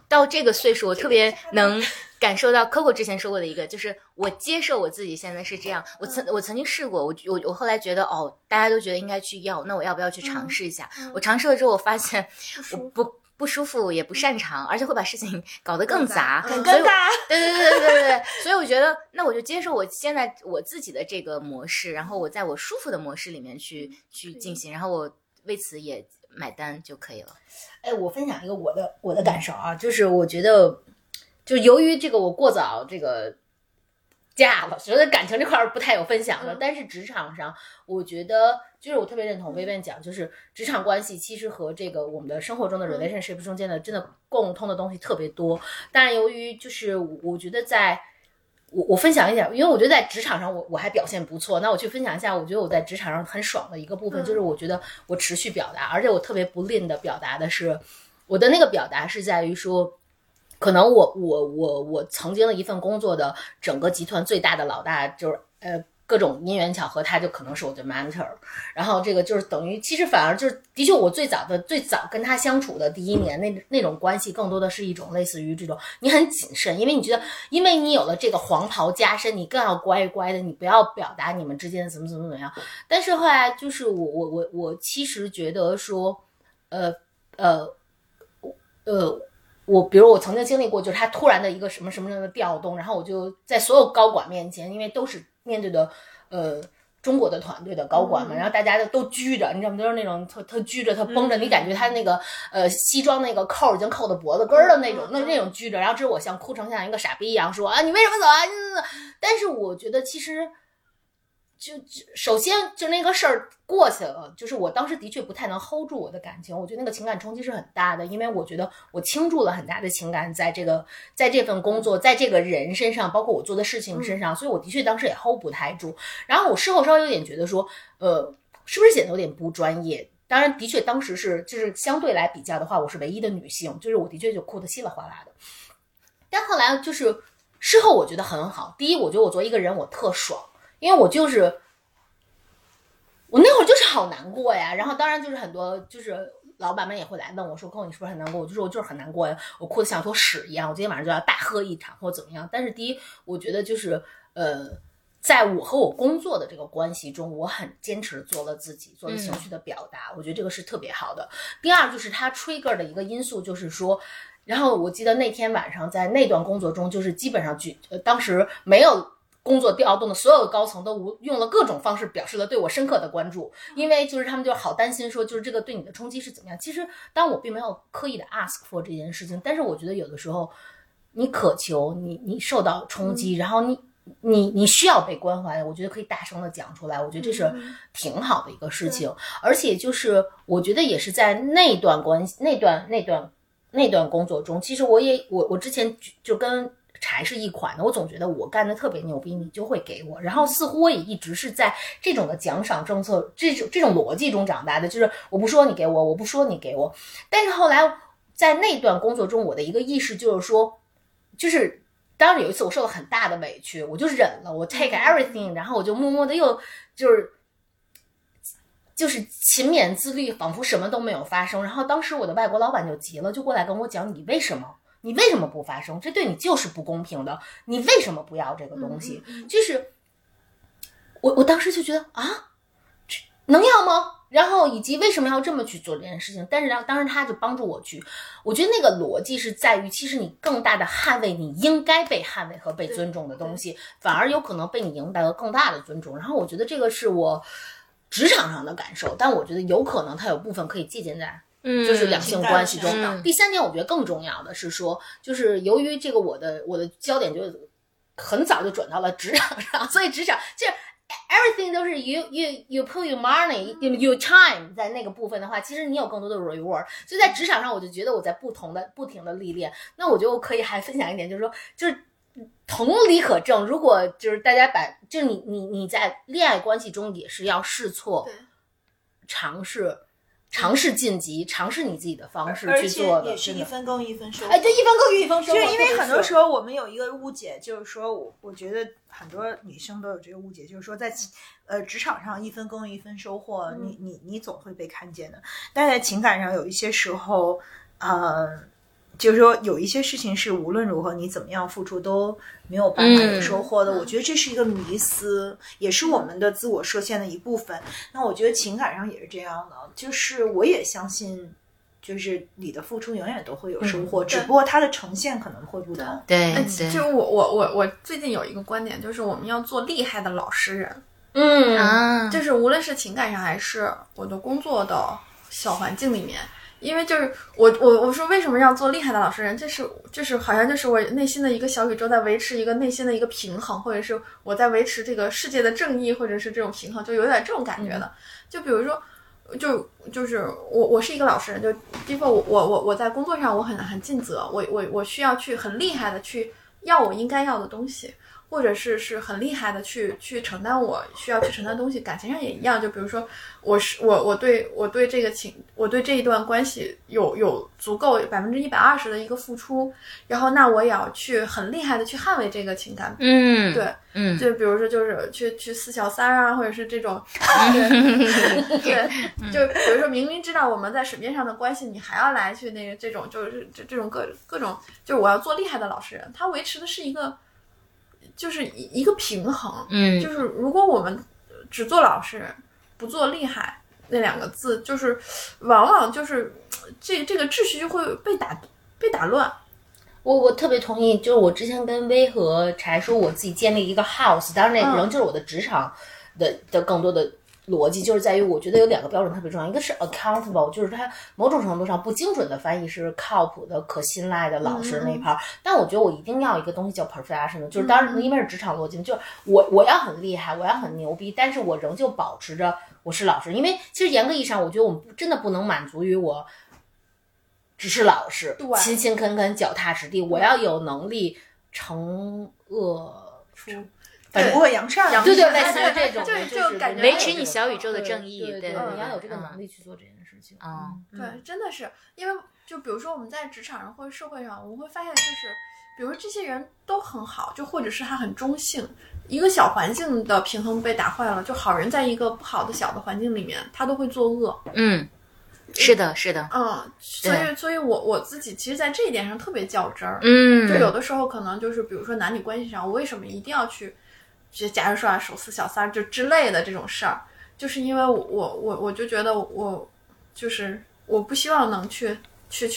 到这个岁数，我特别能感受到 Coco 之前说过的一个，就是我接受我自己现在是这样。我曾经试过，我后来觉得哦，大家都觉得应该去要，那我要不要去尝试一下？我尝试了之后，我发现我不舒服，也不擅长，而且会把事情搞得更杂，很尴尬。对，所以我觉得那我就接受我现在我自己的这个模式，然后我在我舒服的模式里面去进行，然后我为此也买单就可以了。哎，我分享一个我的感受啊，就是我觉得，就由于这个我过早这个嫁了，觉得感情这块不太有分享了。但是职场上，我觉得就是我特别认同Vivian讲，就是职场关系其实和这个我们的生活中的 relationship 中间的真的共通的东西特别多。但由于就是我觉得在我分享一点，因为我觉得在职场上我还表现不错，那我去分享一下我觉得我在职场上很爽的一个部分，就是我觉得我持续表达，而且我特别不吝的表达的是，我的那个表达是在于说，可能我曾经的一份工作的整个集团最大的老大就是各种因缘巧合，他就可能是我的 mentor， 然后这个就是等于，其实反而就是的确，我最早跟他相处的第一年，那种关系更多的是一种类似于这种，你很谨慎，因为你觉得，因为你有了这个黄袍加身，你更要乖乖的，你不要表达你们之间怎么样。但是后来就是我其实觉得说，我比如我曾经经历过，就是他突然的一个什么的调动，然后我就在所有高管面前，因为都是面对的中国的团队的高管嘛，然后大家都拘着，你知道吗？都是那种他拘着，他绷着，你感觉他那个西装那个扣已经扣到脖子根儿的那种，那种拘着。然后只有我像哭成像一个傻逼一样说啊，你为什么走啊？但是我觉得其实就首先就那个事儿过去了，就是我当时的确不太能 hold 住我的感情，我觉得那个情感冲击是很大的，因为我觉得我倾注了很大的情感在这份工作，在这个人身上，包括我做的事情身上，所以我的确当时也 hold 不太住。然后我事后稍微有点觉得说，是不是显得有点不专业？当然，的确当时是就是相对来比较的话，我是唯一的女性，就是我的确就哭得稀里哗啦的。但后来就是事后我觉得很好，第一，我觉得我作为一个人我特爽。因为我那会儿就是好难过呀，然后当然就是很多就是老板们也会来问我说，Coco你是不是很难过？我就说我就是很难过呀，我哭得像坨屎一样，我今天晚上就要大喝一场或怎么样。但是第一，我觉得就是在我和我工作的这个关系中，我很坚持做了自己，做了情绪的表达，我觉得这个是特别好的。第二就是它 trigger 的一个因素就是说，然后我记得那天晚上在那段工作中，就是基本上当时没有工作调动的所有高层都用了各种方式表示了对我深刻的关注，因为就是他们就好担心说就是这个对你的冲击是怎么样。其实当我并没有刻意的 ask for 这件事情，但是我觉得有的时候你渴求你受到冲击，然后你需要被关怀，我觉得可以大声的讲出来，我觉得这是挺好的一个事情。而且就是我觉得也是在那段关系那段工作中，其实我之前就跟柴是一款的，我总觉得我干的特别牛逼，你就会给我，然后似乎我也一直是在这种的奖赏政策这种逻辑中长大的，就是我不说你给我，我不说你给我。但是后来在那段工作中，我的一个意识就是说，就是当然有一次我受了很大的委屈，我就忍了，我 take everything， 然后我就默默的又就是勤勉自律，仿佛什么都没有发生。然后当时我的外国老板就急了，就过来跟我讲，你为什么不发声，这对你就是不公平的，你为什么不要这个东西。就是我当时就觉得啊，这能要吗？然后以及为什么要这么去做这件事情。但是当时他就帮助我去，我觉得那个逻辑是在于，其实你更大的捍卫你应该被捍卫和被尊重的东西，反而有可能被你赢得更大的尊重。然后我觉得这个是我职场上的感受，但我觉得有可能它有部分可以借鉴在就是两性关系中。第三点我觉得更重要的是说，就是由于这个我的焦点就很早就转到了职场上，所以职场就是 everything 都是 you put your money your time 在那个部分的话，其实你有更多的 reward。 所以在职场上我就觉得我在不停的历练。那我就可以还分享一点，就是说就是同理可证，如果就是大家就是你在恋爱关系中也是要试错，尝试晋级，尝试你自己的方式去做的，也是一分耕一分收。哎，对，一分耕耘一分收。就是因为很多时候我们有一个误解，就是说我觉得很多女生都有这个误解，就是说在职场上一分耕耘一分收获，你总会被看见的。但在情感上有一些时候，就是说有一些事情是无论如何你怎么样付出都没有办法有收获的。我觉得这是一个迷思，也是我们的自我设限的一部分。那我觉得情感上也是这样的，就是我也相信就是你的付出永远都会有收获，只不过它的呈现可能会不同。对，就我最近有一个观点，就是我们要做厉害的老实人。就是无论是情感上还是我的工作的小环境里面，因为就是我说为什么要做厉害的老实人，这是好像就是我内心的一个小宇宙在维持一个内心的一个平衡，或者是我在维持这个世界的正义，或者是这种平衡，就有点这种感觉的。就比如说就是我是一个老实人，就比如说我在工作上我很尽责，我需要去很厉害的去要我应该要的东西，或者是很厉害的去承担我需要去承担东西。感情上也一样，就比如说我对这个我对这一段关系有足够 120% 的一个付出，然后那我也要去很厉害的去捍卫这个情感。对，就比如说就是去四小三啊，或者是这种对，就比如说明明知道我们在水面上的关系，你还要来去那个这种就是这种各种，就是我要做厉害的老实人。他维持的是一个就是一个平衡。就是如果我们只做老实人不做厉害那两个字，就是往往就是这个秩序就会被打乱。我特别同意，就是我之前跟薇和柴说我自己建立一个 house， 当然那仍旧是我的职场的更多的逻辑，就是在于我觉得有两个标准特别重要，一个是 accountable， 就是它某种程度上不精准的翻译是靠谱的、可信赖的、老实那一盘。但我觉得我一定要一个东西叫 professional， 就是当然因为是职场逻辑，就是我要很厉害，我要很牛逼，但是我仍旧保持着我是老实。因为其实严格意义上，我觉得我们真的不能满足于我只是老实、勤勤恳恳、脚踏实地，我要有能力惩恶除反过扬善，对，类似于这种，就是感觉维持你小宇宙的正义，对，你要有这个能力去做这件事情。对，真的是，因为就比如说我们在职场上或者社会上，我们会发现就是，比如说这些人都很好，就或者是他很中性，一个小环境的平衡被打坏了，就好人在一个不好的小的环境里面，他都会作恶。是的是的，嗯，所以我自己其实在这一点上特别较真儿，嗯，就有的时候可能就是比如说男女关系上，我为什么一定要去假如说啊手撕小三就之类的这种事儿，就是因为我就觉得我就是我不希望能去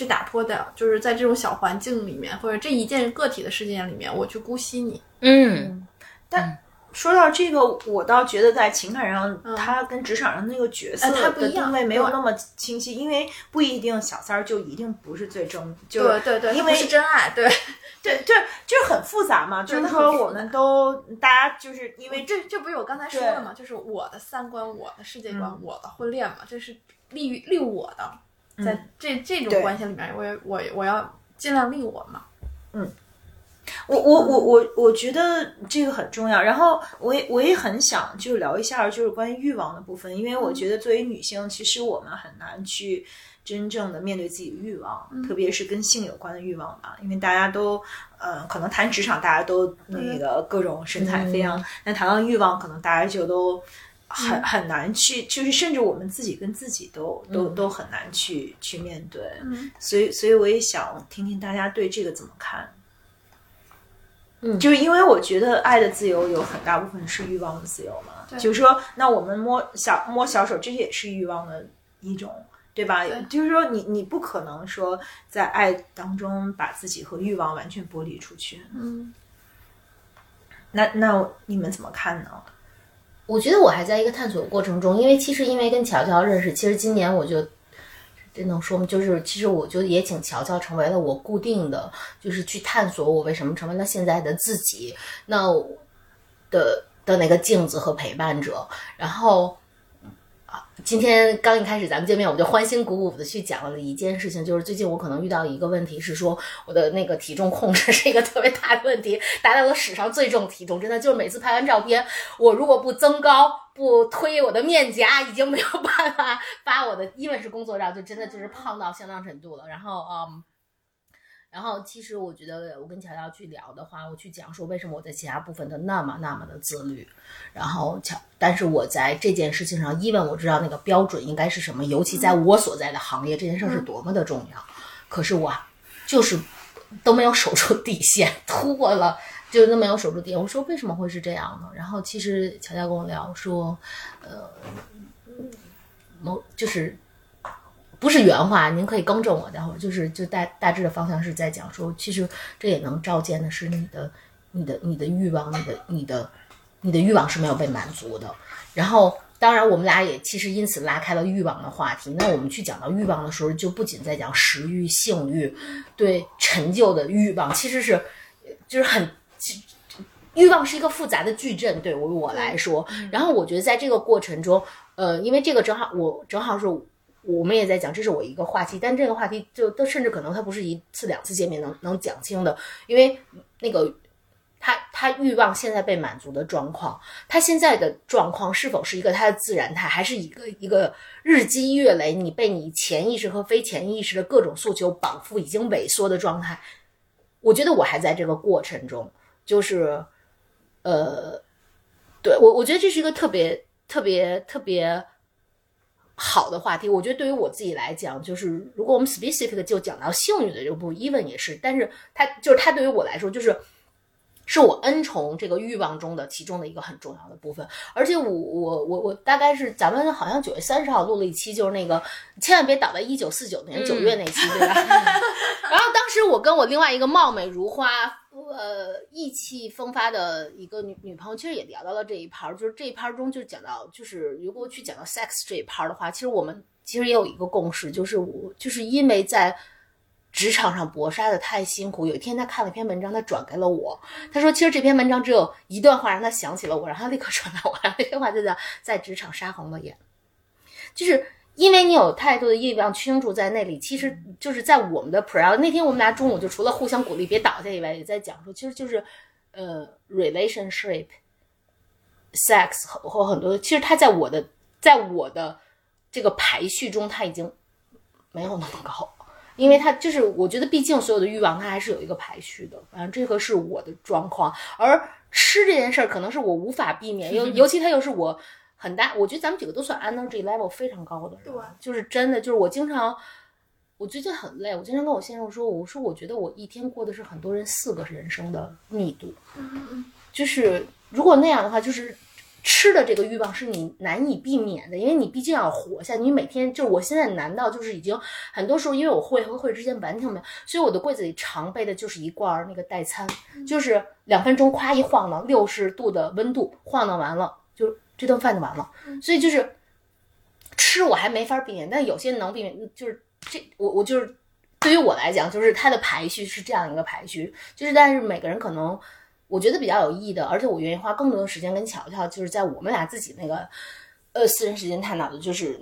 打破的，就是在这种小环境里面或者这一件个体的事件里面我去姑息你，嗯，但说到这个，我倒觉得在情感上，他跟职场上那个角色的定位没有那么清晰，因为不一定小三儿就一定不是最终，就对对对，因为不是真爱，对对对，就是很复杂嘛。就是说，我们都大家就是因为这不是我刚才说的嘛，就是我的三观、我的世界观、我的婚恋嘛，这是利我的，在这种关系里面，我要尽量利我嘛，嗯。我觉得这个很重要，然后我也很想就聊一下就是关于欲望的部分，因为我觉得作为女性，其实我们很难去真正的面对自己的欲望，特别是跟性有关的欲望吧，因为大家都可能谈职场大家都那个各种神采飞扬，但谈到欲望可能大家就都很难去，就是甚至我们自己跟自己都很难去面对，所以我也想听听大家对这个怎么看。就是因为我觉得爱的自由有很大部分是欲望的自由嘛，就是说那我们摸小手这也是欲望的一种，对吧？对，就是说你不可能说在爱当中把自己和欲望完全剥离出去。嗯，那你们怎么看呢？我觉得我还在一个探索过程中，因为跟乔乔认识，其实今年我就这能说吗？就是其实我觉得也请乔乔成为了我固定的，就是去探索我为什么成为了现在的自己，那的那个镜子和陪伴者。然后今天刚一开始咱们见面，我就欢欣鼓舞的去讲了一件事情，就是最近我可能遇到一个问题是说，我的那个体重控制是一个特别大的问题，达到了史上最重体重，真的就是每次拍完照片，我如果不增高不推我的面颊，已经没有办法发我的，因为是工作照，就真的就是胖到相当程度了。然后然后其实我觉得我跟乔乔去聊的话，我去讲说为什么我在其他部分的那么的自律，然后但是我在这件事情上，因为我知道那个标准应该是什么，尤其在我所在的行业，这件事是多么的重要，可是我就是都没有守住底线，突破了就那么有守住底线。我说为什么会是这样呢？然后其实乔乔跟我聊说就是不是原话，您可以更正我的，就是就大致的方向是在讲说，其实这也能照见的是你的欲望，你的欲望是没有被满足的。然后当然我们俩也其实因此拉开了欲望的话题。那我们去讲到欲望的时候，就不仅在讲食欲、性欲，对陈旧的欲望，其实是就是很欲望是一个复杂的矩阵，对于我来说。然后我觉得在这个过程中，因为这个正好是我们也在讲，这是我一个话题，但这个话题就甚至可能它不是一次两次见面能讲清的，因为那个他欲望现在被满足的状况，他现在的状况是否是一个他的自然态，还是一个日积月累你被你潜意识和非潜意识的各种诉求绑缚已经萎缩的状态？我觉得我还在这个过程中，就是对我觉得这是一个特别好的话题。我觉得对于我自己来讲，就是如果我们 specific 就讲到性欲的这个部分，even 也是，但是它对于我来说，是我恩宠这个欲望中的其中的一个很重要的部分。而且我大概是咱们好像9月30号录了一期，就是那个千万别倒在1949年9月那期，对吧？然后当时我跟我另外一个貌美如花意气风发的一个女朋友，其实也聊到了这一趴，就是这一趴中就讲到，就是如果去讲到 sex 这一趴的话，其实我们其实也有一个共识，就是我就是因为在职场上搏杀的太辛苦，有一天他看了一篇文章，他转给了我，他说其实这篇文章只有一段话让他想起了我，然后他立刻转到我，然后这句话就叫在职场杀红了眼。就是因为你有太多的欲望倾注在那里，其实就是在我们的 prayer 那天，我们俩中午就除了互相鼓励别倒下以外，也在讲说其实就是relationship sex 和很多，其实他在我的这个排序中他已经没有那么高，因为它就是我觉得毕竟所有的欲望它还是有一个排序的，反正这个是我的状况。而吃这件事儿可能是我无法避免，尤其它又是我很大，我觉得咱们几个都算 energy level 非常高的人，对，就是真的，就是我经常，我最近很累，我经常跟我先生说，我说我觉得我一天过的是很多人4个人生的密度，就是如果那样的话，就是吃的这个欲望是你难以避免的，因为你毕竟要活下，你每天就是我现在难道就是已经很多时候，因为我会和会之间完全没有，所以我的柜子里常备的就是一罐那个代餐，就是2分钟夸一晃荡，60度的温度晃荡完了，就这顿饭就完了。所以就是吃我还没法避免，但有些能避免，就是这我就是对于我来讲，就是它的排序是这样一个排序，就是但是每个人可能。我觉得比较有意义的，而且我愿意花更多的时间跟乔乔，就是在我们俩自己那个，私人时间探讨的，就是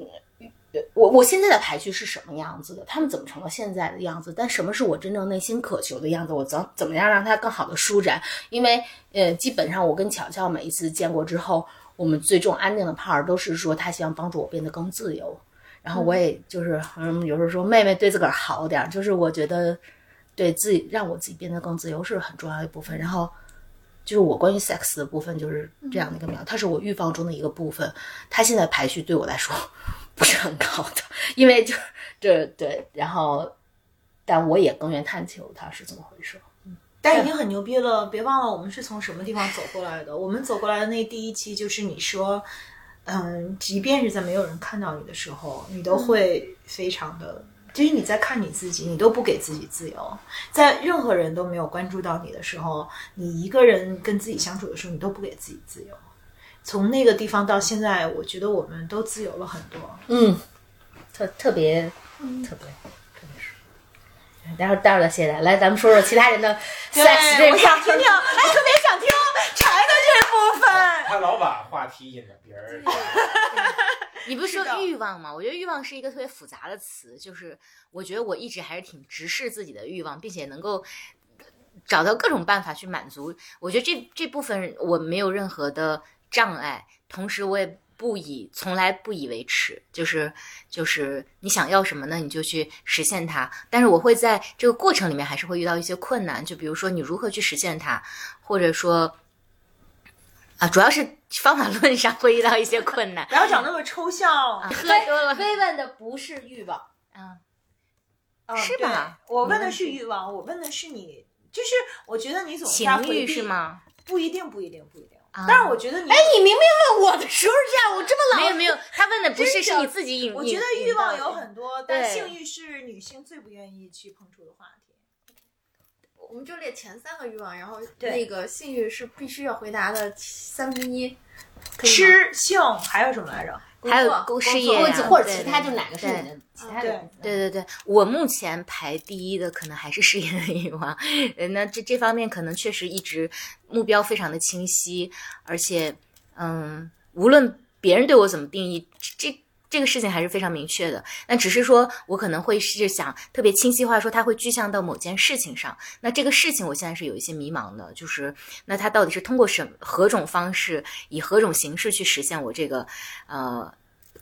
我现在的排序是什么样子的，他们怎么成了现在的样子，但什么是我真正内心渴求的样子，我怎么样让它更好的舒展，因为基本上我跟乔乔每一次见过之后，我们最终安定的 part 都是说他希望帮助我变得更自由，然后我也就是有时候说妹妹对自个儿好点，就是我觉得对自己让我自己变得更自由是很重要的一部分，然后。就是我关于 sex 的部分就是这样的一个描，它是我欲望中的一个部分，它现在排序对我来说不是很高的，因为就这对，然后但我也更愿探求它是怎么回事，但已经很牛逼了，别忘了我们是从什么地方走过来的，我们走过来的那第一期就是你说即便是在没有人看到你的时候，你都会非常的就是你在看你自己，你都不给自己自由，在任何人都没有关注到你的时候，你一个人跟自己相处的时候，你都不给自己自由。从那个地方到现在，我觉得我们都自由了很多。特别是。待会儿再谢谢大家，来咱们说说其他人的 sex 这一块，我想听听，哎，特别想听柴的这部分。他老把话题引着别人。你不是说欲望吗？我觉得欲望是一个特别复杂的词，就是我觉得我一直还是挺直视自己的欲望，并且能够找到各种办法去满足。我觉得这部分我没有任何的障碍，同时我也从来不以为耻，就是你想要什么呢，你就去实现它。但是我会在这个过程里面还是会遇到一些困难，就比如说你如何去实现它，或者说。啊，主要是方法论上会遇到一些困难。不要讲那么抽象，太多了。微问的不是欲望，是吧？我问的是欲望，我问的是你，就是我觉得你总在回避，情欲是吗？不一定。但是我觉得你，哎，你明明问我的时候这样，我这么老没有，他问的不是你自己引。我觉得欲望有很多，但性欲是女性最不愿意去碰触的话题。我们就列前3个欲望，然后那个性欲是必须要回答的1/3，吃性还有什么来着？还有事业或者其他，就哪个是你的？其他的对，我目前排第1的可能还是事业的欲望，那这方面可能确实一直目标非常的清晰，而且无论别人对我怎么定义，这个事情还是非常明确的，那只是说我可能会是想特别清晰化说它会具象到某件事情上，那这个事情我现在是有一些迷茫的，就是那它到底是通过何种方式以何种形式去实现我这个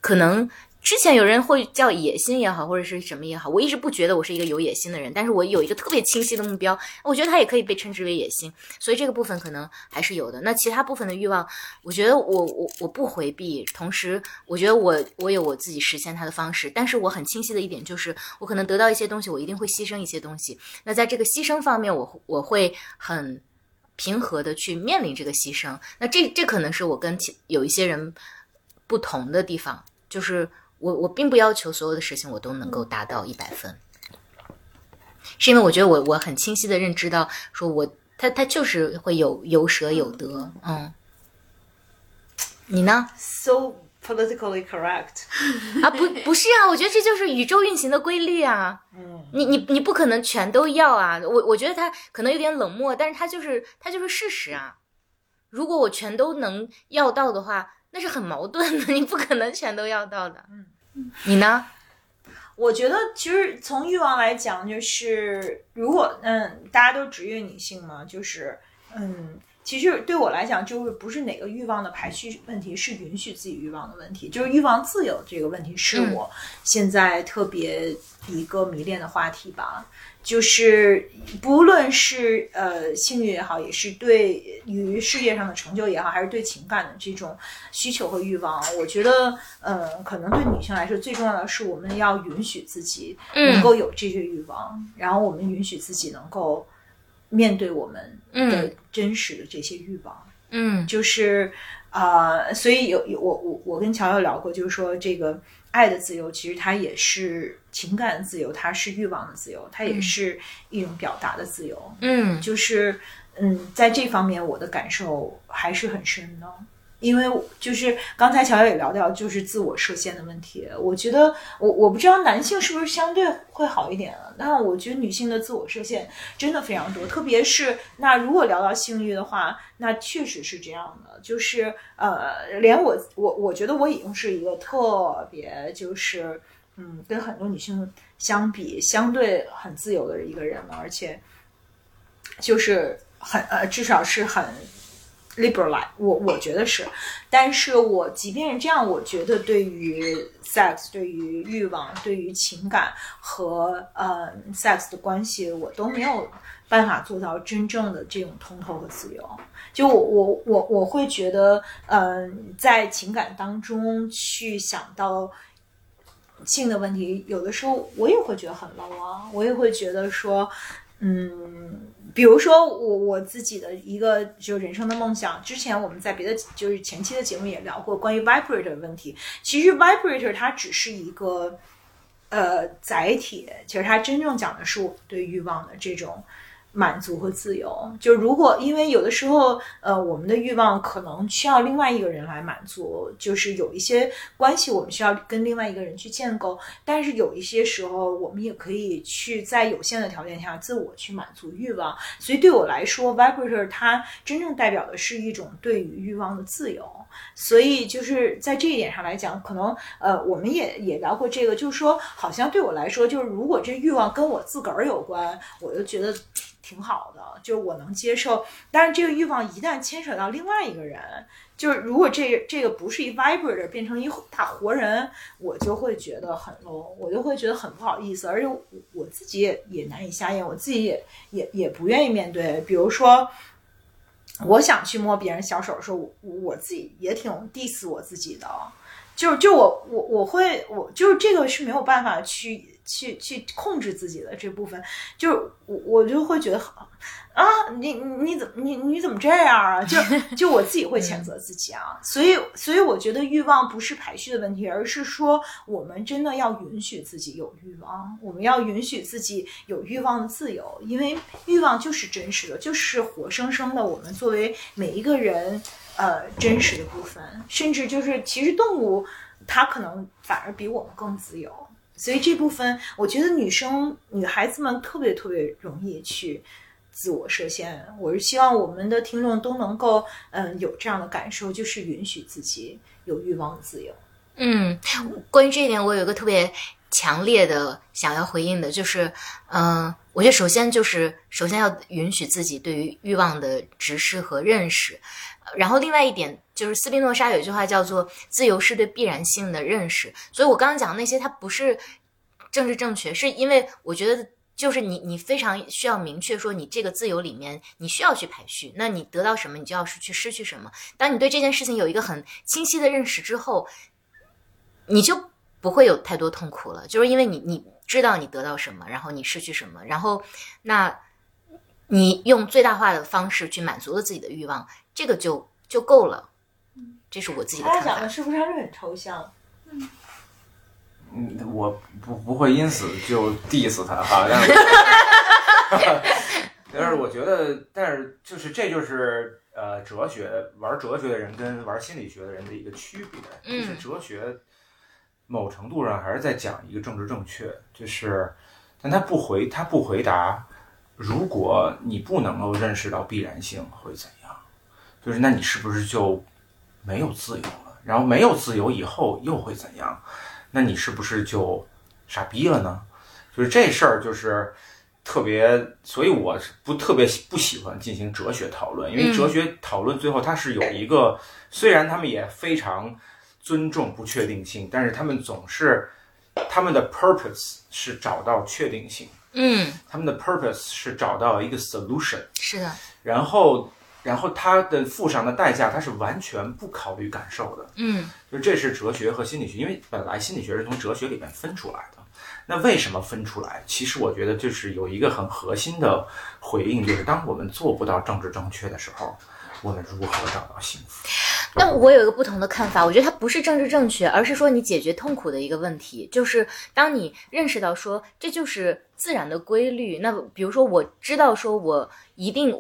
可能之前有人会叫野心也好或者是什么也好，我一直不觉得我是一个有野心的人，但是我有一个特别清晰的目标，我觉得它也可以被称之为野心，所以这个部分可能还是有的。那其他部分的欲望我觉得我不回避，同时我觉得我有我自己实现它的方式，但是我很清晰的一点就是我可能得到一些东西，我一定会牺牲一些东西，那在这个牺牲方面我会很平和的去面临这个牺牲，那这可能是我跟有一些人不同的地方，就是我并不要求所有的事情我都能够达到100分，是因为我觉得我很清晰的认知到，说他就是会有舍有得，你呢 ？So politically correct 啊，不是啊，我觉得这就是宇宙运行的规律啊，你不可能全都要啊，我觉得他可能有点冷漠，但是他就是事实啊，如果我全都能要到的话。那是很矛盾的，你不可能全都要到的。你呢？我觉得其实从欲望来讲，就是如果大家都职业女性嘛，就是其实对我来讲就是不是哪个欲望的排序问题，是允许自己欲望的问题，就是欲望自由这个问题是我现在特别一个迷恋的话题吧。就是不论是性欲也好，也是对于事业上的成就也好，还是对情感的这种需求和欲望，我觉得可能对女性来说最重要的是我们要允许自己能够有这些欲望，然后我们允许自己能够面对我们的真实的这些欲望。就是所以我跟乔乔聊过，就是说这个爱的自由其实它也是情感的自由，它是欲望的自由，它也是一种表达的自由。就是在这方面我的感受还是很深的。因为就是刚才乔乔也聊到就是自我设限的问题，我觉得我不知道男性是不是相对会好一点啊，但我觉得女性的自我设限真的非常多，特别是那如果聊到性欲的话，那确实是这样的，就是连我觉得我已经是一个特别就是跟很多女性相比相对很自由的一个人了，而且就是很至少是很liberalize， 我觉得是，但是我即便是这样，我觉得对于 sex， 对于欲望，对于情感和sex 的关系，我都没有办法做到真正的这种通透和自由。就我会觉得，在情感当中去想到性的问题，有的时候我也会觉得很 low 啊，我也会觉得说，比如说我自己的一个就人生的梦想，之前我们在别的就是前期的节目也聊过关于 vibrator 的问题。其实 vibrator 它只是一个载体，其实它真正讲的是我对欲望的这种满足和自由。就如果因为有的时候我们的欲望可能需要另外一个人来满足，就是有一些关系我们需要跟另外一个人去建构，但是有一些时候我们也可以去在有限的条件下自我去满足欲望。所以对我来说 vibrator 它真正代表的是一种对于欲望的自由。所以就是在这一点上来讲，可能我们也聊过这个，就是说好像对我来说，就是如果这欲望跟我自个儿有关，我就觉得挺好的，就是我能接受。但是这个欲望一旦牵扯到另外一个人，就是如果这个不是一 vibrator 变成一大活人，我就会觉得很 low， 我就会觉得很不好意思，而且我自己也难以下咽，我自己也不愿意面对。比如说我想去摸别人小手的时候，我自己也挺 diss 我自己的，就我就是这个是没有办法去控制自己的这部分，就是我就会觉得啊，你怎么这样啊？就我自己会谴责自己啊。所以我觉得欲望不是排序的问题，而是说我们真的要允许自己有欲望，我们要允许自己有欲望的自由，因为欲望就是真实的，就是活生生的。我们作为每一个人，真实的部分，甚至就是其实动物它可能反而比我们更自由。所以这部分我觉得女孩子们特别特别容易去自我设限，我是希望我们的听众都能够有这样的感受，就是允许自己有欲望的自由。关于这一点我有一个特别强烈的想要回应的，就是我觉得首先要允许自己对于欲望的直视和认识。然后另外一点就是斯宾诺莎有一句话叫做自由是对必然性的认识，所以我刚刚讲那些它不是政治正确，是因为我觉得就是你非常需要明确说你这个自由里面你需要去排序，那你得到什么你就要去失去什么。当你对这件事情有一个很清晰的认识之后，你就不会有太多痛苦了，就是因为你知道你得到什么，然后你失去什么，然后那你用最大化的方式去满足了自己的欲望，这个就够了。这是我自己的看法。他讲的是不是很抽象？我不会因此就 diss 他哈，但是我觉得，但是就是这就是哲学，玩哲学的人跟玩心理学的人的一个区别，就是哲学某程度上还是在讲一个政治正确，就是但他不回答，如果你不能够认识到必然性会怎样，就是那你是不是就没有自由了，然后没有自由以后又会怎样？那你是不是就傻逼了呢？就是这事儿，就是特别，所以我不特别不喜欢进行哲学讨论，因为哲学讨论最后它是有一个，虽然他们也非常尊重不确定性，但是他们总是他们的 purpose 是找到确定性，他们的 purpose 是找到一个 solution， 是的，然后它的付上的代价，它是完全不考虑感受的，就这是哲学和心理学，因为本来心理学是从哲学里面分出来的。那为什么分出来？其实我觉得就是有一个很核心的回应，就是当我们做不到政治正确的时候，我们如何找到幸福？那我有一个不同的看法，我觉得它不是政治正确，而是说你解决痛苦的一个问题，就是当你认识到说这就是自然的规律，那比如说我知道说我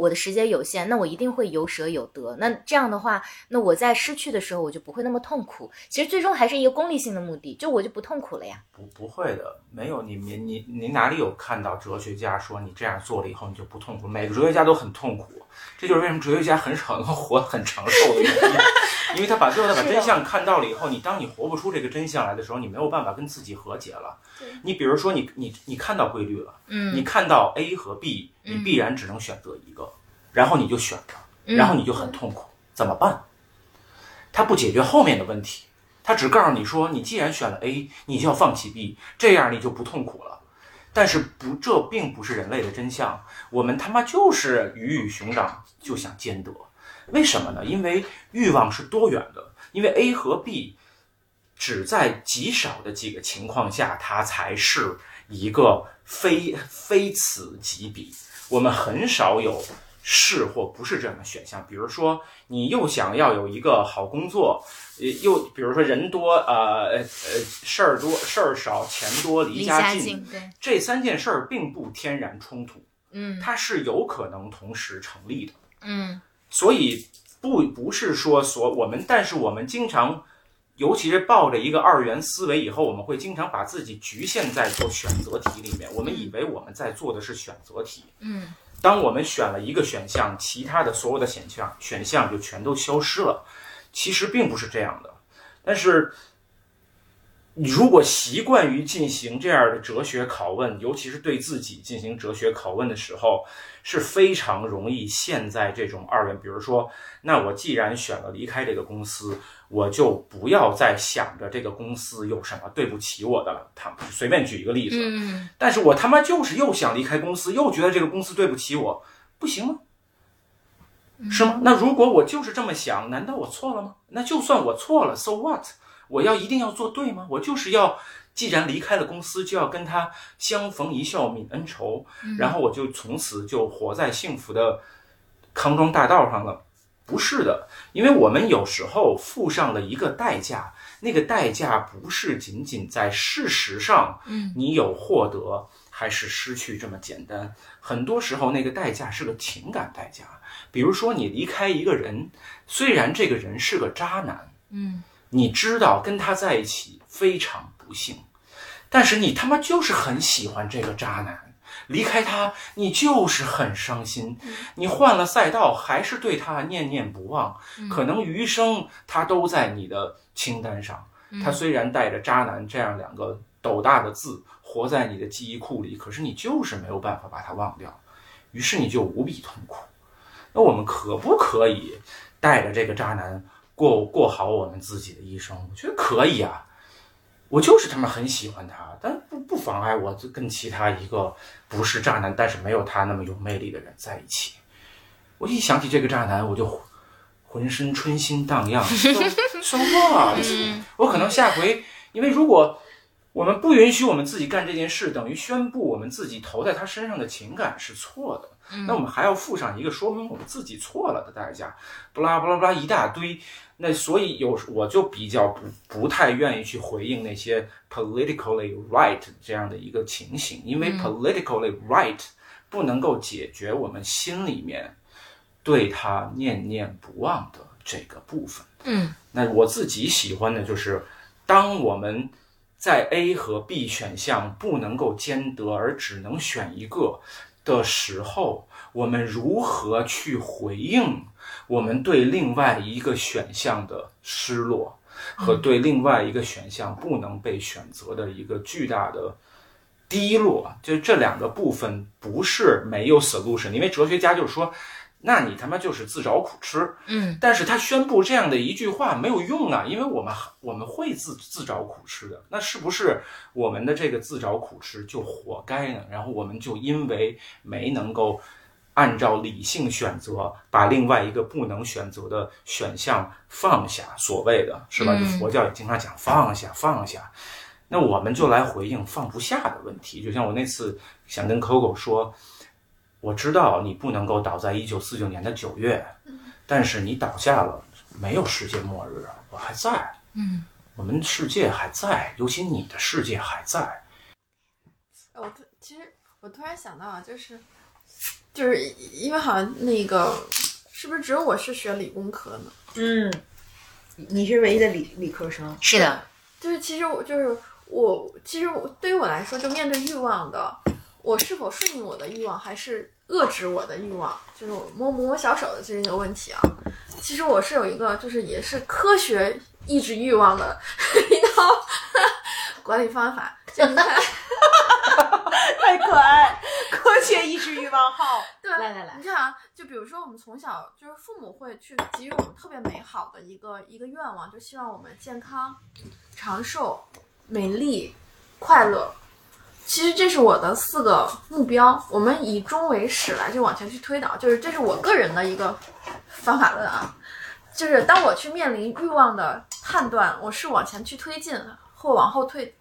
的时间有限，那我一定会有舍有得，那这样的话，那我在失去的时候我就不会那么痛苦，其实最终还是一个功利性的目的，就我就不痛苦了呀。不会的，没有，你哪里有看到哲学家说你这样做了以后你就不痛苦？每个哲学家都很痛苦，这就是为什么哲学家很少能活很长寿的原因，因为最后他把真相看到了以后，你当你活不出这个真相来的时候，你没有办法跟自己和解了。你比如说你看到规律了，你看到 A 和 B， 你必然只能选择一个，然后你就选了，然后你就很痛苦，怎么办？他不解决后面的问题，他只告诉你说，你既然选了 A， 你就要放弃 B， 这样你就不痛苦了。但是这并不是人类的真相，我们他妈就是鱼与熊掌就想兼得，为什么呢？因为欲望是多元的，因为 A 和 B 只在极少的几个情况下，它才是一个非此即彼，我们很少有是或不是这样的选项。比如说你又想要有一个好工作，又比如说人多事儿少钱多离家近，这三件事儿并不天然冲突，它是有可能同时成立的，所以不是说但是我们经常，尤其是抱着一个二元思维以后，我们会经常把自己局限在做选择题里面，我们以为我们在做的是选择题，当我们选了一个选项，其他的所有的选项就全都消失了，其实并不是这样的。但是你如果习惯于进行这样的哲学拷问，尤其是对自己进行哲学拷问的时候，是非常容易陷在这种二元，比如说，那我既然选了离开这个公司，我就不要再想着这个公司有什么对不起我的了，随便举一个例子，但是我他妈就是又想离开公司，又觉得这个公司对不起我，不行吗？是吗？那如果我就是这么想，难道我错了吗？那就算我错了 so what，我一定要做对吗？我就是要，既然离开了公司，就要跟他相逢一笑泯恩仇，然后我就从此就活在幸福的康庄大道上了。不是的，因为我们有时候付上了一个代价，那个代价不是仅仅在事实上，你有获得还是失去这么简单，很多时候那个代价是个情感代价。比如说你离开一个人，虽然这个人是个渣男，你知道跟他在一起非常不幸，但是你他妈就是很喜欢这个渣男，离开他你就是很伤心，你换了赛道还是对他念念不忘，可能余生他都在你的清单上，他虽然带着渣男这样两个斗大的字活在你的记忆库里，可是你就是没有办法把他忘掉，于是你就无比痛苦。那我们可不可以带着这个渣男过好我们自己的一生？我觉得可以啊，我就是他们很喜欢他，但不妨碍我跟其他一个不是渣男但是没有他那么有魅力的人在一起。我一想起这个渣男，我就浑身春心荡漾so what， 我可能下回，因为如果我们不允许我们自己干这件事，等于宣布我们自己投在他身上的情感是错的，那我们还要付上一个说明我们自己错了的代价，不啦不啦不啦一大堆。那所以我就比较不太愿意去回应那些 politically right 这样的一个情形，因为 politically right 不能够解决我们心里面对他念念不忘的这个部分。那我自己喜欢的就是当我们在 A 和 B 选项不能够兼得而只能选一个的时候，我们如何去回应我们对另外一个选项的失落和对另外一个选项不能被选择的一个巨大的低落，就是这两个部分不是没有 solution， 因为哲学家就是说那你他妈就是自找苦吃，嗯，但是他宣布这样的一句话没有用啊，因为我们会自找苦吃的，那是不是我们的这个自找苦吃就活该呢？然后我们就因为没能够按照理性选择，把另外一个不能选择的选项放下，所谓的是吧？佛教也经常讲放下，放下。那我们就来回应放不下的问题，就像我那次想跟 Coco 说。我知道你不能够倒在1949年的9月，但是你倒下了，没有世界末日，我还在，嗯，我们世界还在，尤其你的世界还在。其实我突然想到啊，就是因为好像那个是不是只有我是学理工科呢？嗯，你是唯一的理科生。是的，其实对于我来说，就面对欲望的。我是否顺应我的欲望，还是遏制我的欲望？就是我摸小手的这个问题啊。其实我是有一个，就是也是科学抑制欲望的一套管理方法。就你看，太可爱，科学抑制欲望号。对，来，你看啊，就比如说我们从小就是父母会去给予我们特别美好的一个愿望，就希望我们健康、长寿、美丽、快乐。其实这是我的四个目标，我们以终为始来就往前去推导，就是这是我个人的一个方法论啊。就是当我去面临欲望的判断，我是往前去推进或往后退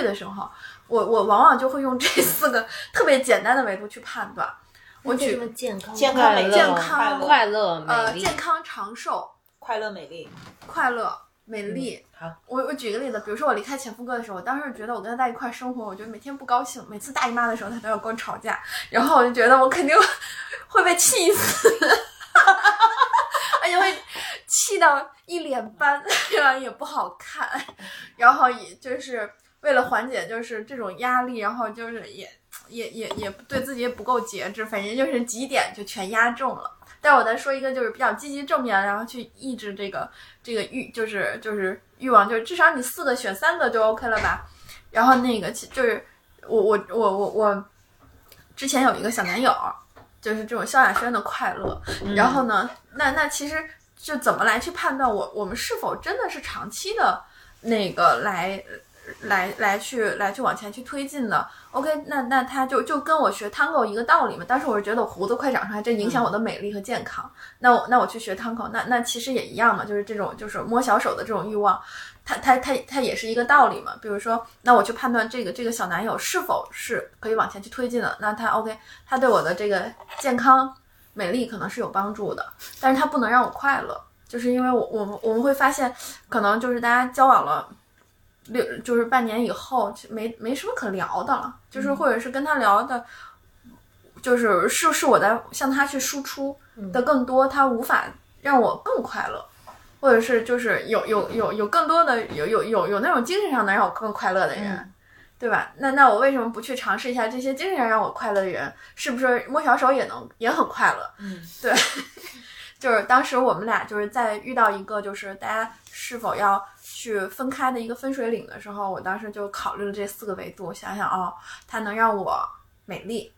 的时候，我往往就会用这四个特别简单的维度去判断。我举健康、快乐、美丽、健康长寿、快乐美丽、嗯、好，我举个例子，比如说我离开前夫哥的时候，我当时觉得我跟他在一块生活，我觉得每天不高兴，每次大姨妈的时候他都要跟我吵架，然后我就觉得我肯定会被气死，而且会气到一脸斑，然后也不好看，然后也就是为了缓解就是这种压力，然后就是也对自己也不够节制，反正就是几点就全压中了。但我再说一个，就是比较积极正面，然后去抑制这个欲，就是欲望，就是至少你四个选三个就 OK 了吧。然后那个就是我之前有一个小男友，就是这种萧亚轩的快乐。然后呢，那其实就怎么来去判断我们是否真的是长期的那个来去往前去推进的 OK， 那他就跟我学 Tango 一个道理嘛。当时我是觉得我胡子快长出来，这影响我的美丽和健康，那我去学 Tango， 那其实也一样嘛，就是这种就是摸小手的这种欲望，它也是一个道理嘛。比如说，那我去判断这个小男友是否是可以往前去推进的，那他 OK， 他对我的这个健康美丽可能是有帮助的，但是他不能让我快乐，就是因为我们会发现，可能就是大家交往了就是半年以后没什么可聊的了，就是或者是跟他聊的，就是是我在向他去输出的更多，他无法让我更快乐，或者是就是有更多的有那种精神上能让我更快乐的人，对吧？那我为什么不去尝试一下这些精神上让我快乐的人？是不是摸小手也很快乐？对，就是当时我们俩就是在遇到一个就是大家是否要去分开的一个分水岭的时候，我当时就考虑了这四个维度，想想哦，它能让我美丽，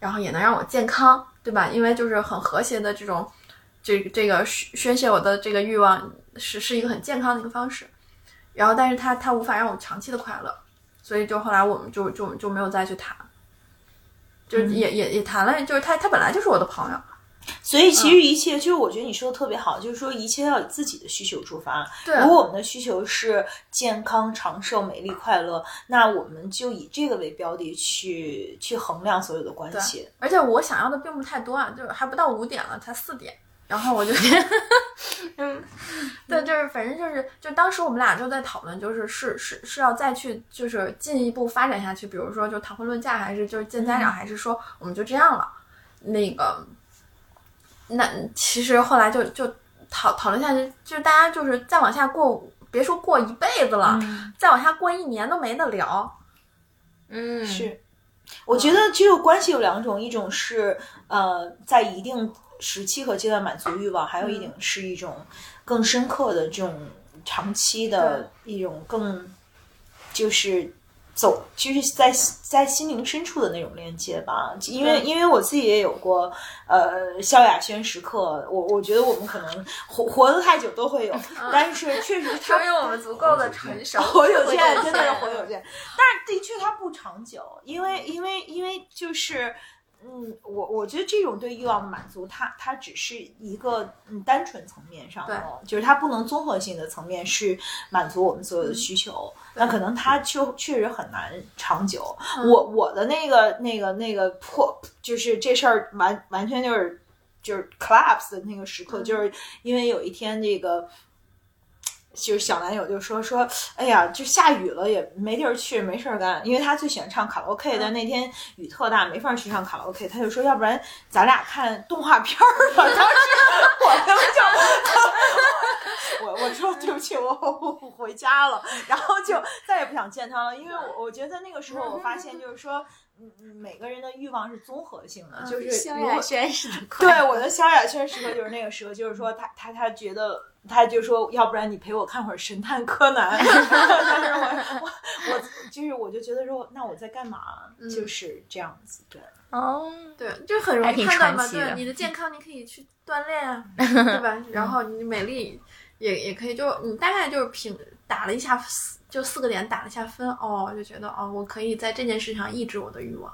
然后也能让我健康，对吧？因为就是很和谐的这种这个宣泄我的这个欲望是一个很健康的一个方式，然后但是它无法让我长期的快乐，所以就后来我们就没有再去谈，就也谈了，就是他本来就是我的朋友。所以其实一切就是我觉得你说的特别好，就是说一切要以自己的需求出发。对，如果我们的需求是健康长寿美丽快乐，那我们就以这个为标的去衡量所有的关系。而且我想要的并不太多啊，就是还不到5点了，才4点，然后我就对，就是反正就当时我们俩就在讨论，就是是要再去就是进一步发展下去，比如说就谈婚论嫁，还是就是见家长，还是说我们就这样了。那其实后来就讨论下去，就是大家就是再往下过，别说过一辈子了，再往下过1年都没得聊。是，我觉得这个关系有两种，一种是在一定时期和阶段满足欲望，还有一种是一种更深刻的这种长期的一种更就是走就是在心灵深处的那种连接吧，因为我自己也有过萧亚轩时刻，我觉得我们可能活得太久都会有，但是确实他因为我们足够的成熟，活久见真的是活久见，但是的确它不长久，因为就是。我觉得这种对欲望的满足，它只是一个单纯层面上的，就是它不能综合性的层面是满足我们所有的需求。那可能它确实很难长久。我的那个破，就是这事儿完全就是 collapse 的那个时刻，就是因为有一天这个。就是小男友就说，哎呀，就下雨了也没地儿去，没事儿干，因为他最喜欢唱卡拉 OK， 但那天雨特大，没法去唱卡拉 OK， 他就说，要不然咱俩看动画片儿吧。当时我说对不起，我回家了，然后就再也不想见他了，因为我觉得在那个时候我发现就是说。每个人的欲望是综合性的，就是萧亚轩时刻。对，我的萧亚轩时刻就是那个时候，就是说他觉得他就说，要不然你陪我看会儿《神探柯南》但是我就是我就觉得说，那我在干嘛？就是这样子，对。哦，对，就很容易看到嘛。对，你的健康你可以去锻炼啊，对吧？然后你美丽也可以就，你大概就是打了一下。就4个点打了一下分，哦，就觉得哦，我可以在这件事上抑制我的欲望，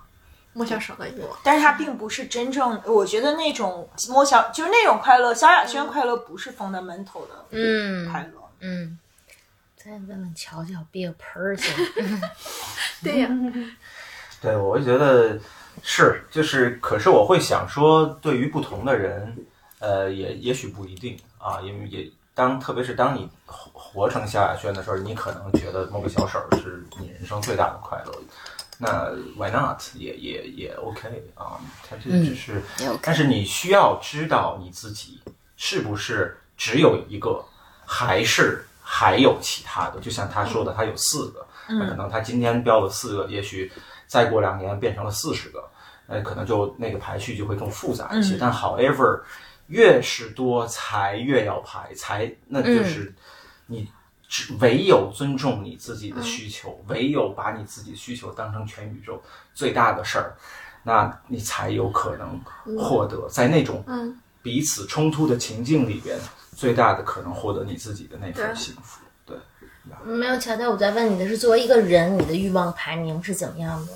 摸小手的欲望。但是它并不是真正，我觉得那种摸小就是那种快乐，萧亚轩快乐不是 fundamental 的快乐。嗯，再问问乔乔 ，be a person 对呀、对，我会觉得是，就是，可是我会想说，对于不同的人，也许不一定啊，因为也。特别是当你活成萧亚轩的时候，你可能觉得摸个小手是你人生最大的快乐。那 why not 也 OK 啊、它这只是、但是你需要知道你自己是不是只有一个，还是还有其他的。就像他说的，他有4个，那可能他今天标了4个，也许再过2年变成了40个，可能就那个排序就会更复杂一些。但 however。越是多才越要排才，那就是你唯有尊重你自己的需求，唯有把你自己的需求当成全宇宙最大的事儿，那你才有可能获得在那种彼此冲突的情境里边最大的可能获得你自己的那份幸福。对，没有乔乔，我在问你的是，作为一个人，你的欲望排名是怎么样的？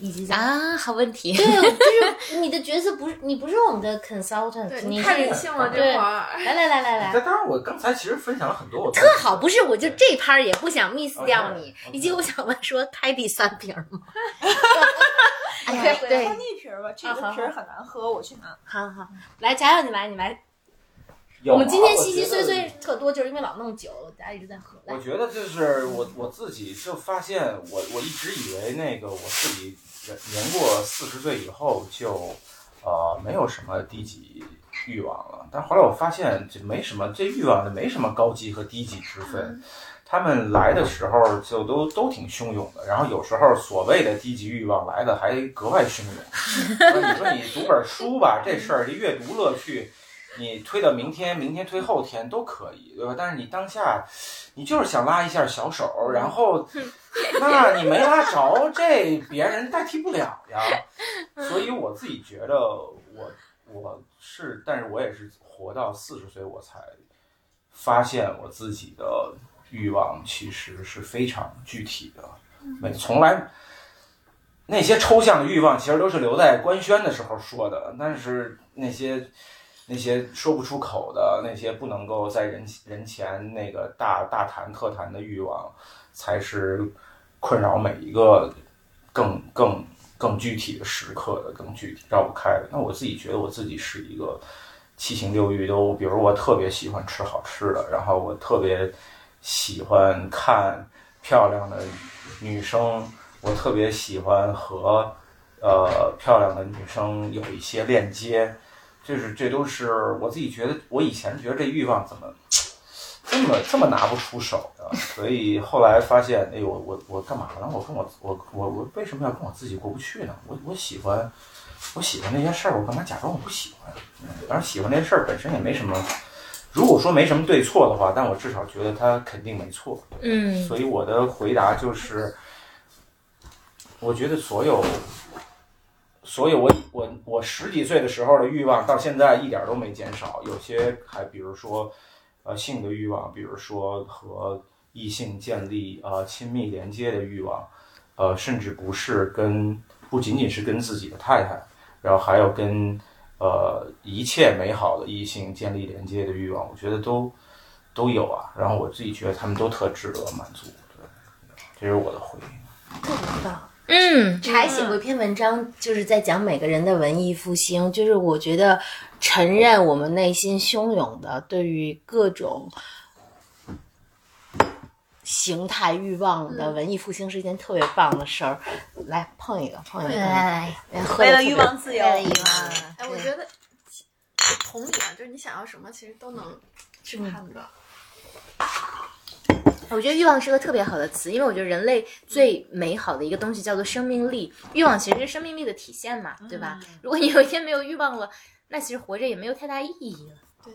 以及啊，好问题。对，就是你的角色不是，你不是我们的 consultant， 你太理性了这会儿。来。当然，我刚才其实分享了很多我。特好，不是，我就这 part 也不想 miss 掉你。以及我想问说，开第3瓶吗？哎，对，开那瓶吧，这个瓶很难喝，我去拿。好，来，贾小，你来。我们今天稀稀碎碎特多，就是因为老弄酒，大家一直在喝。我觉得就是我自己就发现，我一直以为那个我自己。年过40岁以后就，没有什么低级欲望了。但后来我发现，这欲望就没什么高级和低级之分，他们来的时候就都挺汹涌的。然后有时候所谓的低级欲望来的还格外汹涌。你说你读本书吧，这事儿阅读乐趣，你推到明天推后天都可以，对吧？但是你当下，你就是想拉一下小手，然后。那你没拉着，这别人代替不了呀。所以我自己觉得我是，但是我也是活到40岁，我才发现我自己的欲望其实是非常具体的。从来那些抽象的欲望其实都是留在官宣的时候说的，但是那些说不出口的，那些不能够在人前那个大谈特谈的欲望。才是困扰每一个更具体的时刻的，更具体绕不开的。那我自己觉得我自己是一个7情6欲都，比如我特别喜欢吃好吃的，然后我特别喜欢看漂亮的女生，我特别喜欢和漂亮的女生有一些链接，这都是我自己觉得，我以前觉得这欲望怎么。这么拿不出手的，所以后来发现，哎，我干嘛呢？我为什么要跟我自己过不去呢？我喜欢那些事儿，我干嘛假装我不喜欢？当然，喜欢这事儿本身也没什么，如果说没什么对错的话，但我至少觉得它肯定没错。所以我的回答就是，我觉得所有我十几岁的时候的欲望到现在一点都没减少，有些还比如说性的欲望，比如说和异性建立亲密连接的欲望，甚至不仅仅是跟自己的太太，然后还有跟一切美好的异性建立连接的欲望，我觉得都有啊。然后我自己觉得他们都特值得满足，这是我的回应。特别棒。嗯，茶也写过一篇文章，就是在讲每个人的文艺复兴，就是我觉得承认我们内心汹涌的对于各种形态欲望的文艺复兴是一件特别棒的事儿。来碰一个，为了欲望自由，为了欲望。哎，我觉得同理啊，就是你想要什么，其实都能去看的。我觉得欲望是个特别好的词，因为我觉得人类最美好的一个东西叫做生命力，欲望其实是生命力的体现嘛，对吧？如果你有一天没有欲望了，那其实活着也没有太大意义了。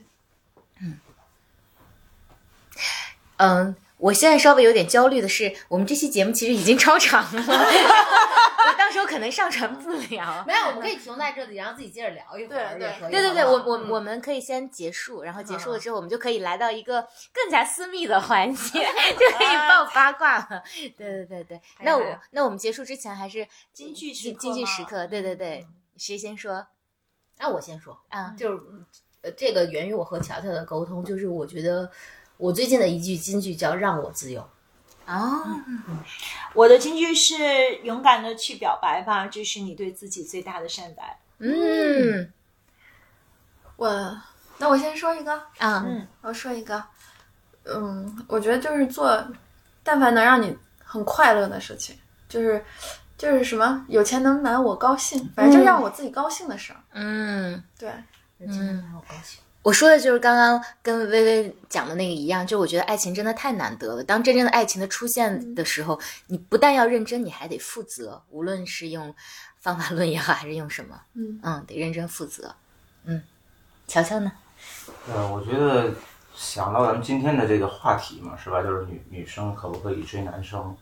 对，我现在稍微有点焦虑的是，我们这期节目其实已经超长了，我到时候可能上传不了。没有，我们可以停在这里，然后自己接着聊一会儿。对，我们可以先结束，然后结束了之后，我们就可以来到一个更加私密的环节，就可以爆八卦了。对，那我们结束之前还是金句时刻。对，谁先说？那我先说啊，就是这个源于我和乔乔的沟通，就是我觉得。我最近的一句金句叫让我自由我的金句是勇敢的去表白吧，这是你对自己最大的善待。那我先说一个我觉得就是做但凡能让你很快乐的事情，就是什么有钱能买我高兴，反正就让我自己高兴的事儿。对，有钱能买我高兴。我说的就是刚刚跟薇薇讲的那个一样，就我觉得爱情真的太难得了。当真正的爱情的出现的时候，你不但要认真，你还得负责，无论是用方法论也好，还是用什么，得认真负责。乔乔呢？我觉得想到咱们今天的这个话题嘛，是吧？就是女生可不可以追男生？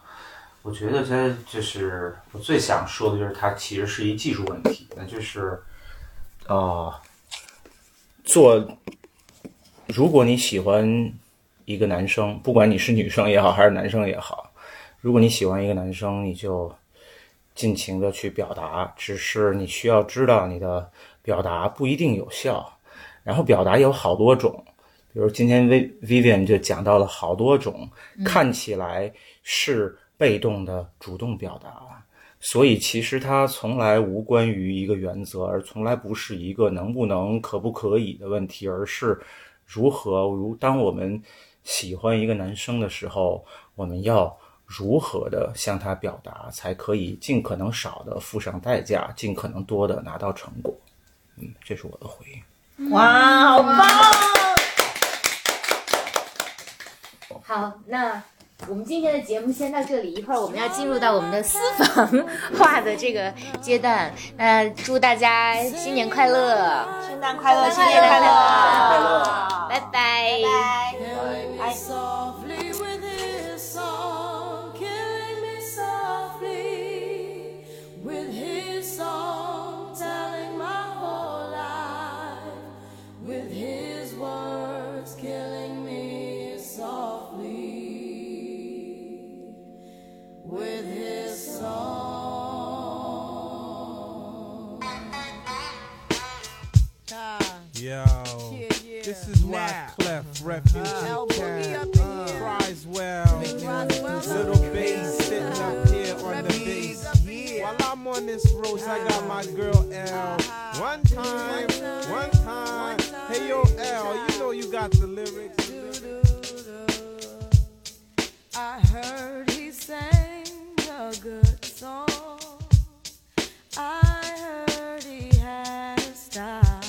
我觉得这就是我最想说的，就是它其实是一技术问题，那就是如果你喜欢一个男生，不管你是女生也好还是男生也好，如果你喜欢一个男生，你就尽情的去表达，只是你需要知道你的表达不一定有效。然后表达有好多种，比如今天 Vivian 就讲到了好多种看起来是被动的主动表达。所以其实它从来无关于一个原则，而从来不是一个能不能可不可以的问题，而是如何当我们喜欢一个男生的时候，我们要如何的向他表达，才可以尽可能少的付上代价，尽可能多的拿到成果。这是我的回应。哇，好棒！好，那我们今天的节目先到这里，一会儿我们要进入到我们的私房话的这个阶段。那祝大家新年快乐，圣诞快乐，新年快乐，拜拜，拜拜。Refugee cries well. Little bass sitting up here on the bass. While I'm on this road, I got my girl L. One time. Hey yo L, you know you got the lyrics. I heard he sang a good song. I heard he had a style.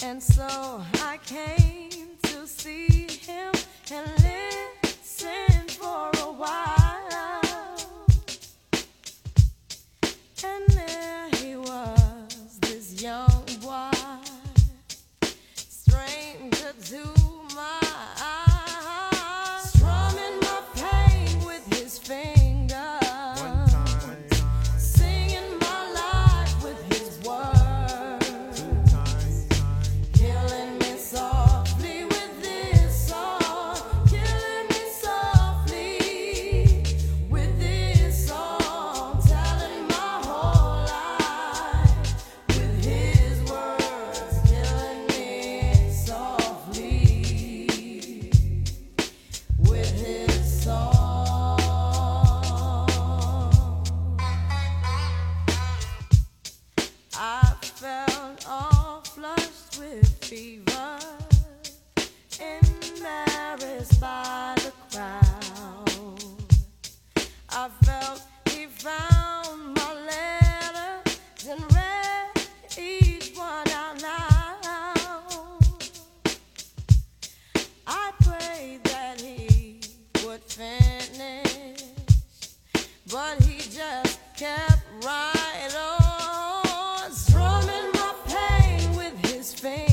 And so I came to see him and listen for a while. And there he was, this young boy, stranger. noticed by the crowd. I felt he found my letters and read each one out loud. I prayed that he would finish, but he just kept right on, strumming my pain with his fingers.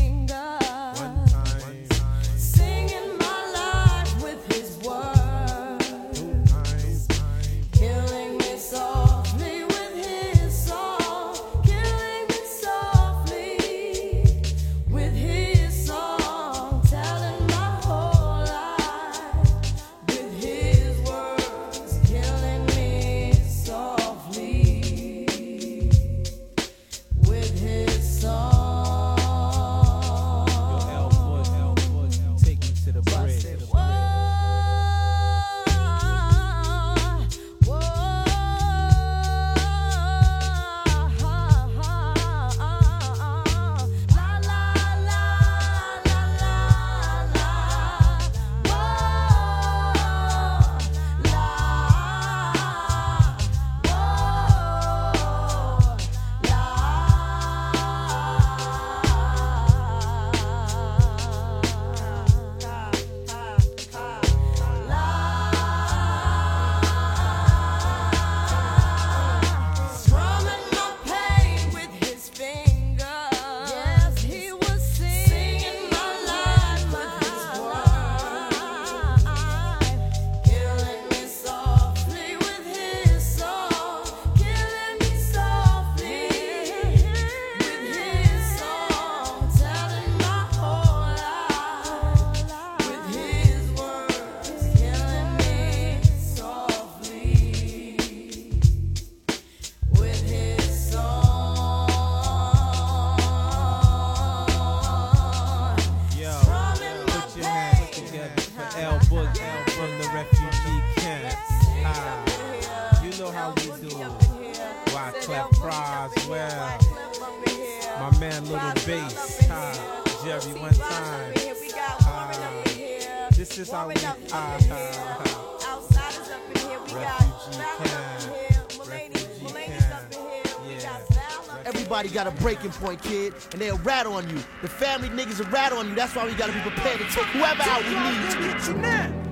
Everybody got a breaking point, kid, and they'll rat on you. The family niggas will rat on you. That's why we gotta be prepared to take whoever out we need to.